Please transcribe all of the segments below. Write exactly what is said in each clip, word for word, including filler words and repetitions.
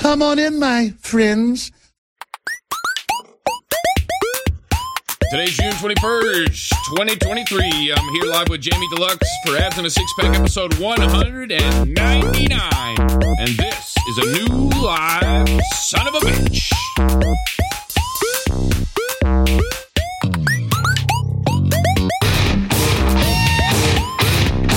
Come on in, my friends. Today's June twenty-first, twenty twenty-three. I'm here live with Jamie Deluxe for Abs in a Six-Pack, episode one ninety-nine. And this is a new live son of a bitch.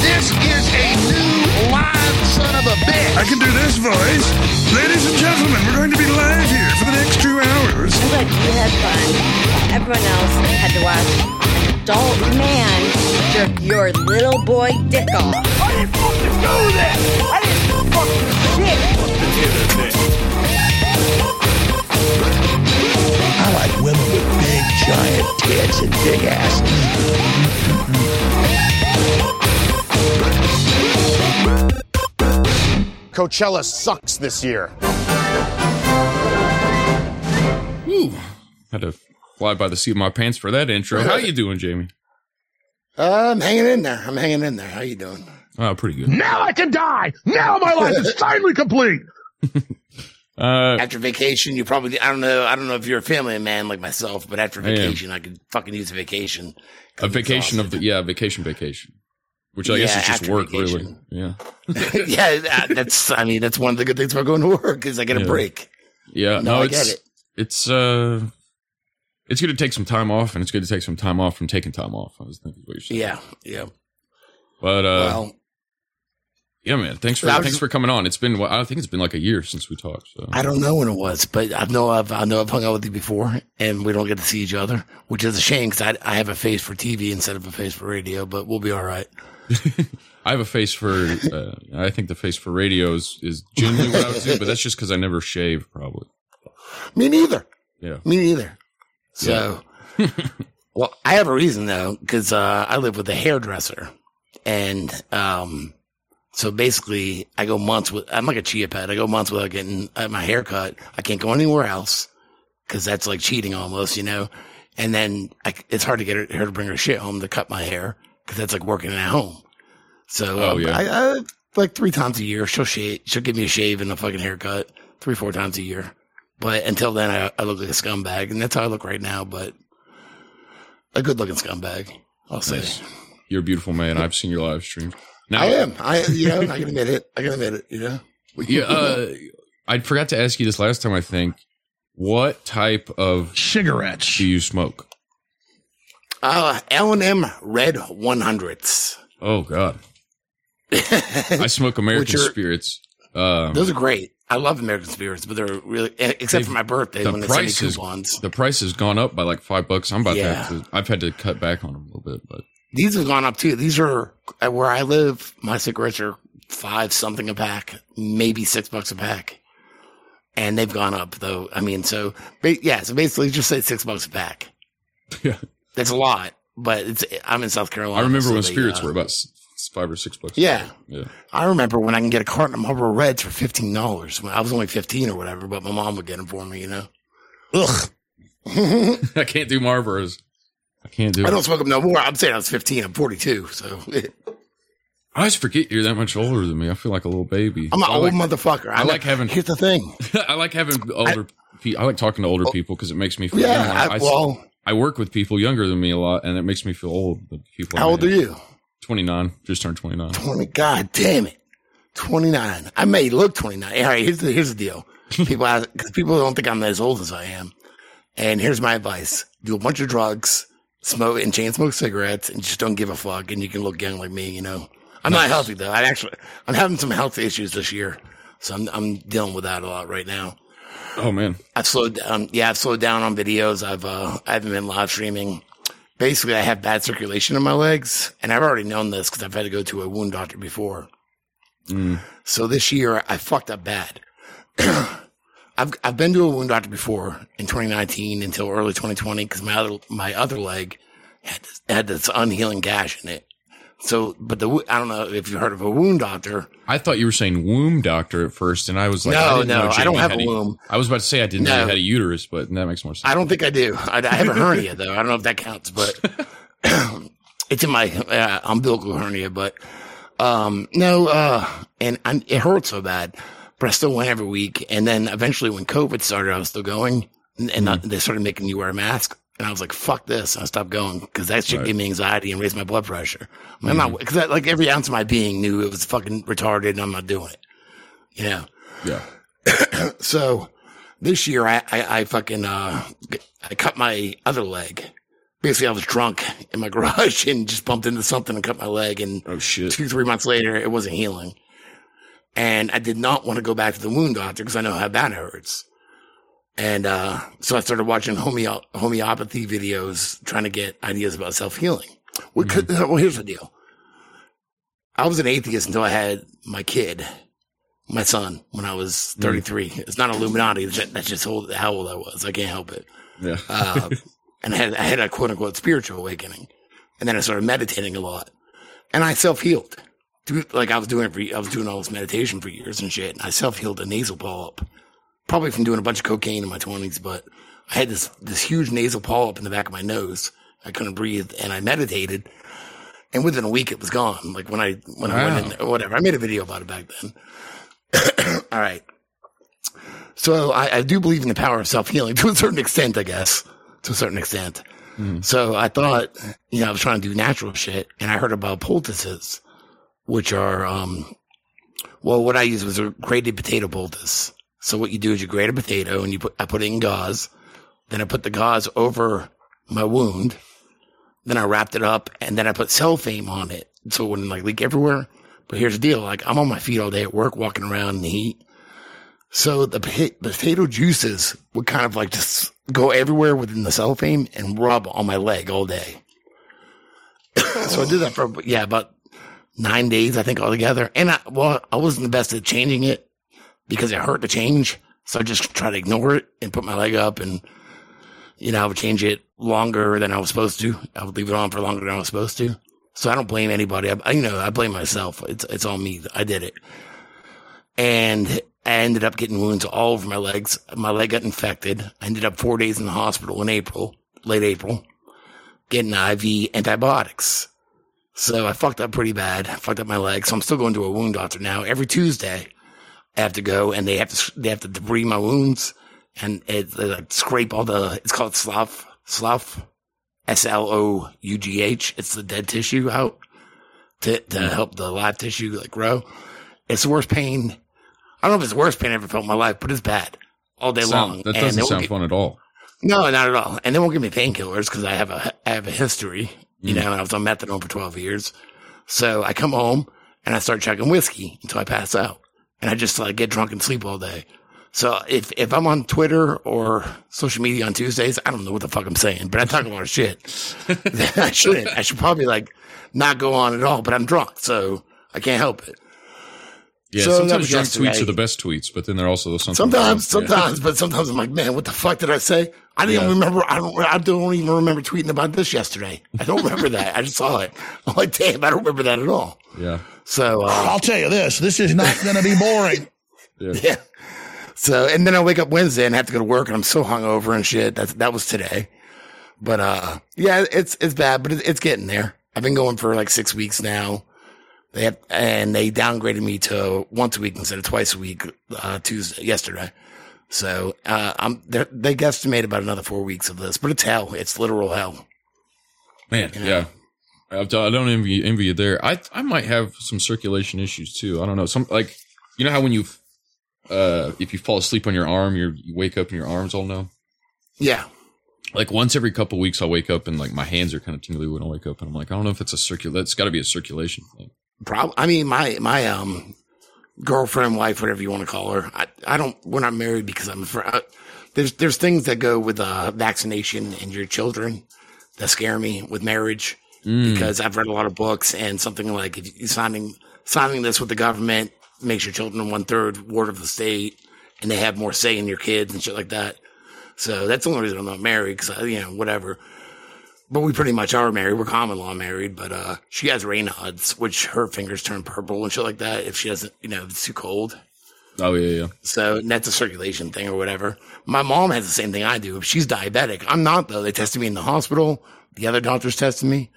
This is a new live son of a bitch. I can do this voice. Ladies and gentlemen, we're going to be live here for the next two hours. I'm glad you had fun. Everyone else had to watch an adult man jerk your little boy dick off. I didn't fucking do that! I didn't fucking shit! I like women with big, giant tits and big asses. Coachella sucks this year. Ooh, had a... fly by the seat of my pants for that intro. How you doing, Jamie? Uh, I'm hanging in there. I'm hanging in there. How you doing? Oh, pretty good. Now I can die. Now my life is finally complete. uh, after vacation, you probably, I don't know. I don't know if you're a family man like myself, but after vacation, I, I could fucking use a vacation. A vacation awesome. of the, yeah, vacation, vacation, which I yeah, guess it's just work vacation. Really. Yeah. yeah. That's, I mean, that's one of the good things about going to work is I get a yeah. break. Yeah. No, I it's, get it. It's, uh, It's good to take some time off, and it's good to take some time off from taking time off. I was thinking what you said. Yeah, yeah. But, uh, well, yeah, man, thanks for thanks just, for coming on. It's been, I think it's been like a year since we talked. So. I don't know when it was, but I know I've I know I've hung out with you before, and we don't get to see each other, which is a shame because I, I have a face for T V instead of a face for radio, but we'll be all right. I have a face for, uh, I think the face for radio is, is generally what I would do, but that's just because I never shave, probably. Me neither. Yeah. Me neither. So, yeah. Well, I have a reason though, because uh, I live with a hairdresser, and um, so basically, I go months with. I'm like a chia pet. I go months without getting uh, my hair cut. I can't go anywhere else because that's like cheating almost, you know. And then I, it's hard to get her, her to bring her shit home to cut my hair because that's like working at home. So, oh, um, yeah. I, I, like three times a year, she'll shave, she'll give me a shave and a fucking haircut three, four times a year. But until then, I, I look like a scumbag, and that's how I look right now. But a good-looking scumbag, I'll say. Nice. You're a beautiful man. I've seen your live stream. Now, I am. I, you know, I can admit it. I can admit it. You know. Yeah. Uh, I forgot to ask you this last time. I think. What type of cigarettes do you smoke? Uh, L and M Red one hundreds. Oh God. I smoke American are, spirits. Um, those are great. I love American spirits, but they're really, except for my birthday the when they send me coupons. Is, the price has gone up by like five bucks. I'm about yeah. to, have to, I've had to cut back on them a little bit, but these have gone up too. These are where I live. My cigarettes are five something a pack, maybe six bucks a pack, and they've gone up though. I mean, so yeah, so basically just say six bucks a pack. Yeah, that's a lot, but it's. I'm in South Carolina. I remember so when they, spirits uh, were about. Five or six bucks. Yeah. yeah. I remember when I can get a carton of Marlboro Reds for fifteen dollars. When I was only fifteen or whatever, but my mom would get them for me, you know? Ugh. I can't do Marlboros. I can't do I don't it. smoke them no more. I'm saying I was fifteen. I'm forty-two. So I always forget you're that much older than me. I feel like a little baby. I'm an I old like, motherfucker. I, I like having. Here's the thing. I like having older people. I like talking to older well, people because it makes me feel. Yeah. I, I, well, I work with people younger than me a lot, and it makes me feel old. The people how old are you? twenty-nine. Just turned twenty-nine. twenty, God damn it. twenty-nine. I may look twenty-nine. All right, here's the, here's the deal. People ask, cause people don't think I'm as old as I am. And here's my advice. Do a bunch of drugs, smoke and chain smoke cigarettes, and just don't give a fuck. And you can look young like me, you know. I'm nice. Not healthy, though. I actually, I'm having some health issues this year. So I'm, I'm dealing with that a lot right now. Oh, man. I've slowed down. Yeah, I've slowed down on videos. I've, uh, I haven't been live streaming. Basically, I have bad circulation in my legs, and I've already known this because I've had to go to a wound doctor before. Mm. So this year, I fucked up bad. I've I've been to a wound doctor before in twenty nineteen until early twenty twenty because my other my other leg had this, had this unhealing gash in it. So, but the I don't know if you heard of a wound doctor. I thought you were saying womb doctor at first, and I was like, no, I no, I don't have a womb. A, I was about to say I didn't no. know you had a uterus, but that makes more sense. I don't think I do. I, I have a hernia though. I don't know if that counts, but it's in my uh, umbilical hernia. But um, no, uh, and I'm, it hurt so bad. but I still went every week. And then eventually when COVID started, I was still going, and, and mm. I, they started making you wear a mask. And I was like, fuck this. I stopped going because that shit right. gave me anxiety and raised my blood pressure. I'm mm-hmm. not, because like every ounce of my being knew it was fucking retarded and I'm not doing it. You know? Yeah. So this year I, I, I fucking, uh, I cut my other leg. Basically I was drunk in my garage and just bumped into something and cut my leg. And oh, shit. two, three months later, it wasn't healing. And I did not want to go back to the wound doctor because I know how bad it hurts. And, uh, so I started watching homeo- homeopathy videos, trying to get ideas about self-healing. Well, mm-hmm. well, here's the deal. I was an atheist until I had my kid, my son, when I was thirty-three. Mm-hmm. It's not Illuminati. That's just old, how old I was. I can't help it. Yeah. uh, and I had, I had a quote unquote spiritual awakening. And then I started meditating a lot and I self-healed. Like I was doing it for, I was doing all this meditation for years and shit. And I self-healed a nasal polyp. Probably from doing a bunch of cocaine in my twenties, but I had this, this huge nasal polyp in the back of my nose. I couldn't breathe and I meditated and within a week it was gone. Like when I, when wow. I went in, whatever, I made a video about it back then. All right. So I, I do believe in the power of self-healing to a certain extent, I guess, to a certain extent. Mm. So I thought, you know, I was trying to do natural shit and I heard about poultices, which are, um, well, what I used was a grated potato poultice. So what you do is you grate a potato and you put, I put it in gauze. Then I put the gauze over my wound. Then I wrapped it up and then I put cellophane on it. So it wouldn't like leak everywhere. But here's the deal. Like I'm on my feet all day at work, walking around in the heat. So the potato juices would kind of like just go everywhere within the cellophane and rub on my leg all day. So I did that for, yeah, about nine days, I think altogether. And I, well, I wasn't the best at changing it. Because it hurt to change. So I just try to ignore it and put my leg up and, you know, I would change it longer than I was supposed to. I would leave it on for longer than I was supposed to. So I don't blame anybody. I, you know, I blame myself. It's, it's all me. I did it. And I ended up getting wounds all over my legs. My leg got infected. I ended up four days in the hospital in April, late April, getting I V antibiotics. So I fucked up pretty bad. I fucked up my leg. So I'm still going to a wound doctor now every Tuesday. I have to go and they have to, they have to debride my wounds and it, they like scrape all the, it's called slough, slough, S L O U G H. It's the dead tissue out to, to help the live tissue like grow. It's the worst pain. I don't know if it's the worst pain I ever felt in my life, but it's bad all day sound, long. That doesn't sound give, fun at all. No, not at all. And they won't give me painkillers because I have a, I have a history, mm. you know, and I was on methadone for twelve years. So I come home and I start chugging whiskey until I pass out. And I just like get drunk and sleep all day. So if, if I'm on Twitter or social media on Tuesdays, I don't know what the fuck I'm saying, but I talk a lot of shit. I shouldn't. I should probably like not go on at all, but I'm drunk, so I can't help it. Yeah, so sometimes drunk tweets are the best tweets, but then they're also sometimes, sometimes, sometimes yeah. but sometimes I'm like, man, what the fuck did I say? I didn't yeah. remember. I don't. I don't even remember tweeting about this yesterday. I don't remember that. I just saw it. I'm like, damn, I don't remember that at all. Yeah. So uh, I'll tell you this: this is not going to be boring. yeah. yeah. So, and then I wake up Wednesday and I have to go to work, and I'm so hungover and shit. That that was today. But uh, yeah, it's it's bad, but it, it's getting there. I've been going for like six weeks now. They have, and they downgraded me to once a week instead of twice a week uh, Tuesday yesterday. So uh, I'm they guesstimate about another four weeks of this, but it's hell. It's literal hell. Man, you know? yeah. I don't envy, envy you there. I I might have some circulation issues too. I don't know. Some like you know how when you uh if you fall asleep on your arm, you're, you wake up and your arm's all numb. Yeah. Like once every couple of weeks, I'll wake up and like my hands are kind of tingly when I wake up, and I'm like, I don't know if it's a circul. It's got to be a circulation thing. Probably. I mean, my my um girlfriend, wife, whatever you want to call her. I I don't. We're not married because I'm afraid. There's there's things that go with uh vaccination and your children that scare me with marriage. Mm. Because I've read a lot of books and something like if you signing, signing this with the government makes your children one third ward of the state and they have more say in your kids and shit like that. So that's the only reason I'm not married. Cause I, you know, whatever, but we pretty much are married. We're common law married, but, uh, she has Raynaud's, which her fingers turn purple and shit like that. If she doesn't, you know, if it's too cold. Oh yeah. yeah. So that's a circulation thing or whatever. My mom has the same thing I do. If she's diabetic, I'm not though. They tested me in the hospital. The other doctors tested me.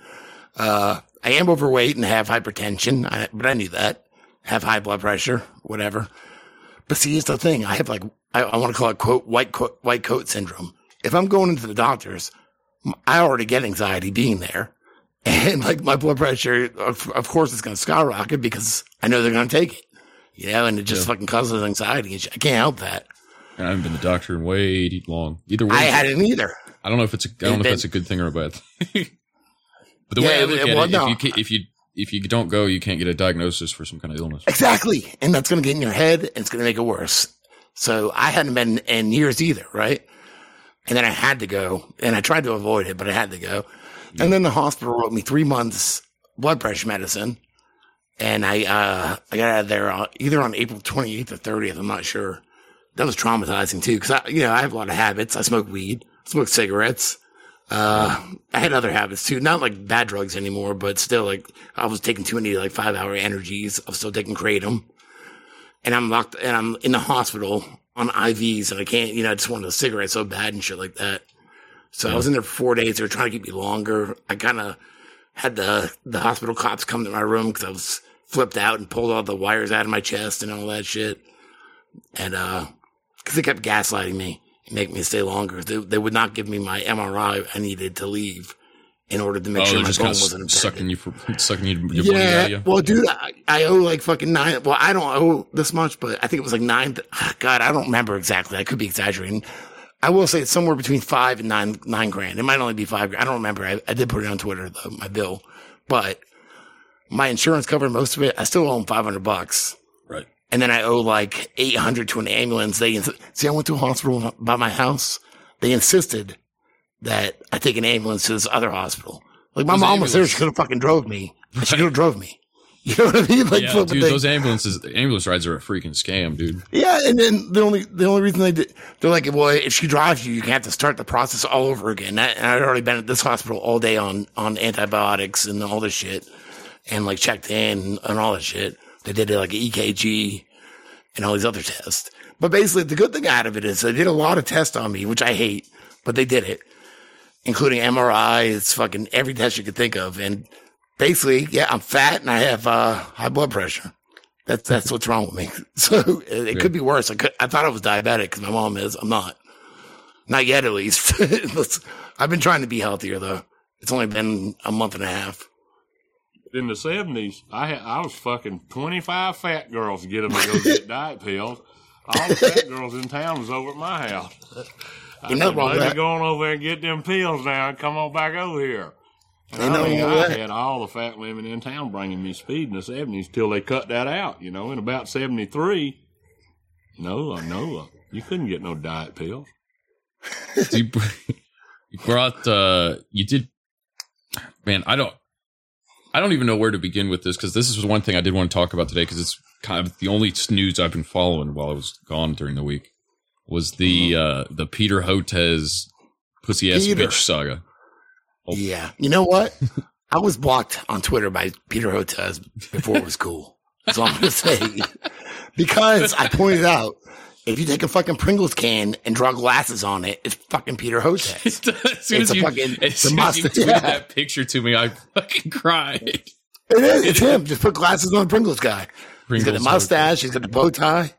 Uh, I am overweight and have hypertension, I, but I knew that. Have high blood pressure, whatever. But see, it's the thing. I have like, I, I want to call it quote, white coat, white coat syndrome. If I'm going into the doctors, I already get anxiety being there. And like my blood pressure, of, of course, it's going to skyrocket because I know they're going to take it. You know, and it just yeah. fucking causes anxiety. And shit. I can't help that. I haven't been to the doctor in way too long. Either way, I hadn't either. I don't know if it's a, I don't it, know if that's a good thing or a bad thing. But the yeah, way I look it, at well, it, no. if, you if you if you don't go, you can't get a diagnosis for some kind of illness. Exactly, and that's going to get in your head, and it's going to make it worse. So I hadn't been in years either, right? And then I had to go, and I tried to avoid it, but I had to go. Yeah. And then the hospital wrote me three months blood pressure medicine, and I uh, I got out of there uh, either on April twenty-eighth or thirtieth. I'm not sure. That was traumatizing too, because I, you know, I have a lot of habits. I smoke weed, I smoke cigarettes. Uh, I had other habits too, not like bad drugs anymore, but still like I was taking too many like five hour energies. I was still taking Kratom, and I'm locked and I'm in the hospital on I Vs, and I can't, you know, I just wanted a cigarette so bad and shit like that. So yeah. I was in there for four days. They were trying to keep me longer. I kind of had the, the hospital cops come to my room because I was flipped out and pulled all the wires out of my chest and all that shit. And, uh, cause they kept gaslighting me. Make me stay longer. They, they would not give me my M R I I needed to leave in order to make oh, sure my phone wasn't infected. Sucking you, for, sucking you, your yeah, money out of you. Well, dude, I, I owe like fucking nine. Well, I don't owe this much, but I think it was like nine. God, I don't remember exactly. I could be exaggerating. I will say it's somewhere between five and nine, nine grand. It might only be five grand. I don't remember. I, I did put it on Twitter though, my bill, but my insurance covered most of it. I still owe them five hundred bucks. Right. And then I owe like eight hundred to an ambulance. They ins- see, I went to a hospital by my house. They insisted that I take an ambulance to this other hospital. Like my those mom was there. She could have fucking drove me. Right. She could have drove me. You know what I mean? Like, yeah, dude, those ambulances, the ambulance rides are a freaking scam, dude. Yeah. And then the only, the only reason they did, they're like, well, if she drives you, you have to start the process all over again. And I'd already been at this hospital all day on, on antibiotics and all this shit and like checked in and all that shit. They did like an E K G and all these other tests. But basically, the good thing out of it is they did a lot of tests on me, which I hate, but they did it, including M R Is, fucking every test you could think of. And basically, yeah, I'm fat and I have uh, high blood pressure. That's that's what's wrong with me. So it, it yeah. could be worse. I, could, I thought I was diabetic because my mom is. I'm not. Not yet, at least. I've been trying to be healthier, though. It's only been a month and a half. In the seventies, I had, I was fucking twenty-five fat girls to get them to go get diet pills. All the fat girls in town was over at my house. I said, "Lady, go on over there and get them pills now and come on back over here." And I, mean, I had all the fat women in town bringing me speed in the seventies till they cut that out, you know. In about seventy-three, no, no, you couldn't get no diet pills. You brought, uh, you did, man, I don't. I don't even know where to begin with this because this is one thing I did want to talk about today because it's kind of the only news I've been following while I was gone during the week was the uh, the Peter Hotez pussy ass bitch saga. Oh. Yeah, you know what? I was blocked on Twitter by Peter Hotez before it was cool. That's all I'm gonna say because I pointed out if you take a fucking Pringles can and draw glasses on it, it's fucking Peter Hotez. As soon it's as a you, fucking as soon as you tweeted yeah. that picture to me, I fucking cried. It is. It's him. Just put glasses on the Pringles guy. Pringles he's got the mustache. Hotez. He's got the bow tie.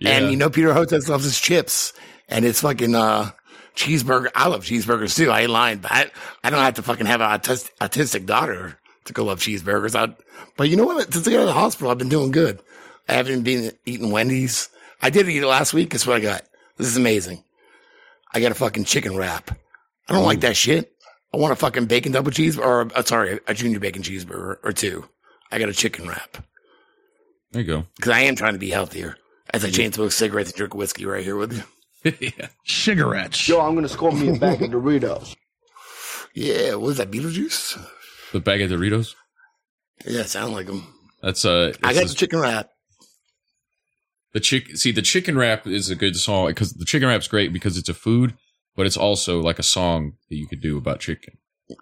Yeah. And you know Peter Hotez loves his chips. And it's fucking uh, cheeseburger. I love cheeseburgers too. I ain't lying. But I, I don't have to fucking have an autis- autistic daughter to go love cheeseburgers. I, but you know what? Since I got out of the hospital, I've been doing good. I haven't been eating Wendy's. I did eat it last week. That's what I got. This is amazing. I got a fucking chicken wrap. I don't Ooh. like that shit. I want a fucking bacon double cheese or uh, sorry, a junior bacon cheeseburger or two. I got a chicken wrap. There you go. Because I am trying to be healthier. As I chain smoke cigarettes and drink whiskey right here with you. yeah. Cigarettes. Yo, I'm going to score me a bag of Doritos. Yeah. What is that, Beetlejuice? The bag of Doritos? Yeah, sound like them. That's uh, I got a- the chicken wrap. The chick, see, the chicken rap is a good song because the chicken rap's great because it's a food, but it's also like a song that you could do about chicken.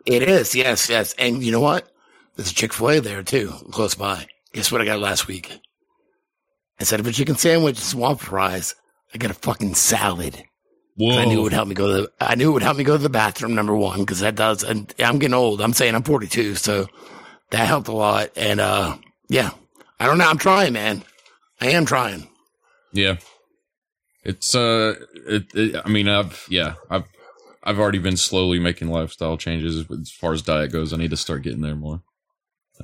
It is, yes, yes. And you know what? There's a Chick-fil-A there too, close by. Guess what I got last week? Instead of a chicken sandwich and swamp fries, I got a fucking salad. Whoa. I knew it would help me go to. The, I knew it would help me go to the bathroom. Number one, because that does. And I'm getting old. I'm saying I'm forty-two, so that helped a lot. And uh, yeah, I don't know. I'm trying, man. I am trying. Yeah. It's, uh, it, it, I mean, I've, yeah, I've, I've already been slowly making lifestyle changes as far as diet goes. I need to start getting there more.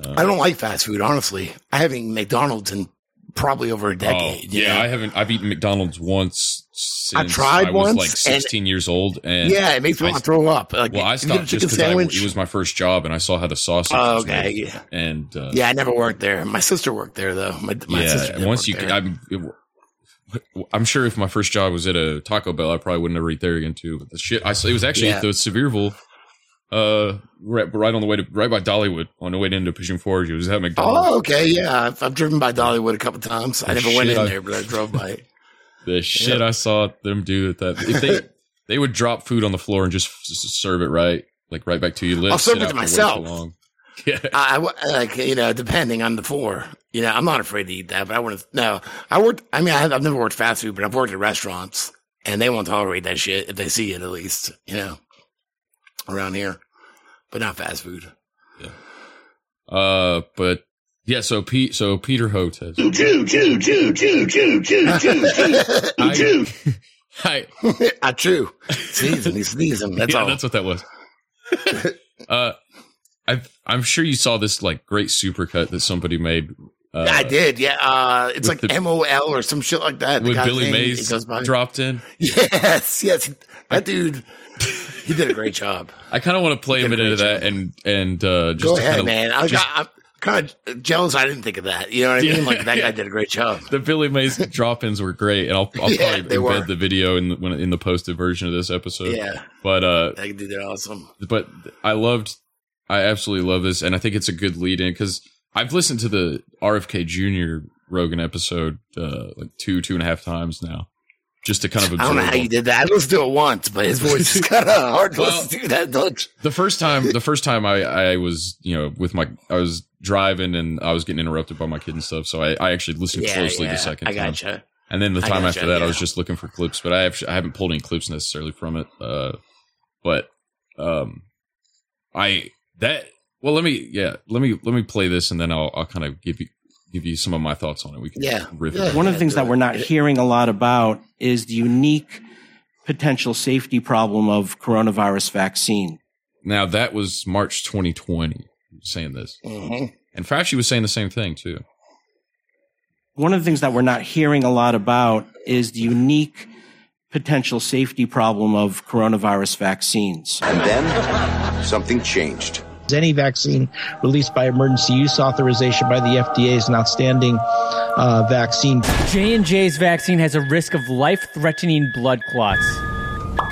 Uh, I don't like fast food, honestly. I haven't McDonald's in probably over a decade. Oh, yeah, you know? I haven't. I've eaten McDonald's once since I, tried I was once like sixteen and, years old. And yeah, it makes me want to throw up. Like, well, I stopped just because it was my first job and I saw how to sausage. Oh, okay, yeah. And, uh, yeah, I never worked there. My sister worked there, though. My, my yeah, sister once you, I'm, it, I'm sure if my first job was at a Taco Bell, I probably wouldn't ever eat there again, too. But the shit, I, it was actually yeah. at the Sevierville. Uh, right, right on the way to right by Dollywood on the way into Pigeon Forge. It was at McDonald's. Oh, okay, yeah. I've, I've driven by Dollywood a couple of times. The I never went in I, there, but I drove by. The shit yeah. I saw them do at that. If they they would drop food on the floor and just serve it right, like right back to your lips. I'll serve it to myself. Yeah, I, I like you know, depending on the floor. You know, I'm not afraid to eat that, but I wouldn't. No, I worked. I mean, I have, I've never worked fast food, but I've worked at restaurants, and they won't tolerate that shit if they see it. At least, you know. Around here, but not fast food. Yeah. Uh, but yeah. So Pete. So Peter Hotez. I chew. I, I chew. Sneezing. He's sneezing. That's yeah, all. That's what that was. uh, I I'm sure you saw this like great supercut that somebody made. Uh, I did, yeah. Uh, it's like the, M O L or some shit like that. With Billy Mays dropped in. Yes, yes. That dude, he did a great job. I kind of want to play a minute of that job. and and uh, just go ahead, kinda, man. I just, I'm kind of jealous. I didn't think of that. You know what I mean? Yeah, like that yeah. guy did a great job. The Billy Mays drop-ins were great, and I'll, I'll yeah, probably embed were. the video in the, when, in the posted version of this episode. Yeah, but uh, that dude did awesome. But I loved, I absolutely love this, and I think it's a good lead-in because. I've listened to the R F K Junior Rogan episode uh, like two, two and a half times now, just to kind of observe. I don't know how you did that. I listened to it once, but his voice is kind of hard to well, listen to that much. The first time, the first time I, I was, you know, with my, I was driving and I was getting interrupted by my kid and stuff. So I, I actually listened yeah, closely yeah, the second I gotcha. time. And then the time gotcha, after that, yeah. I was just looking for clips, but I, have, I haven't pulled any clips necessarily from it. Uh, but um, I, that, Well, let me, yeah, let me, let me play this and then I'll, I'll kind of give you, give you some of my thoughts on it. We can yeah. riff yeah, it. One yeah, of the things that it. we're not hearing a lot about is the unique potential safety problem of coronavirus vaccine. Now that was March twenty twenty saying this. Mm-hmm. And Fauci was saying the same thing too. One of the things that we're not hearing a lot about is the unique potential safety problem of coronavirus vaccines. And then something changed. Any vaccine released by emergency use authorization by the F D A is an outstanding uh, vaccine. J and J's vaccine has a risk of life-threatening blood clots.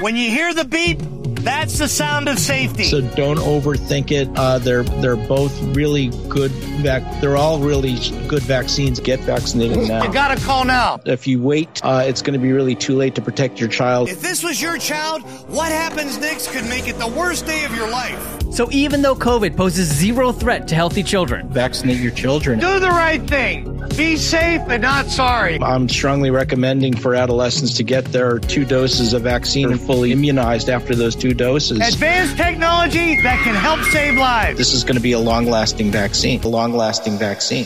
When you hear the beep, that's the sound of safety. So don't overthink it. Uh, they're they're both really good. Vac- they're all really good vaccines. Get vaccinated now. You gotta call now. If you wait, uh, it's going to be really too late to protect your child. If this was your child, what happens next could make it the worst day of your life. So even though COVID poses zero threat to healthy children, vaccinate your children. Do the right thing. Be safe and not sorry. I'm strongly recommending for adolescents to get their two doses of vaccine and fully immunized after those two doses. Advanced technology that can help save lives. This is going to be a long-lasting vaccine. A long-lasting vaccine.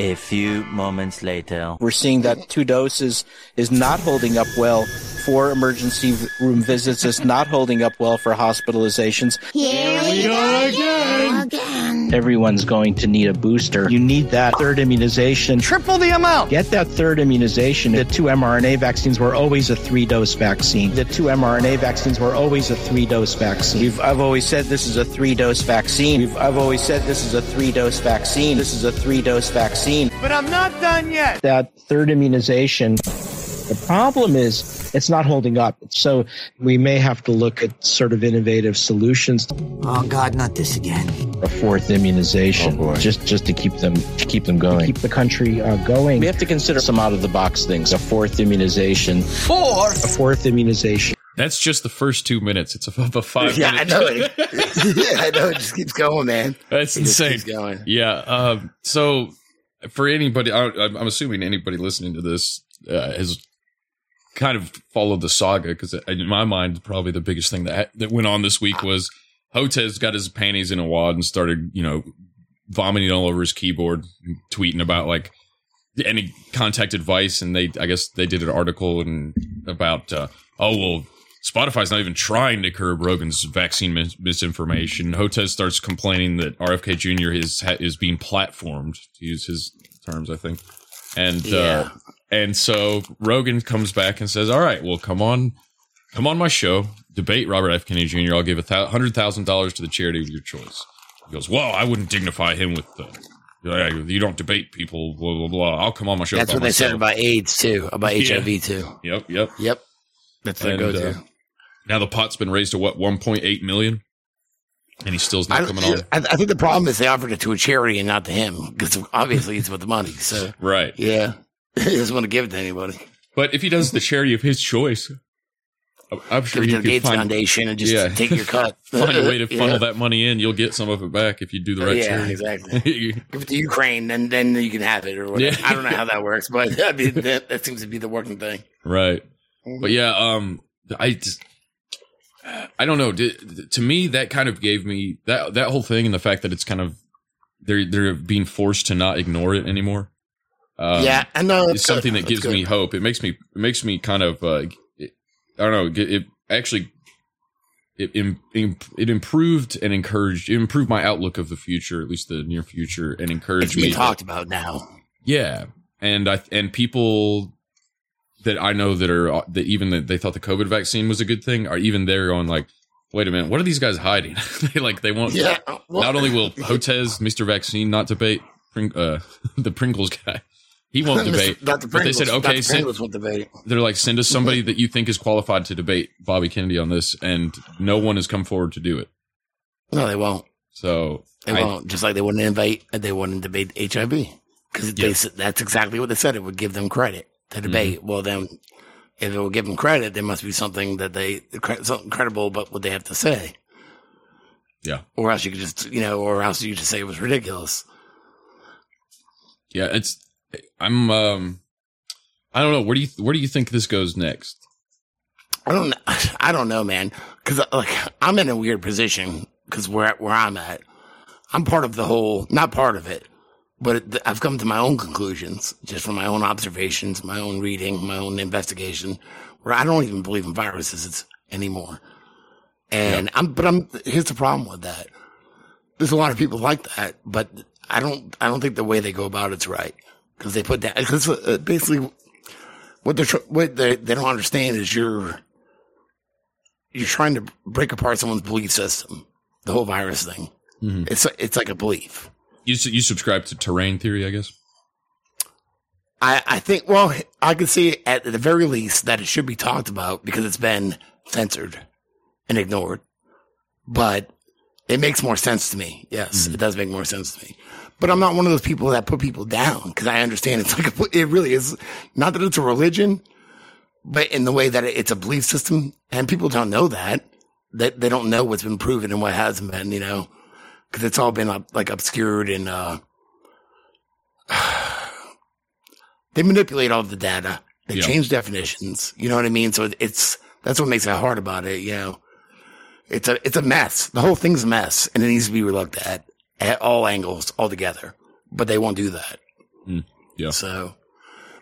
A few moments later. We're seeing that two doses is not holding up well for emergency room visits. It's not holding up well for hospitalizations. Here we go again. again. Everyone's going to need a booster. You need that third immunization. Triple the amount. Get that third immunization. The two mRNA vaccines were always a three-dose vaccine. The two mRNA vaccines were always a three-dose vaccine. We've, I've always said this is a three-dose vaccine. We've, I've always said this is a three-dose vaccine. This is a three-dose vaccine. But I'm not done yet. That third immunization, the problem is it's not holding up. So we may have to look at sort of innovative solutions. Oh, God, not this again. A fourth immunization, oh, just just to keep them to keep them going. To keep the country uh, going. We have to consider some out-of-the-box things. A fourth immunization. Fourth? A fourth immunization. That's just the first two minutes. It's a, a five. Yeah, minute I know. It, yeah, I know. It just keeps going, man. That's it insane. Keeps going. Yeah. Um, so... For anybody, I, I'm assuming anybody listening to this uh, has kind of followed the saga because, in my mind, probably the biggest thing that that went on this week was Hotez got his panties in a wad and started, you know, vomiting all over his keyboard, tweeting about like and he contacted Vice, and they, I guess they did an article and about, uh, oh, well, Spotify's not even trying to curb Rogan's vaccine mis- misinformation. Hotez starts complaining that R F K Junior is ha- is being platformed, to use his terms, I think. And yeah. uh, and so Rogan comes back and says, all right, well, come on. Come on my show, debate Robert F. Kennedy Junior I'll give one hundred thousand dollars to the charity of your choice. He goes, well, I wouldn't dignify him with the... You don't debate people, blah, blah, blah. I'll come on my show. That's what they myself. Said about AIDS, too, about yeah. H I V, too. Yep, yep. Yep. That's their go-to. Uh, now the pot's been raised to, what, one point eight million dollars? And he still's not I, coming on. I, I think the problem is they offered it to a charity and not to him, because obviously it's about the money. So right. Yeah. He doesn't want to give it to anybody. But if he does the charity of his choice... I'm sure you the Gates find, Foundation and just yeah. take your cut. Find a way to funnel yeah. that money in. You'll get some of it back if you do the right yeah, charity. Exactly. Give it to Ukraine, and then you can have it or whatever. Yeah. I don't know how that works, but I mean, that, that seems to be the working thing. Right. Mm-hmm. But yeah, um, I just, I don't know. To me, that kind of gave me that that whole thing, and the fact that it's kind of they're they're being forced to not ignore it anymore. Um, yeah, I know. It's something that that's gives good. me hope. It makes me it makes me kind of. Uh, I don't know. It actually it it improved and encouraged it improved my outlook of the future, at least the near future, and encouraged it's being me. It's talked about now. Yeah, and I and people that I know that are that even that they thought the COVID vaccine was a good thing are even there going like, wait a minute, what are these guys hiding? they like they won't. Yeah, well, not only will Hotez, Mister Vaccine, not debate uh, the Pringles guy. He won't debate. Doctor But they said, okay, send, won't debate. They're like, send us somebody that you think is qualified to debate Bobby Kennedy on this, and no one has come forward to do it. No, they won't. So they I, won't. Just like they wouldn't invite, they wouldn't debate H I V because yeah. that's exactly what they said. It would give them credit to debate. Mm-hmm. Well, then, if it will give them credit, there must be something that they something credible about what they have to say. Yeah, or else you could just you know, or else you could just say it was ridiculous. Yeah, it's. I'm, um, I don't know. Where do you, where do you think this goes next? I don't, I don't know, man. Cause like I'm in a weird position because where, where I'm at, I'm part of the whole, not part of it, but it, I've come to my own conclusions just from my own observations, my own reading, my own investigation where I don't even believe in viruses anymore. And yep. I'm, but I'm, here's the problem with that. There's a lot of people like that, but I don't, I don't think the way they go about it's right. Because they put that, because uh, basically what they're, what they, they don't understand is you're, you're trying to break apart someone's belief system, the whole virus thing. Mm-hmm. It's, it's like a belief. You, you subscribe to terrain theory, I guess? I, I think, well, I can see at the very least that it should be talked about because it's been censored and ignored. But it makes more sense to me. Yes, mm-hmm. It does make more sense to me. But I'm not one of those people that put people down because I understand it's like a, it really is not that it's a religion, but in the way that it's a belief system, and people don't know that that they, they don't know what's been proven and what hasn't been, you know, because it's all been like obscured and uh, they manipulate all the data, they yeah. change definitions, you know what I mean? So it's that's what makes it hard about it, you know. It's a it's a mess. The whole thing's a mess, and it needs to be looked at. At all angles, all together, but they won't do that. Mm, yeah. So,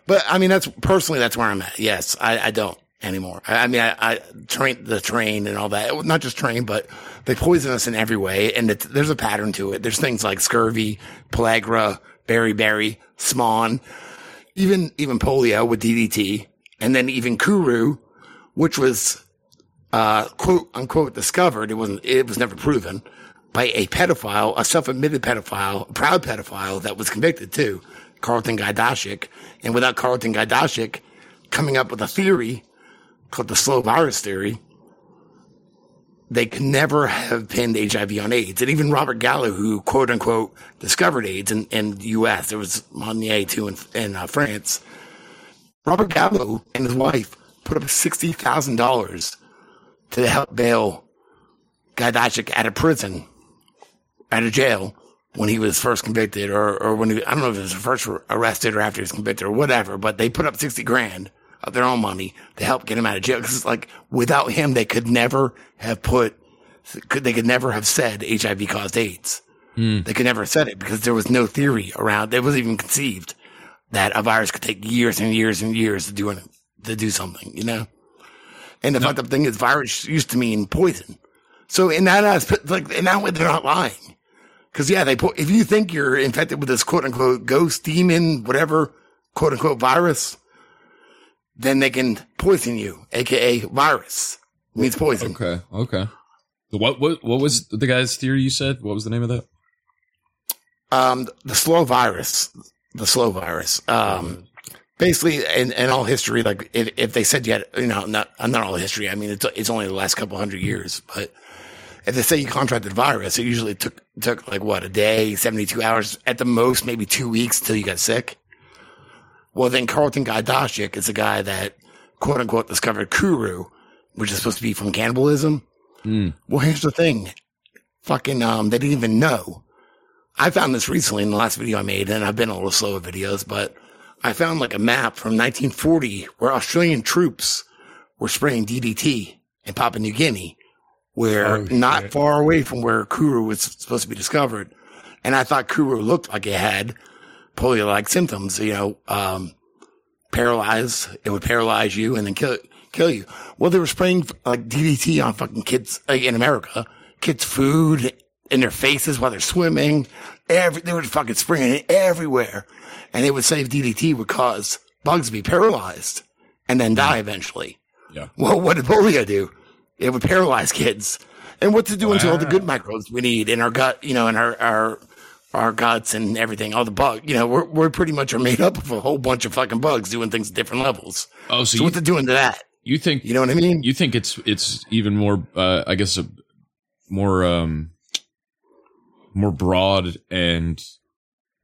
but I mean, that's personally that's where I'm at. Yes, I, I don't anymore. I, I mean, I, I train the train and all that. Not just train, but they poison us in every way, and it's, there's a pattern to it. There's things like scurvy, pellagra, beriberi, smawn, even even polio with D D T, and then even kuru, which was uh, quote unquote discovered. It wasn't. It was never proven. By a pedophile, a self-admitted pedophile, a proud pedophile that was convicted too, Carleton Gajdusek. And without Carleton Gajdusek coming up with a theory called the slow virus theory, they could never have pinned H I V on AIDS. And even Robert Gallo, who quote unquote discovered AIDS in, in the U S, there was Monnier too in, in uh, France. Robert Gallo and his wife put up sixty thousand dollars to help bail Gajdusek out of prison. Out of jail when he was first convicted, or, or when he, I don't know if it was first arrested or after he was convicted or whatever, but they put up sixty grand of their own money to help get him out of jail. Cause it's like without him, they could never have put, could, they could never have said H I V caused AIDS. Mm. They could never have said it because there was no theory around. It wasn't even conceived that a virus could take years and years and years to do to do something, you know? And the no. fucked up thing is virus used to mean poison. So in that aspect, like, in that way, they're not lying. Because, yeah, they po- if you think you're infected with this quote-unquote ghost, demon, whatever, quote-unquote virus, then they can poison you, a k a virus. It means poison. Okay, okay. What, what what was the guy's theory you said? What was the name of that? Um, the slow virus. The slow virus. Um, basically, in, in all history, like if, if they said you had, you know, not not all history. I mean, it's it's only the last couple hundred years. But if they say you contracted virus, it usually took took like what, a day, seventy-two hours at the most, maybe two weeks till you got sick. Well, then Carleton Gajdusek is a guy that quote unquote discovered Kuru, which is supposed to be from cannibalism. Mm. Well, here's the thing. Fucking, um, they didn't even know. I found this recently in the last video I made, and I've been a little slow with videos, but I found like a map from nineteen forty where Australian troops were spraying D D T in Papua New Guinea, where oh, not shit. far away from where Kuru was supposed to be discovered. And I thought Kuru looked like it had polio-like symptoms, you know, um, paralyzed. It would paralyze you and then kill it. Kill you. Well, they were spraying like D D T on fucking kids, like, in America, kids' food in their faces while they're swimming. Every they were fucking spraying it everywhere, and they would say D D T would cause bugs to be paralyzed and then die eventually. Yeah. Well, what did polio do? It would paralyze kids. And what's it doing wow. to all the good microbes we need in our gut? You know, in our our our guts and everything, all the bugs, you know, we're we're pretty much are made up of a whole bunch of fucking bugs doing things at different levels. Oh, so, so you- what's it doing to that? You think, you know what I mean? You think it's, it's even more, uh, I guess, a, more, um, more broad and,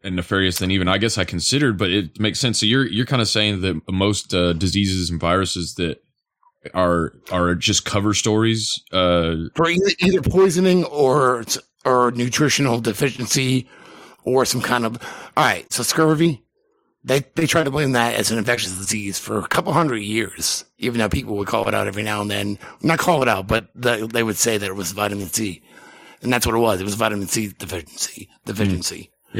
and nefarious than even I guess I considered, but it makes sense. So you're, you're kind of saying that most, uh, diseases and viruses that are, are just cover stories, uh, for either, either poisoning or, or nutritional deficiency or some kind of, all right. So scurvy. They they try to blame that as an infectious disease for a couple hundred years, even though people would call it out every now and then. Not call it out, but the, they would say that it was vitamin C. And that's what it was. It was vitamin C deficiency. deficiency. Mm.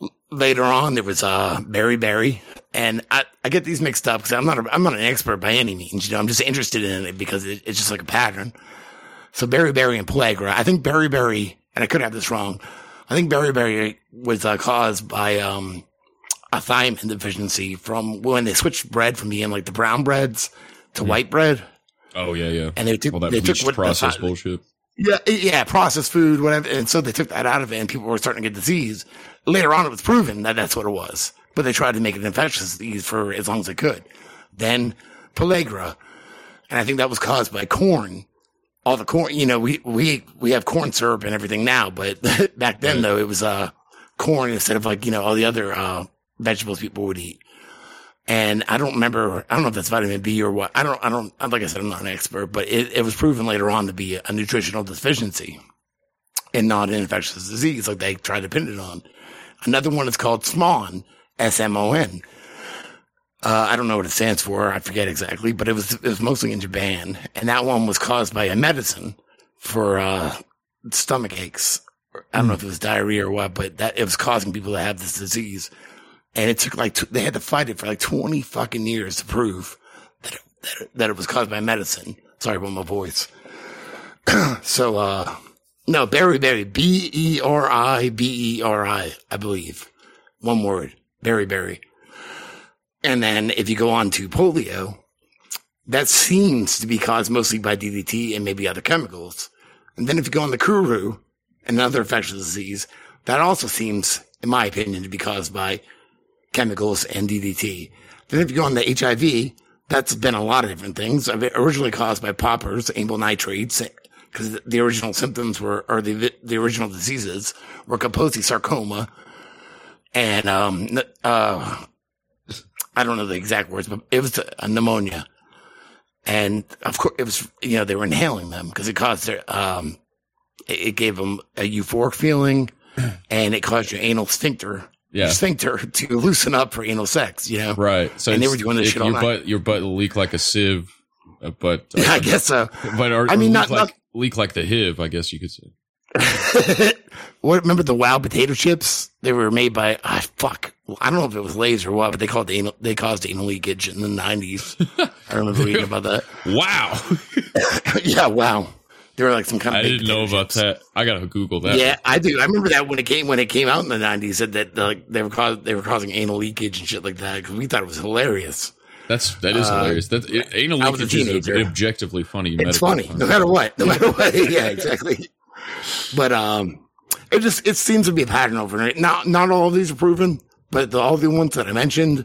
Yeah. Later on, there was uh, beriberi. And I, I get these mixed up because I'm not a, I'm not an expert by any means. You know, I'm just interested in it because it, it's just like a pattern. So beriberi and plague, right? I think beriberi, and I could have this wrong, I think beriberi was uh, caused by... um. a thiamine deficiency from when they switched bread from being like the brown breads to mm. white bread. Oh yeah, yeah. And they took all that they took what, processed the, bullshit. Yeah, yeah, processed food, whatever. And so they took that out of it, and people were starting to get disease. Later on, it was proven that that's what it was, but they tried to make it an infectious disease for as long as they could. Then pellagra, and I think that was caused by corn. All the corn, you know, we we we have corn syrup and everything now, but back then right. though it was uh corn instead of like you know all the other. uh vegetables people would eat. And I don't remember, I don't know if that's vitamin B or what. I don't, I don't, like I said, I'm not an expert, but it, it was proven later on to be a nutritional deficiency and not an infectious disease like they tried to pin it on. Another one is called S M O N, S M O N. Uh, I don't know what it stands for. I forget exactly, but it was, it was mostly in Japan. And that one was caused by a medicine for, uh, stomach aches. I don't know if it was diarrhea or what, but that it was causing people to have this disease. And it took like, t- they had to fight it for like twenty fucking years to prove that it, that it, that it was caused by medicine. Sorry about my voice. so, uh, no, beriberi, B E R I B E R I, I believe. One word, beriberi. And then if you go on to polio, that seems to be caused mostly by D D T and maybe other chemicals. And then if you go on to Kuru, another infectious disease, that also seems, in my opinion, to be caused by chemicals and D D T. Then if you go on the H I V, that's been a lot of different things. I mean, originally caused by poppers, amyl nitrates, because the original symptoms were, or the the original diseases were Kaposi sarcoma, and um, uh, I don't know the exact words, but it was a pneumonia, and of course it was you know they were inhaling them because it caused their um, it gave them a euphoric feeling, and it caused your anal sphincter. Yeah. Your sphincter to loosen up for anal sex, you know? Right. So and they were doing this shit all your night. Butt, your butt will leak like a sieve, but... Uh, I guess so. But or, I mean, or not, leak, not, like, leak like the H I V, I guess you could say. What, remember the Wow potato chips? They were made by ah, fuck. I don't know if it was Lay's or what, but they called the anal, they caused anal leakage in the nineties. I remember reading about that. Wow. Yeah, wow. They were like some kind. I of didn't know about chips. That. I gotta Google that. Yeah, I do. I remember that when it came when it came out in the nineties, said that like they were caused they were causing anal leakage and shit like that because we thought it was hilarious. That's that is uh, hilarious. That's it, anal leakage is objectively funny. It's funny, no matter what. No matter what. Yeah, exactly. But um, it just it seems to be a pattern overnight. Not not all of these are proven, but the, all the ones that I mentioned,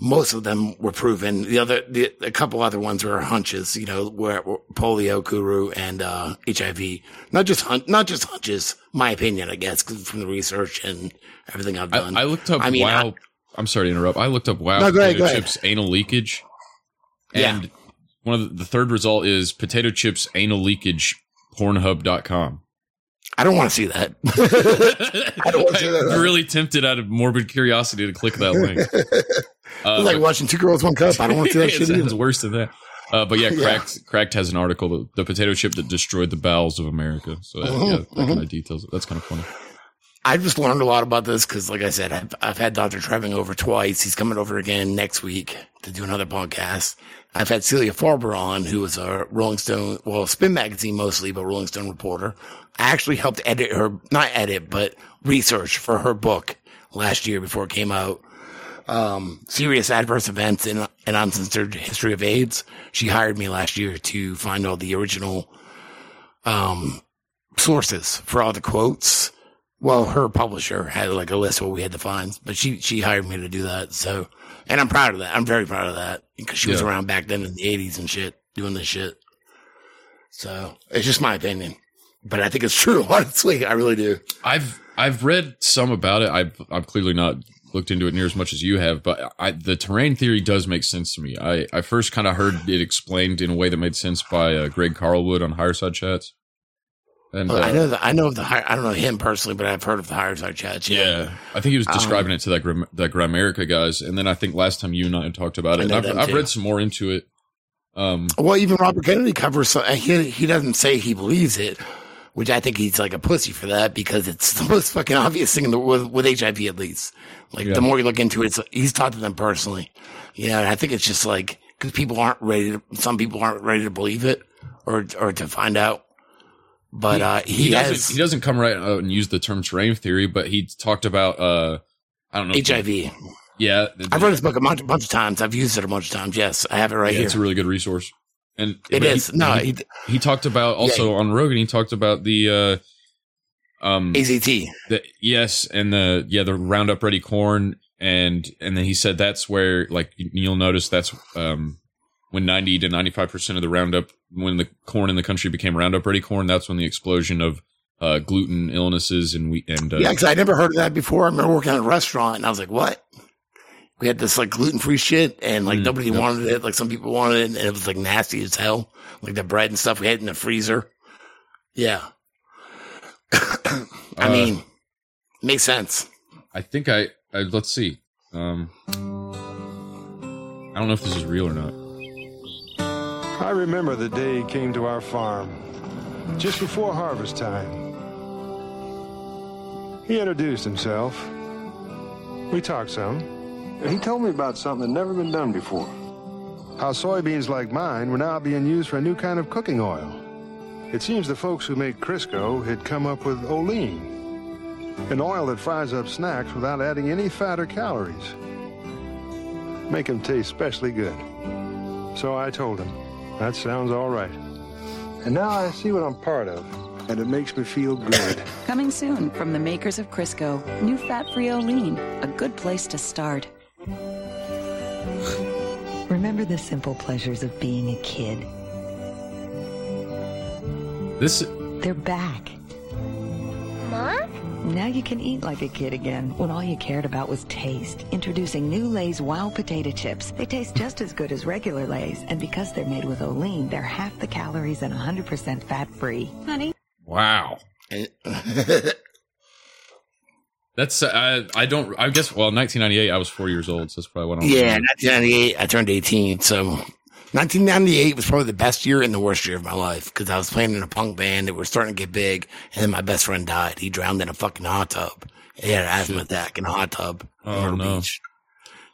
most of them were proven. The other, the, a couple other ones were hunches. You know, were, were polio, Kuru, and uh, H I V. Not just hun- not just hunches. My opinion, I guess, cause from the research and everything I've done. I, I looked up. I mean, wow. I, I'm sorry to interrupt. I looked up wow no, potato ahead, chips anal leakage, and yeah. one of the, the third result is potato chips anal leakage. Pornhub dot com. I don't want to see that. I don't want to see that. I'm really tempted out of morbid curiosity to click that link. Uh, it's like watching Two Girls, One Cup. I don't want to see that shit. It sounds worse than that. Uh, but yeah, Cracked, yeah. Cracked has an article, the, the potato chip that destroyed the bowels of America. So that, mm-hmm, yeah, that mm-hmm. kind of details it. That's kind of funny. I just learned a lot about this because, like I said, I've, I've had Doctor Treving over twice. He's coming over again next week to do another podcast. I've had Celia Farber on, who was a Rolling Stone, well, Spin Magazine mostly, but Rolling Stone reporter. I actually helped edit her, not edit, but research for her book last year before it came out. Um, Serious Adverse Events in an Uncensored History of AIDS. She hired me last year to find all the original um, sources for all the quotes. Well, her publisher had like a list of what we had to find, but she, she hired me to do that. So, and I'm proud of that. I'm very proud of that because she yeah. was around back then in the eighties and shit, doing this shit. So it's just my opinion, but I think it's true. Honestly, I really do. I've, I've read some about it. I've, I've clearly not looked into it near as much as you have, but I, the terrain theory does make sense to me. I, I first kind of heard it explained in a way that made sense by uh, Greg Carlwood on Higher Side Chats. And, well, uh, I know the, I know of the I don't know him personally, but I've heard of the Higher Side Chats. Yeah. yeah, I think he was describing um, it to that Gram, that Grammarica guys, and then I think last time you and I talked about it, I've, I've read some more into it. Um, well, even Robert Kennedy covers. He he doesn't say he believes it, which I think he's like a pussy for that because it's the most fucking obvious thing in the with, with H I V at least. Like yeah. the more you look into it, it's, he's talked to them personally. You know, and I think it's just like because people aren't ready. To, some people aren't ready to believe it or or to find out. But uh, he, he, has, doesn't, he doesn't come right out and use the term terrain theory, but he talked about, uh, I don't know. H I V. He, yeah. I've read his book a bunch, bunch of times. I've used it a bunch of times. Yes, I have it right yeah, here. It's a really good resource. And It is. He, no, he, he, he talked about also yeah, on Rogan, he talked about the uh, um, A Z T. The, yes. And the, yeah, the Roundup Ready corn. And, and then he said that's where, like, you'll notice that's um, when ninety to ninety-five percent of the Roundup, when the corn in the country became Roundup Ready corn, that's when the explosion of uh, gluten illnesses and wheat. And, uh, yeah, because I never heard of that before. I remember working at a restaurant, and I was like, what? We had this, like, gluten-free shit, and, like, mm, nobody no. wanted it. Like, some people wanted it, and it was, like, nasty as hell. Like, the bread and stuff we had in the freezer. Yeah. I uh, mean, makes sense. I think I, I let's see. Um, I don't know if this is real or not. I remember the day he came to our farm, just before harvest time. He introduced himself. We talked some. He told me about something that never been done before. How soybeans like mine were now being used for a new kind of cooking oil. It seems the folks who make Crisco had come up with Olean, an oil that fries up snacks without adding any fat or calories. Make them taste specially good. So I told him. That sounds all right. And now I see what I'm part of, and it makes me feel good. Coming soon from the makers of Crisco, new fat-free Olean, a good place to start. Remember the simple pleasures of being a kid. This... They're back. Mom? Now you can eat like a kid again, when all you cared about was taste. Introducing new Lay's Wild Potato Chips. They taste just as good as regular Lay's, and because they're made with Olean, they're half the calories and one hundred percent fat-free. Honey? Wow. That's, uh, I, I don't, I guess, well, nineteen ninety-eight, I was four years old, so that's probably what I'm Yeah, nineteen ninety-eight, I turned eighteen, so nineteen ninety-eight was probably the best year and the worst year of my life because I was playing in a punk band that was starting to get big, and then my best friend died. He drowned in a fucking hot tub. He had an asthma attack in a hot tub. Oh, no. Beach.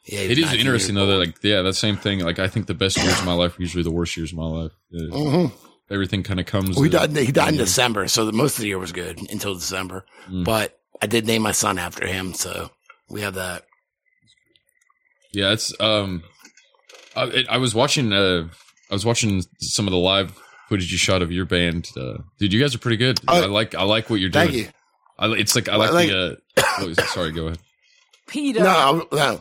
Yeah, it is interesting, though, that, like, yeah, that same thing. Like, I think the best years of my life are usually the worst years of my life. Yeah. Mm-hmm. Everything kind of comes. Well, he died, he died in December, so the, most of the year was good until December. Mm. But I did name my son after him, so we have that. Yeah, it's. Um, I, it, I was watching. Uh, I was watching some of the live footage you shot of your band, uh, dude. You guys are pretty good. Uh, I like. I like what you're doing. Thank you. I, it's like I like, like the. Uh, oh, sorry, go ahead. Peter. No, no.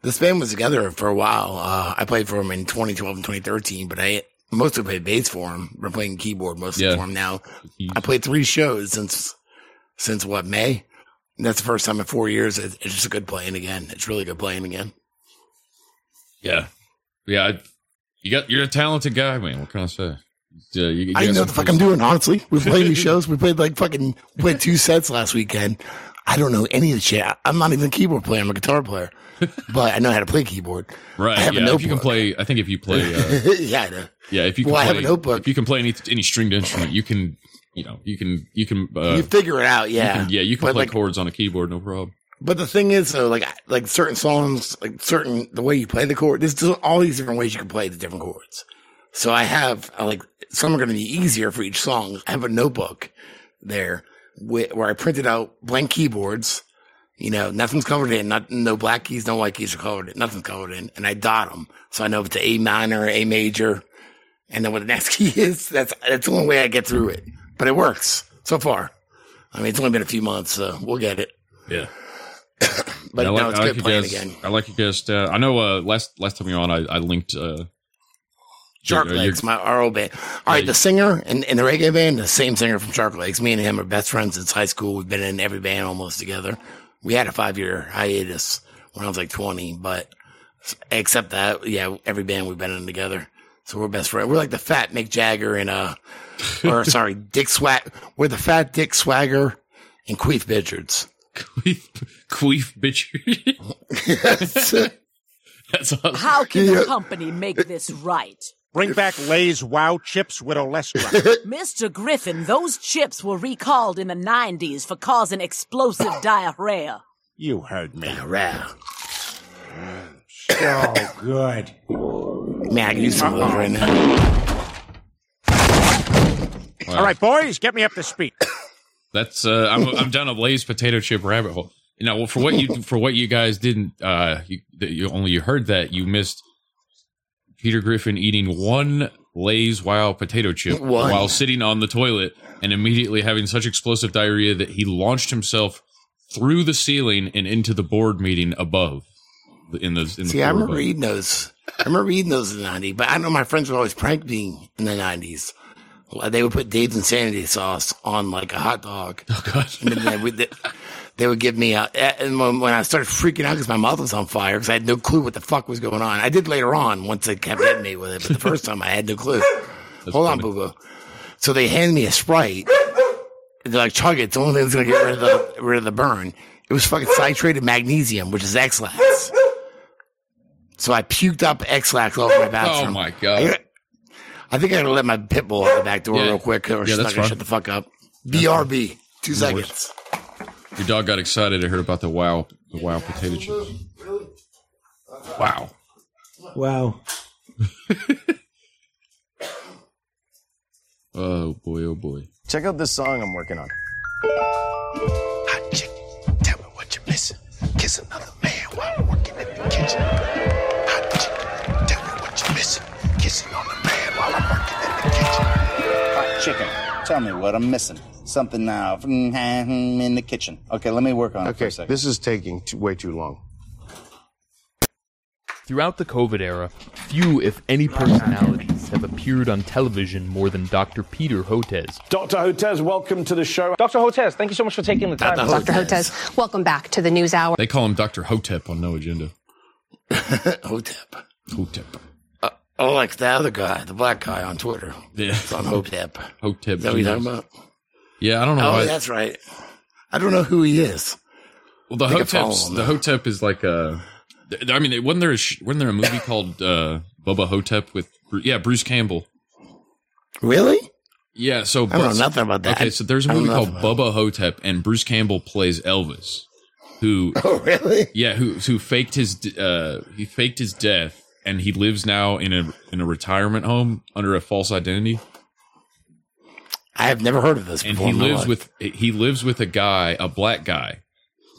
This band was together for a while. Uh, I played for him in twenty twelve and twenty thirteen, but I. Mostly played bass for him. We're playing keyboard mostly yeah. for him now. I played three shows since, since what, May? And that's the first time in four years. It's just good playing again. It's really good playing again. Yeah. Yeah. I, you got, you're a talented guy, man. What can I say? Yeah, you, you I know what the fuck I'm doing, honestly. We played these shows. We played like fucking, we played two sets last weekend. I don't know any of the shit. I'm not even a keyboard player. I'm a guitar player. But I know how to play keyboard. Right. I have yeah. a notebook. If you can play, I think if you play. Uh, yeah, I know. Yeah, if you can well, play, I have a notebook. If you can play any any stringed instrument, you can, you know, you can, you can. Uh, you figure it out, yeah. You can, yeah, you can but play like, chords on a keyboard, no problem. But the thing is, though, like, like certain songs, like certain, the way you play the chord, there's all these different ways you can play the different chords. So I have, like, some are going to be easier for each song. I have a notebook there where I printed out blank keyboards. You know, nothing's covered in. Not, no black keys, no white keys are covered in. Nothing's covered in. And I dot them. So I know if it's A minor, A major, and then what the next key is. That's that's the only way I get through it. But it works so far. I mean, it's only been a few months, so we'll get it. Yeah. But like, no, it's like good playing guys, again. I like you guys. Uh, I know uh, last last time you were on, I, I linked uh, Shark your, Legs, your, my R O band. All right, the singer in, in the reggae band, the same singer from Shark Legs. Me and him are best friends since high school. We've been in every band almost together. We had a five-year hiatus when I was like twenty, but except that, yeah, every band we've been in together. So we're best friends. We're like the fat Mick Jagger and, uh, or sorry, Dick Swag. We're the fat Dick Swagger and Queef Bitchards. Queef, Queef Bitchard. That's awesome. How can the company make this right? Bring back Lay's Wow Chips with Olestra. Mister Griffin, those chips were recalled in the nineties for causing explosive diarrhea. You heard me. Diarrhea. So good. Man, I can use some of those right now. Wow. All right, boys, get me up to speed. That's uh, I'm I'm down a Lay's potato chip rabbit hole. You know, well, for what you for what you guys didn't uh, you, you only you heard that you missed. Peter Griffin eating one Lay's Wild Potato Chip one. While sitting on the toilet and immediately having such explosive diarrhea that he launched himself through the ceiling and into the board meeting above. In the, in the See, I remember above. eating those. I remember eating those in the nineties, but I know my friends would always prank me in the nineties. They would put Dave's Insanity sauce on like a hot dog. Oh, God. And then they would, they would give me a, and when, when I started freaking out because my mouth was on fire because I had no clue what the fuck was going on. I did later on once they kept hitting me with it, but the first time I had no clue. That's Hold funny. on, boo-boo. So they handed me a Sprite. They're like, chug it. It's the only thing that's going to get rid of, the, rid of the burn. It was fucking citrated magnesium, which is X-Lax. So I puked up X-Lax all over my bathroom. Oh, my God. I, I think I got to let my pit bull out the back door yeah. real quick or she's not going to shut the fuck up. B R B. Two seconds. Your dog got excited. I heard about the wow, the wow potato chips. Wow, wow. Oh boy, oh boy. Check out this song I'm working on. Hot chick, tell me what you're missing. Kiss another man while I'm working in the kitchen. Hot chick, tell me what you're missing. Kiss another man while I'm working in the kitchen. Hot chicken, tell me what I'm missing. Something now in the kitchen. Okay, let me work on it okay, for a second. This is taking too, way too long. Throughout the COVID era, few, if any, personalities have appeared on television more than Doctor Peter Hotez. Doctor Hotez, welcome to the show. Doctor Hotez, thank you so much for taking the time. Doctor Hotez, welcome back to the News Hour. They call him Doctor Hotep on No Agenda. Hotep. Hotep. Oh, uh, like the other guy, the black guy on Twitter. Yeah. It's on Hotep. Hotep. Is that what you're talking about? Yeah, I don't know. Oh, why. That's right. I don't know who he is. Well, the Hotep, the Hotep is like a. I mean, wasn't there a wasn't there a movie called uh, Bubba Hotep with, yeah, Bruce Campbell. Really? Yeah. So I don't know nothing about that. Okay, so there's a movie called Bubba Hotep, and Bruce Campbell plays Elvis, who oh really? Yeah, who who faked his uh he faked his death, and he lives now in a in a retirement home under a false identity. I have never heard of this before. And he lives with he lives with a guy, a black guy,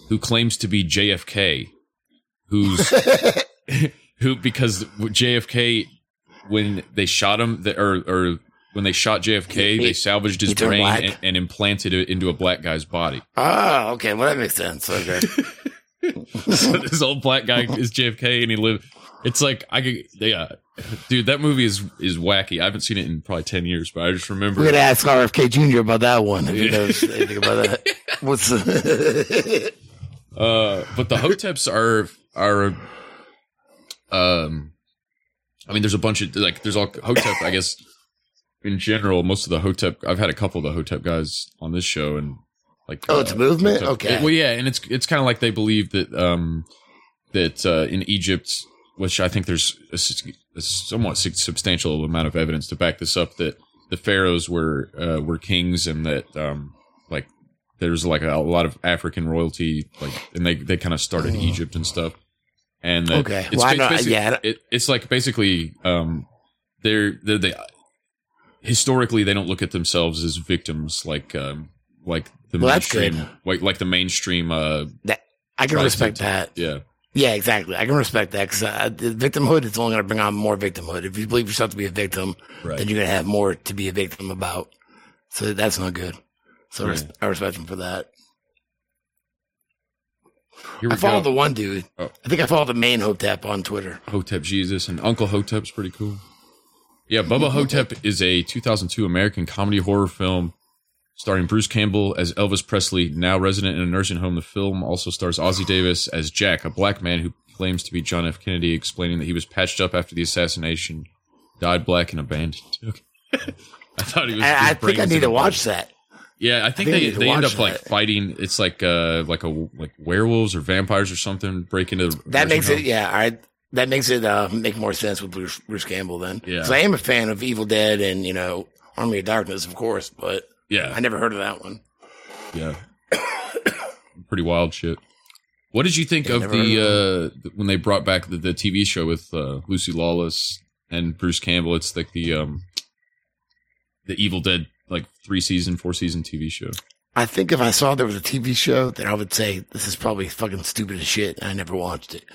who claims to be J F K, who's who because J F K, when they shot him, or or when they shot J F K, he, they salvaged his brain and, and implanted it into a black guy's body. Oh, okay. Well, that makes sense. Okay. So this old black guy is J F K, and he lives. It's like I could, yeah, dude. That movie is is wacky. I haven't seen it in probably ten years, but I just remember. We're gonna ask R F K Junior about that one. If yeah. He knows anything about that. What's the? uh, but the Hoteps are are, um, I mean, there's a bunch of like, there's all Hotep, I guess. In general, most of the Hotep, I've had a couple of the Hotep guys on this show, and like, oh, it's uh, a movement. Hotep. Okay, it, well, yeah, and it's it's kind of like they believe that um that uh, in Egypt, which I think there's a, a somewhat substantial amount of evidence to back this up, that the pharaohs were uh, were kings, and that um like there's like a, a lot of African royalty, like, and they they kind of started oh. Egypt and stuff, and that okay, it's, well, it's, yeah, it, it's like basically um they're they're they. Historically, they don't look at themselves as victims, like um, like the well, mainstream, like, like the mainstream. Uh, that, I can respect that. Yeah, yeah, exactly. I can respect that because uh, victimhood is only going to bring on more victimhood. If you believe yourself to be a victim, right, then you're going to have more to be a victim about. So that's not good. So right. I respect him for that. I follow go. the one dude. Oh. I think I follow the main Hotep on Twitter. Hotep Jesus and Uncle Hotep's pretty cool. Yeah, Bubba Hotep is a two thousand two American comedy horror film starring Bruce Campbell as Elvis Presley, now resident in a nursing home. The film also stars Ozzie Davis as Jack, a black man who claims to be John F. Kennedy, explaining that he was patched up after the assassination, died black, and abandoned. I thought he was. I, I think I need to watch that. Yeah, I think, I think they, they end up that. like fighting. It's like uh like a like werewolves or vampires or something break into. The that makes home. it yeah. All right. That makes it uh, make more sense with Bruce, Bruce Campbell then. Yeah. So I am a fan of Evil Dead and, you know, Army of Darkness, of course, but yeah, I never heard of that one. Yeah. Pretty wild shit. What did you think yeah, of the – uh, when they brought back the, the T V show with uh, Lucy Lawless and Bruce Campbell? It's like the um, the Evil Dead, like, three-season, four-season T V show. I think if I saw there was a T V show, then I would say this is probably fucking stupid as shit, and I never watched it.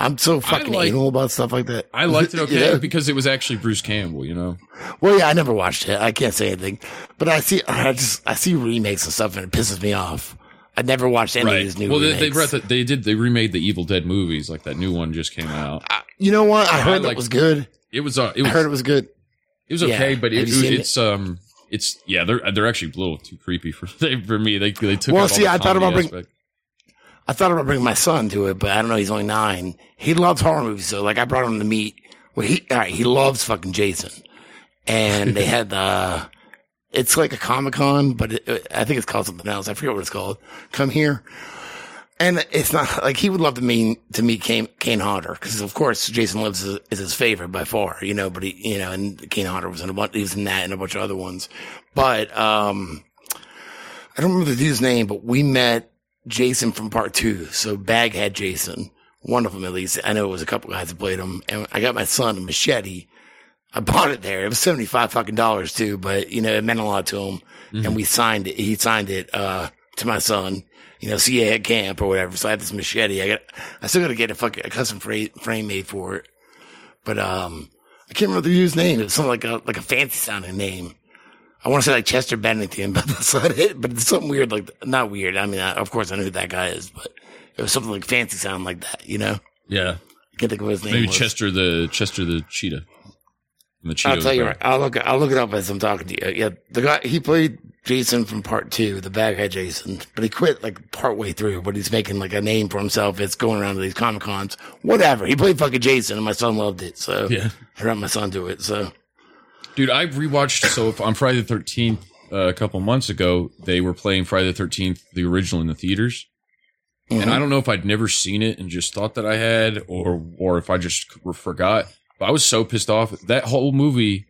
I'm so fucking like, anal about stuff like that. I liked it okay yeah. because it was actually Bruce Campbell, you know? Well, yeah, I never watched it. I can't say anything. But I see I just I see remakes and stuff, and it pisses me off. I never watched any right. of these new well, remakes. Well, they, they, they did. They remade the Evil Dead movies. Like, that new one just came out. I, you know what? I heard I, like, it was good. It was, uh, it was. I heard it was good. It was okay, yeah. but it, it, it's... It? um. It's yeah, they're they're actually a little too creepy for they, for me. They they took. Well, out see, all the I thought about bringing, I thought about bringing my son to it, but I don't know. He's only nine. He loves horror movies, so like I brought him to meet. Well, he all right, he loves fucking Jason, and they had the. It's like a Comic Con, but it, it, I think it's called something else. I forget what it's called. Come here, and it's not like he would love to meet to meet Kane, Kane Hodder because of course Jason Lives is, is his favorite by far, you know. But he, you know, and Kane Hodder was in a bunch. He was in that and a bunch of other ones. But um, I don't remember the dude's name, but we met Jason from part two. So Baghead Jason, one of them at least. I know it was a couple guys that played him, and I got my son a machete. I bought it there. It was seventy five fucking dollars too, but you know it meant a lot to him, mm-hmm. and we signed it. He signed it uh, to my son. You know, C A at camp or whatever. So I have this machete. I got, I still got to get a fucking a custom frame made for it. But um, I can't remember the dude's name. It was something like a like a fancy sounding name. I want to say like Chester Bennington, but that's not it. But it's something weird, like not weird. I mean, I, of course I know who that guy is, but it was something like fancy sound like that. You know? Yeah. I can't think of what his name. Maybe was. Chester the Chester the cheetah. The cheetah I'll tell you. Right. I'll look. I'll look it up as I'm talking to you. Yeah, the guy he played. Jason from part two, the bad guy Jason, but he quit like partway through, but he's making like a name for himself. It's going around to these Comic Cons, whatever. He played fucking Jason and my son loved it. So yeah. I brought my son to it. So dude, I rewatched. So if, on Friday the thirteenth, uh, a couple months ago, they were playing Friday the thirteenth, the original in the theaters. Mm-hmm. And I don't know if I'd never seen it and just thought that I had, or, or if I just forgot, I was so pissed off. That whole movie,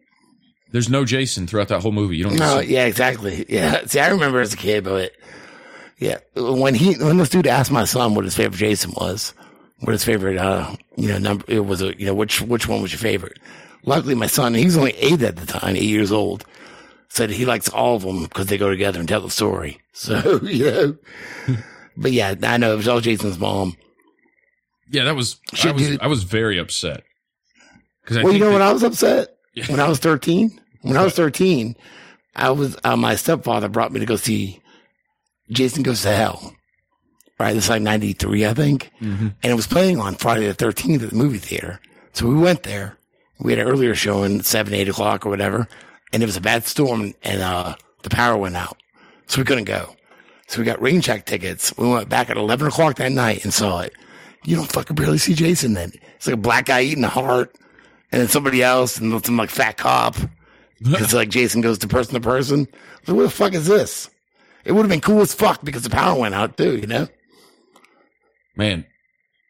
there's no Jason throughout that whole movie. You don't know. No, yeah, exactly. Yeah. See, I remember as a kid, but yeah, when he, when this dude asked my son what his favorite Jason was, what his favorite, uh, you know, number, it was a, you know, which, which one was your favorite? Luckily, my son, he's only eight at the time, eight years old, said he likes all of them because they go together and tell the story. So, you know, but yeah, I know it was all Jason's mom. Yeah, that was, she, I was, dude, I was very upset. I well, you know, they, when I was upset, yeah. when I was thirteen, when I was thirteen, I was, uh, my stepfather brought me to go see Jason Goes to Hell. Right. It's like ninety-three, I think. Mm-hmm. And it was playing on Friday the thirteenth at the movie theater. So we went there. We had an earlier showing, seven, eight o'clock or whatever. And it was a bad storm and, uh, the power went out. So we couldn't go. So we got rain check tickets. We went back at eleven o'clock that night and saw it. You don't fucking barely see Jason then. It's like a black guy eating a heart. And then somebody else, and some like fat cop. It's like Jason goes to person to person. Like, what the fuck is this? It would have been cool as fuck because the power went out too, you know? Man.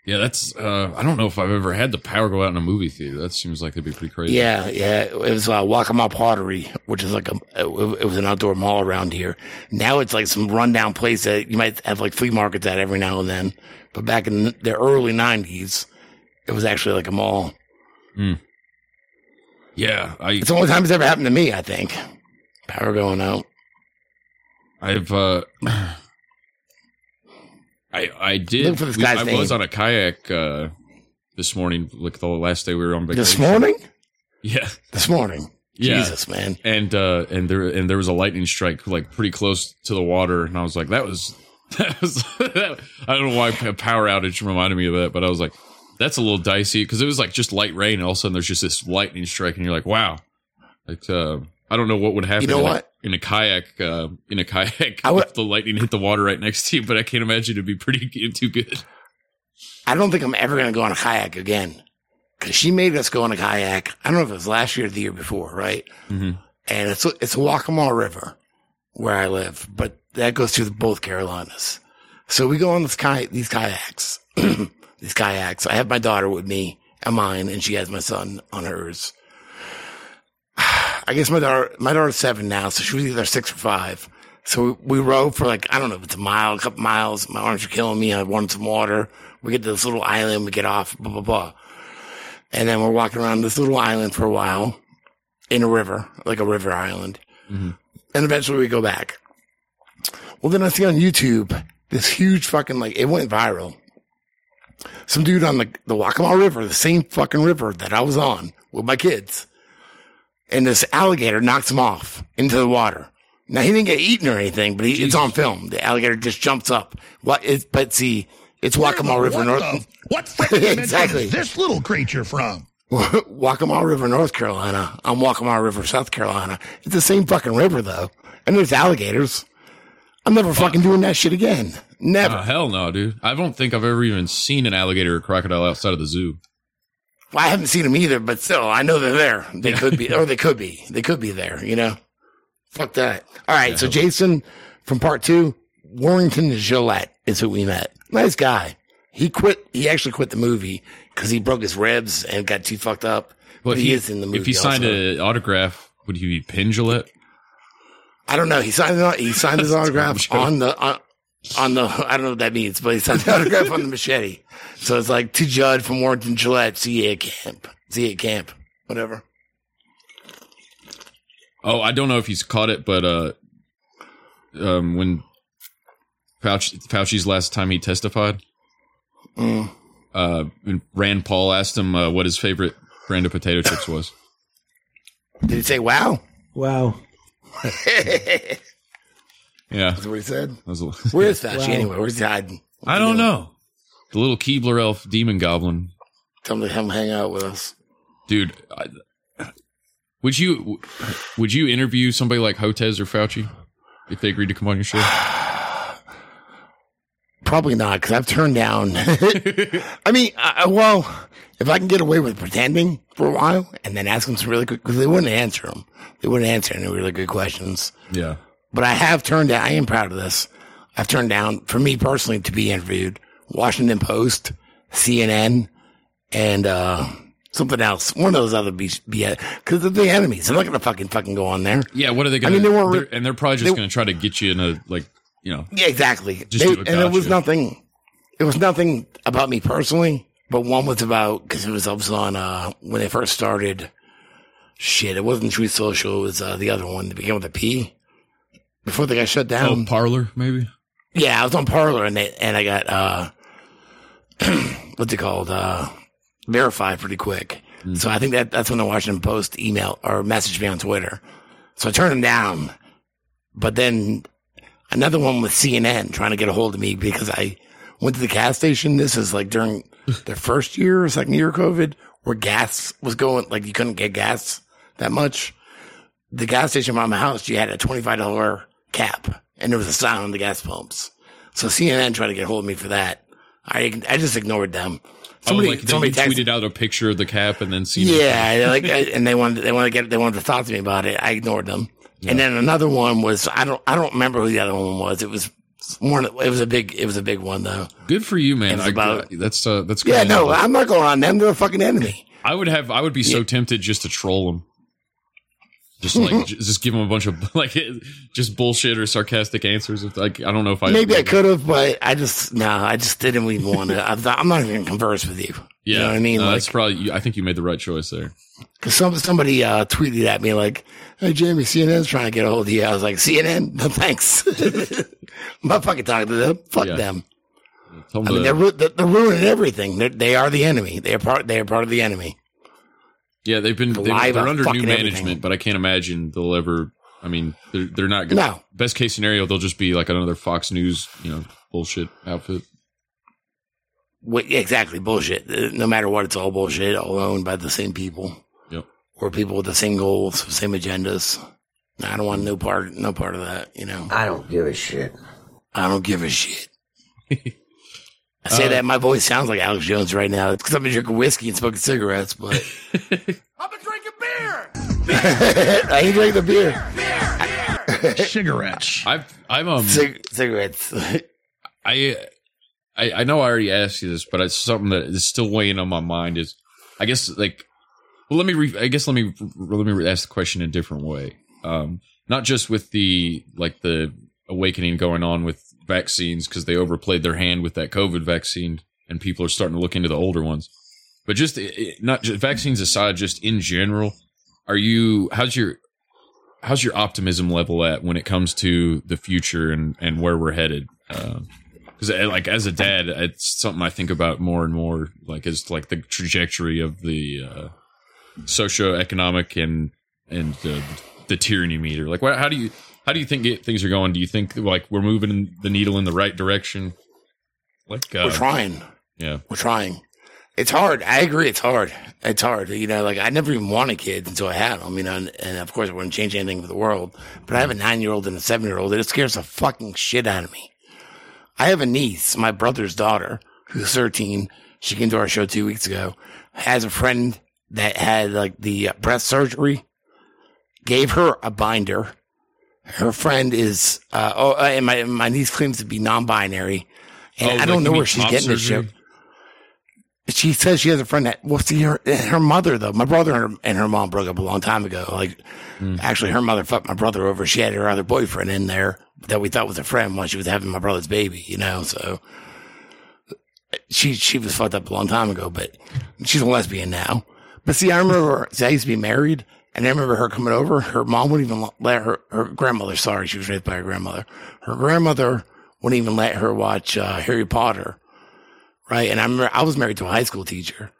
Yeah, that's, uh, I don't know if I've ever had the power go out in a movie theater. That seems like it'd be pretty crazy. Yeah, yeah. It was uh, Waccamaw Pottery, which is like a, it was an outdoor mall around here. Now it's like some rundown place that you might have like flea markets at every now and then. But back in the early nineties, it was actually like a mall. Mm. Yeah, I, it's the only time it's ever happened to me, I think. Power going out. I've uh, I I did. For this we, I name. was on a kayak uh, this morning. Like the last day we were on vacation. This morning. Yeah, this morning. Yeah. Jesus, man. And uh, and there and there was a lightning strike like pretty close to the water, and I was like, that was that was. I don't know why a power outage reminded me of that, but I was like. That's a little dicey because it was like just light rain. And all of a sudden, there's just this lightning strike, and you're like, "Wow!" Like, uh, I don't know what would happen. You know in, what? A, in a kayak, uh, in a kayak, I would, if the lightning hit the water right next to you. But I can't imagine it'd be pretty too good. I don't think I'm ever going to go on a kayak again because she made us go on a kayak. I don't know if it was last year or the year before, right? Mm-hmm. And it's it's Waccamaw River where I live, but that goes through both Carolinas. So we go on this kay- these kayaks. These kayaks. I have my daughter with me and mine, and she has my son on hers. I guess my daughter, my daughter's seven now, so she was either six or five. So we, we rode for like, I don't know if it's a mile, a couple miles. My arms are killing me. I wanted some water. We get to this little island. We get off, blah, blah, blah. And then we're walking around this little island for a while in a river, like a river island. Mm-hmm. And eventually we go back. Well, then I see on YouTube this huge fucking, like, it went viral. Some dude on the, the Waccamaw River, the same fucking river that I was on with my kids. And this alligator knocks him off into the water. Now, he didn't get eaten or anything, but he, it's on film. The alligator just jumps up. What is, but see, it's Waccamaw River. What, North, what freaking exactly. is this little creature from? Waccamaw River, North Carolina. I'm Waccamaw River, South Carolina. It's the same fucking river, though. And there's alligators. I'm never fucking doing that shit again. Never. Uh, hell no, dude. I don't think I've ever even seen an alligator or crocodile outside of the zoo. Well, I haven't seen them either, but still, I know they're there. They yeah. could be, or they could be. They could be there, you know? Fuck that. All right, yeah, so Jason from part two, Warrington Gillette is who we met. Nice guy. He quit. He actually quit the movie because he broke his ribs and got too fucked up. Well, but he, he is in the movie. If he signed an autograph, would he be Penn Gillette? I don't know. He signed it, he signed his autograph on the on, on the I don't know what that means, but he signed the autograph on the machete. So it's like to Judd from Warrington Gillette. See you at camp. See you at camp. Whatever. Oh, I don't know if he's caught it, but uh, um, when Fauci, Fauci's last time he testified, mm. uh, Rand Paul asked him uh, what his favorite brand of potato chips was. Did he say wow? Wow. Yeah, that's what he said. Where is Fauci wow. anyway? Where's he hiding? What I do don't you know? know. The little Keebler elf demon goblin. Come to him, hang out with us, dude. I, would you would you interview somebody like Hotez or Fauci if they agreed to come on your show? Probably not, because I've turned down. I mean, I, well, if I can get away with pretending for a while and then ask them some really good, because they wouldn't answer them. They wouldn't answer any really good questions. Yeah. But I have turned down, I am proud of this. I've turned down, for me personally, to be interviewed, Washington Post, C N N, and uh, Something else. One of those other beach, yeah, because they're the enemies. They're not going to fucking fucking go on there. Yeah, what are they going to do? I mean, they weren't. They're, and they're probably just going to try to get you in a, like, you know. Yeah, exactly. Just they, and it was you. nothing. It was nothing about me personally, but one was about, because it was, I was on, uh, when they first started, shit, it wasn't Truth Social, it was uh, the other one that began with a P. Before they got shut down. Oh, Parler, maybe? Yeah, I was on Parler, and they, and I got, uh, what's it called? Uh, verify pretty quick. Mm-hmm. So I think that that's when the Washington Post email or messaged me on Twitter. So I turned them down. But then another one with C N N trying to get a hold of me because I went to the gas station. This is like during their first year or second year of COVID where gas was going, like you couldn't get gas that much. The gas station by my house, you had a twenty-five dollars cap and there was a sign on the gas pumps. So C N N tried to get a hold of me for that. I I just ignored them. Somebody, oh, like somebody they tweeted out a picture of the cap and then seen yeah, it. Yeah, like, and they wanted they wanted to get they wanted to talk to me about it. I ignored them. Yeah. And then another one was I don't I don't remember who the other one was. It was more. It was a big it was a big one though. Good for you, man. I, about, that's uh, that's yeah. No, like, I'm not going on them. They're a fucking enemy. I would have I would be so yeah. tempted just to troll them. Just like just give them a bunch of like just bullshit or sarcastic answers. If, like I don't know if I maybe I could have, but I just no, nah, I just didn't even want to. I'm not, not going to converse with you. Yeah, you know what I mean. No, like, that's probably. I think you made the right choice there. Because some somebody uh, tweeted at me like, "Hey Jamie, C N N's trying to get a hold of you." I was like, "C N N, no thanks. I'm not fucking talking to them. Fuck yeah. them. Tell them." I mean, they're, ru- they're ruining everything. They're, they are the enemy. They are part. They are part of the enemy. Yeah, they've been, they've, they're under new management, everything. But I can't imagine they'll ever, I mean, they're, they're not going to, no. Best case scenario, they'll just be like another Fox News, you know, bullshit outfit. Well, yeah, exactly, bullshit. No matter what, it's all bullshit, all owned by the same people. Yep. Or people with the same goals, same agendas. I don't want no part, no part of that, you know. I don't give a shit. I don't give a shit. I say uh, that, my voice sounds like Alex Jones right now. It's because I've been drinking whiskey and smoking cigarettes, but... I've been drinking beer! beer, beer I ain't drinking beer. Beer, beer, beer. Cigarettes. I've, I'm, um... Cig- cigarettes. I, I I know I already asked you this, but it's something that is still weighing on my mind is, I guess, like... Well, let me... Re- I guess let me let me ask the question in a different way. Um, not just with the, like, the awakening going on with vaccines because they overplayed their hand with that COVID vaccine and people are starting to look into the older ones, but just it, not just vaccines aside, just in general, are you, how's your, how's your optimism level at when it comes to the future and, and where we're headed? Um, cause I, like as a dad, it's something I think about more and more, like as like the trajectory of the, uh, socioeconomic and, and uh, the tyranny meter. Like what, how do you, How do you think things are going? Do you think like we're moving the needle in the right direction? Like uh, we're trying. Yeah, we're trying. It's hard. I agree. It's hard. It's hard. You know, like I never even wanted kids until I had them. You know, and, and of course, I wouldn't change anything for the world. But I have a nine-year-old and a seven-year-old, and it scares the fucking shit out of me. I have a niece, my brother's daughter, who's thirteen. She came to our show two weeks ago. Has a friend that had like the breast surgery. Gave her a binder. Her friend is, uh, oh, and my my niece claims to be non-binary, and oh, I don't like know where she's getting this shit. She says she has a friend that, well, see, her her mother, though, my brother and her, and her mom broke up a long time ago. Like, mm. actually, her mother fucked my brother over. She had her other boyfriend in there that we thought was a friend while she was having my brother's baby, you know, so she she was fucked up a long time ago, but she's a lesbian now. But see, I remember, see, I used to be married. And I remember her coming over. Her mom wouldn't even let her, her grandmother, sorry, she was raised by her grandmother. Her grandmother wouldn't even let her watch uh, Harry Potter, right? And I remember I was married to a high school teacher.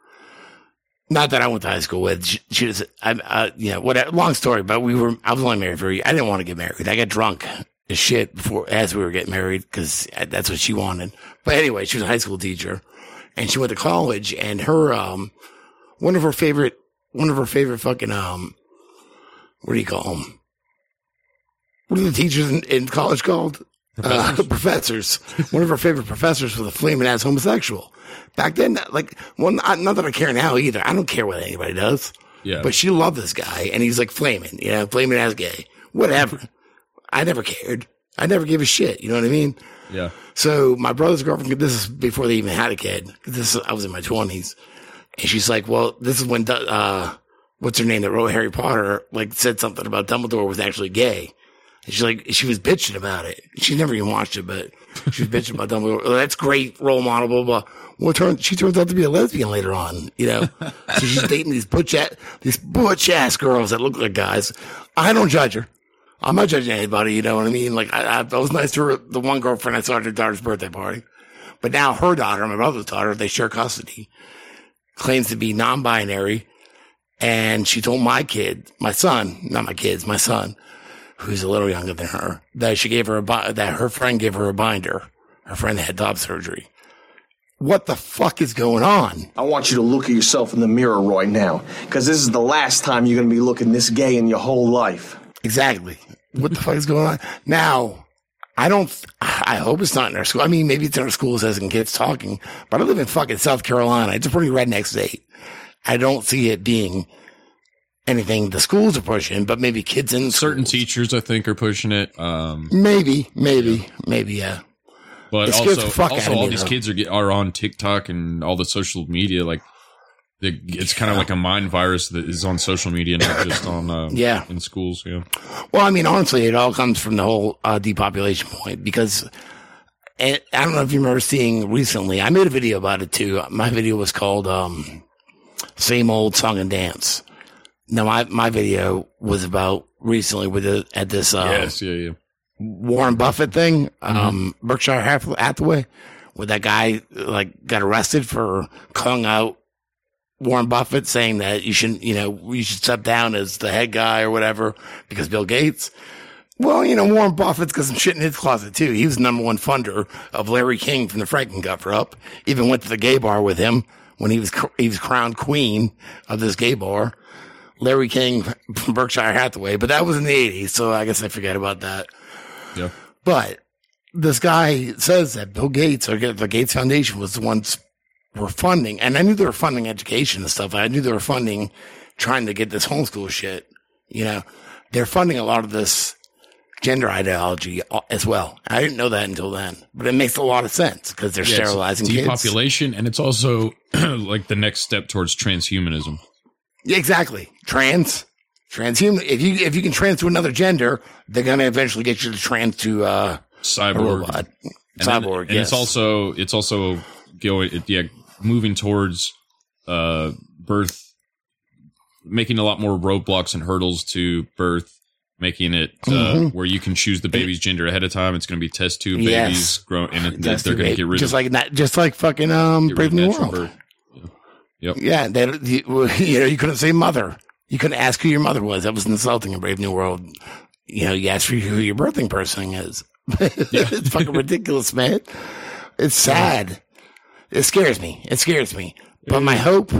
Not that I went to high school with. She, she was, I, uh, you know, what, long story, but we were, I was only married for a year. I didn't want to get married. I got drunk as shit before, as we were getting married because that's what she wanted. But anyway, she was a high school teacher and she went to college and her, um, one of her favorite, one of her favorite fucking, um, what do you call them? What are the teachers in, in college called? Professors. Uh, professors. One of her favorite professors was a flaming ass homosexual. Back then, like, well, not, not that I care now either. I don't care what anybody does. Yeah. But she loved this guy, and he's like flaming, you know, flaming ass gay. Whatever. I never cared. I never gave a shit. You know what I mean? Yeah. So my brother's girlfriend, this is before they even had a kid. This is, I was in my twenties. And she's like, well, this is when, uh, what's her name that wrote Harry Potter, like said something about Dumbledore was actually gay. And she's like, she was bitching about it. She never even watched it, but she was bitching about Dumbledore. Oh, that's great, role model, blah, blah, blah. Well, turn, she turns out to be a lesbian later on, you know? So she's dating these butch ass, these butch ass girls that look like guys. I don't judge her. I'm not judging anybody, you know what I mean? Like, I, I, I was nice to her, the one girlfriend I saw at her daughter's birthday party. But now her daughter, my brother's daughter, they share custody, claims to be non-binary. And she told my kid, my son, not my kids, my son, who's a little younger than her, that she gave her a, that her friend gave her a binder. Her friend that had top surgery. What the fuck is going on? I want you to look at yourself in the mirror right now, because this is the last time you're going to be looking this gay in your whole life. Exactly. What the fuck is going on? Now, I don't, I hope it's not in our school. I mean, maybe it's in our schools as in kids talking, but I live in fucking South Carolina. It's a pretty redneck state. I don't see it being anything the schools are pushing, but maybe kids in certain schools. Teachers, I think, are pushing it. Um, maybe, maybe, maybe, yeah. But it's also, the also all me, these though. Kids are are on TikTok and all the social media. Like, they, it's kind of yeah. like a mind virus that is on social media, not just on uh, yeah in schools. Yeah. Well, I mean, honestly, it all comes from the whole uh, depopulation point, because and I don't know if you remember seeing recently. I made a video about it too. My video was called um, "Same Old Song and Dance." Now, my my video was about recently with the, at this. Uh, yes. Yeah. Yeah. Warren Buffett thing, um, mm-hmm. Berkshire Hathaway, where that guy like got arrested for calling out Warren Buffett, saying that you shouldn't, you know, you should step down as the head guy or whatever because Bill Gates. Well, you know, Warren Buffett's got some shit in his closet too. He was the number one funder of Larry King from the Franklin cover up. Even went to the gay bar with him when he was he was crowned queen of this gay bar. Larry King from Berkshire Hathaway, but that was in the eighties, so I guess I forget about that. Yeah. But this guy says that Bill Gates or the Gates Foundation was the ones were funding, and I knew they were funding education and stuff. I knew they were funding trying to get this homeschool shit. You know, they're funding a lot of this gender ideology as well. I didn't know that until then, but it makes a lot of sense because they're yeah, sterilizing it's depopulation, kids. And it's also like the next step towards transhumanism. Yeah, exactly. Trans. Transhuman. If you if you can trans to another gender, they're gonna eventually get you to trans to uh, cyborg. And cyborg. Then, yes. And it's also it's also going it, yeah moving towards uh, birth, making a lot more roadblocks and hurdles to birth, making it uh, mm-hmm. where you can choose the baby's gender ahead of time. It's going to be test tube babies yes. grow, and test they're going to get rid just of like that, just like fucking um, Brave New World. Birth. Yeah, yep. yeah they, you, you know, you couldn't say mother. You couldn't ask who your mother was. That was insulting in Brave New World. You know, you ask for who your birthing person is. It's fucking ridiculous, man. It's sad. It scares me. It scares me. But my hope,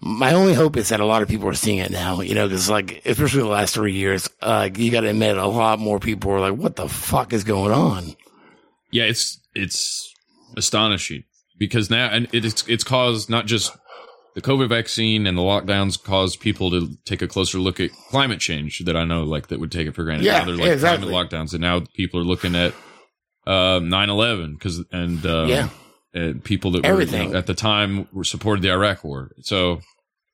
my only hope is that a lot of people are seeing it now, you know, because like, especially the last three years, uh, you got to admit a lot more people are like, what the fuck is going on? Yeah, it's, it's astonishing because now, and it's, it's caused not just, the COVID vaccine and the lockdowns caused people to take a closer look at climate change that I know, like, that would take it for granted. Yeah, now they're like yeah, exactly. Climate lockdowns, and now people are looking at uh, nine eleven because and um, yeah, and people that everything were, you know, at the time were supported the Iraq War. So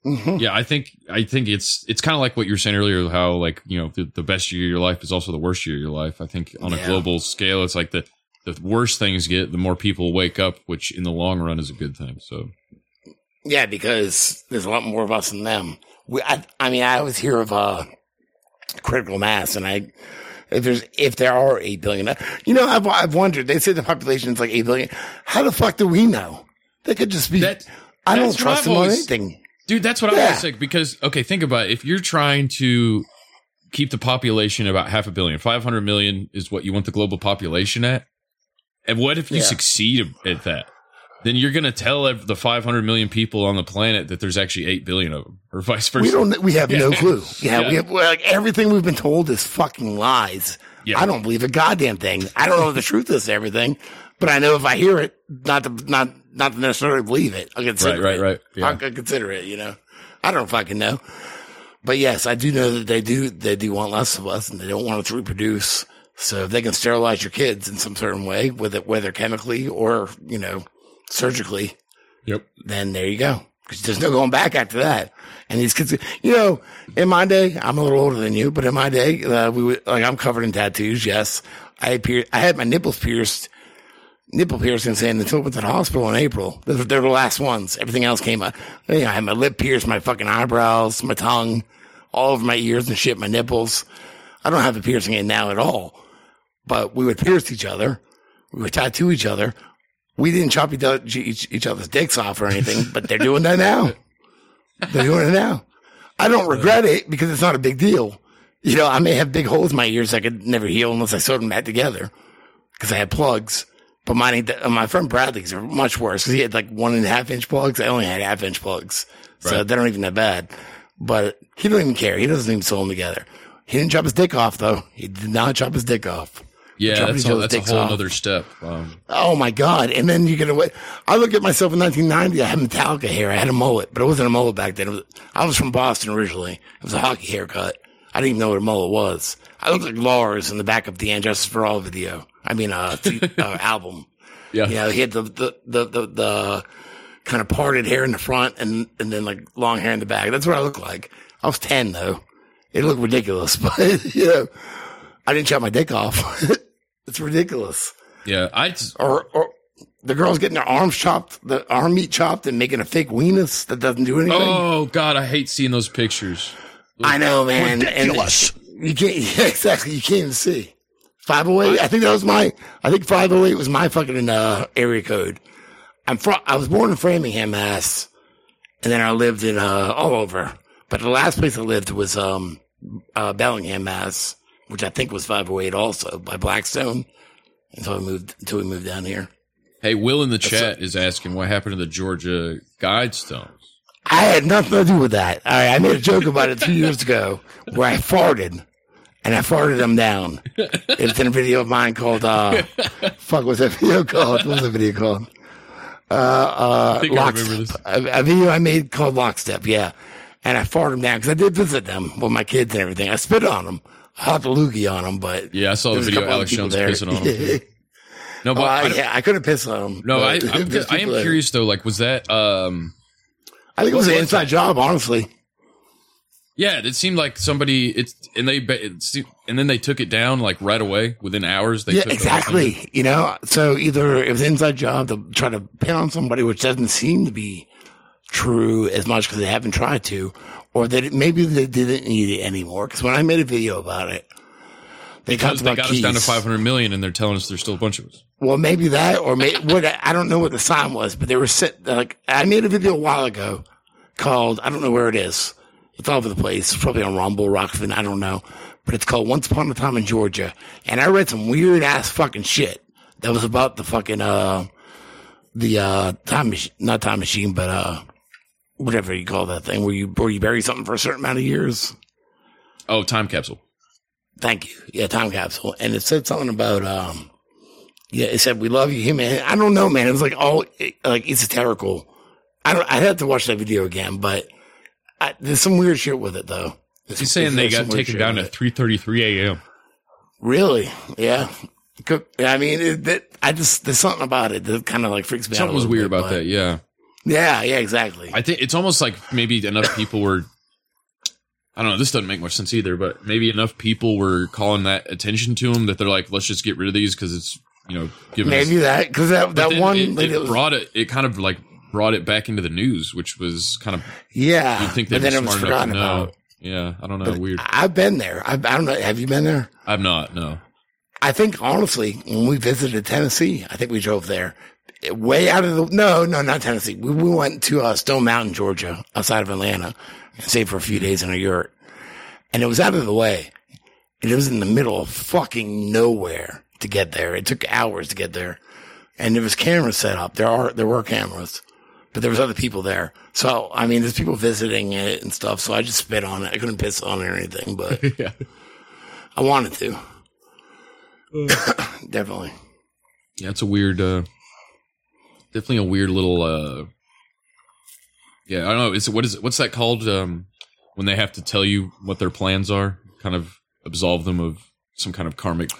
mm-hmm. yeah, I think I think it's it's kind of like what you were saying earlier, how like you know the, the best year of your life is also the worst year of your life. I think on yeah. a global scale, it's like the the worse things get, the more people wake up, which in the long run is a good thing. So. Yeah, because there's a lot more of us than them. We, I, I mean, I always hear of uh, critical mass, and I if there's if there are eight billion, you know, I've I've wondered. They say the population is like eight billion. How the fuck do we know? That could just be. That, I don't trust them always, on anything, dude. That's what yeah. I always think. Because okay, think about it. If you're trying to keep the population about half a billion, five hundred million is what you want the global population at. And what if you yeah. succeed at that? Then you're going to tell the five hundred million people on the planet that there's actually eight billion of them, or vice versa. We don't. We have yeah. no clue. Yeah, yeah. We have, like everything we've been told is fucking lies. Yeah. I don't believe a goddamn thing. I don't know the truth is everything, but I know if I hear it, not to not not to necessarily believe it. I consider right, it. Right, right, yeah. I consider it. You know, I don't fucking know. But yes, I do know that they do. They do want less of us, and they don't want us to reproduce. So if they can sterilize your kids in some certain way, whether whether chemically or you know. surgically, yep. Then there you go. because there's no going back after that. And these kids, you know, in my day, I'm a little older than you, but in my day, uh, we would, like, I'm covered in tattoos. Yes, I pier- I had my nipples pierced, nipple piercings, and until I went to the hospital in April, they're, they're the last ones. Everything else came up. You know, I had my lip pierced, my fucking eyebrows, my tongue, all of my ears and shit, my nipples. I don't have a piercing in now at all, but we would pierce each other. We would tattoo each other. We didn't chop each, each other's dicks off or anything, but they're doing that now. They're doing it now. I don't regret it because it's not a big deal. You know, I may have big holes in my ears I could never heal unless I sewed them back together because I had plugs. But my, my friend Bradley's are much worse because he had like one and a half inch plugs. I only had half inch plugs. So right. They're not even that bad. But he don't even care. He doesn't even sew them together. He didn't chop his dick off, though. He did not chop his dick off. Yeah, that's, all, that's a whole off. Other step. Um, oh, my God. And then you get away. I look at myself in nineteen ninety. I had Metallica hair. I had a mullet, but it wasn't a mullet back then. It was, I was from Boston originally. It was a hockey haircut. I didn't even know what a mullet was. I looked like Lars in the back of the And Justice for All video. I mean, uh, t- uh album. Yeah. You know, he had the, the, the, the, the kind of parted hair in the front and, and then like long hair in the back. That's what I looked like. I was tan, though. It looked ridiculous, but, you know, I didn't chop my dick off. It's ridiculous. Yeah, I t- or or the girls getting their arms chopped, the arm meat chopped, and making a fake weenus that doesn't do anything. Oh God, I hate seeing those pictures. Those I know, man. Ridiculous. And you can't yeah, exactly. You can't even see five oh eight. I think that was my. I think five oh eight was my fucking uh, area code. I'm from. I was born in Framingham, Mass, and then I lived in uh, all over. But the last place I lived was um, uh, Bellingham, Mass. Which I think was five oh eight also by Blackstone until we moved until we moved down here. Hey, Will in the That's chat a, is asking what happened to the Georgia Guidestones. I had nothing to do with that. All right, I made a joke about it two years ago where I farted and I farted them down. It's in a video of mine called uh, fuck. What's that video called? What was that video called? Uh, uh, I think Lockstep. I remember this. A, a video I made called Lockstep. Yeah, and I farted them down because I did visit them with my kids and everything. I spit on them. Hot the loogie on them, but yeah, I saw the video. Alex Jones there. Pissing on them. No, but oh, I, I yeah, I couldn't piss on them. No, I, I'm, I am curious though. Like, was that? Um, I think it was an inside that? job, honestly. Yeah, it seemed like somebody. It's and they it seemed, and then they took it down like right away within hours. They yeah, took exactly. You know, so either it was an inside job to try to pin on somebody, which doesn't seem to be true as much because they haven't tried to. Or that it, maybe they didn't need it anymore. Because when I made a video about it, they, cut they got keys. us down to five hundred million dollars, and they're telling us there's still a bunch of us. Well, maybe that, or maybe what I don't know what the sign was, but they were sent, like I made a video a while ago called I don't know where it is. It's all over the place. It's probably on Rumble, Rockfin, I don't know, but it's called Once Upon a Time in Georgia. And I read some weird ass fucking shit that was about the fucking uh the uh time machine, not time machine, but uh. Whatever you call that thing, where you where you bury something for a certain amount of years. Oh, time capsule. Thank you. Yeah, time capsule. And it said something about, um, yeah, it said, we love you, human. I don't know, man. It was like all, like, esoterical. I don't, I'd have to watch that video again, but I, there's some weird shit with it, though. There's He's some, saying they got taken down at three thirty-three a.m. Really? Yeah. I mean, it, it, I just, there's something about it that kind of like freaks me something out. Something was weird bit, about that, yeah. Yeah, yeah, exactly. I think it's almost like maybe enough people were, I don't know, this doesn't make much sense either, but maybe enough people were calling that attention to them that they're like, let's just get rid of these because it's, you know, giving Maybe us. that, because that, that one. It, it, it was, brought it, it kind of like brought it back into the news, which was kind of, yeah, you'd think they'd be smart enough to know. Yeah, I don't know, but weird. I've been there. I've, I don't know, have you been there? I've not, no. I think, honestly, when we visited Tennessee, I think we drove there. Way out of the no, no, not Tennessee. We, we went to uh, Stone Mountain, Georgia, outside of Atlanta, and stayed for a few days in a yurt, and it was out of the way. And it was in the middle of fucking nowhere to get there. It took hours to get there, and there was cameras set up. There are there were cameras, but there was other people there. So I mean, there's people visiting it and stuff. So I just spit on it. I couldn't piss on it or anything, but yeah. I wanted to. Mm. Definitely. Yeah, it's a weird. Uh... Definitely a weird little, uh, yeah, I don't know. Is it, what is it, what's that called? Um, when they have to tell you what their plans are, kind of absolve them of some kind of karmic.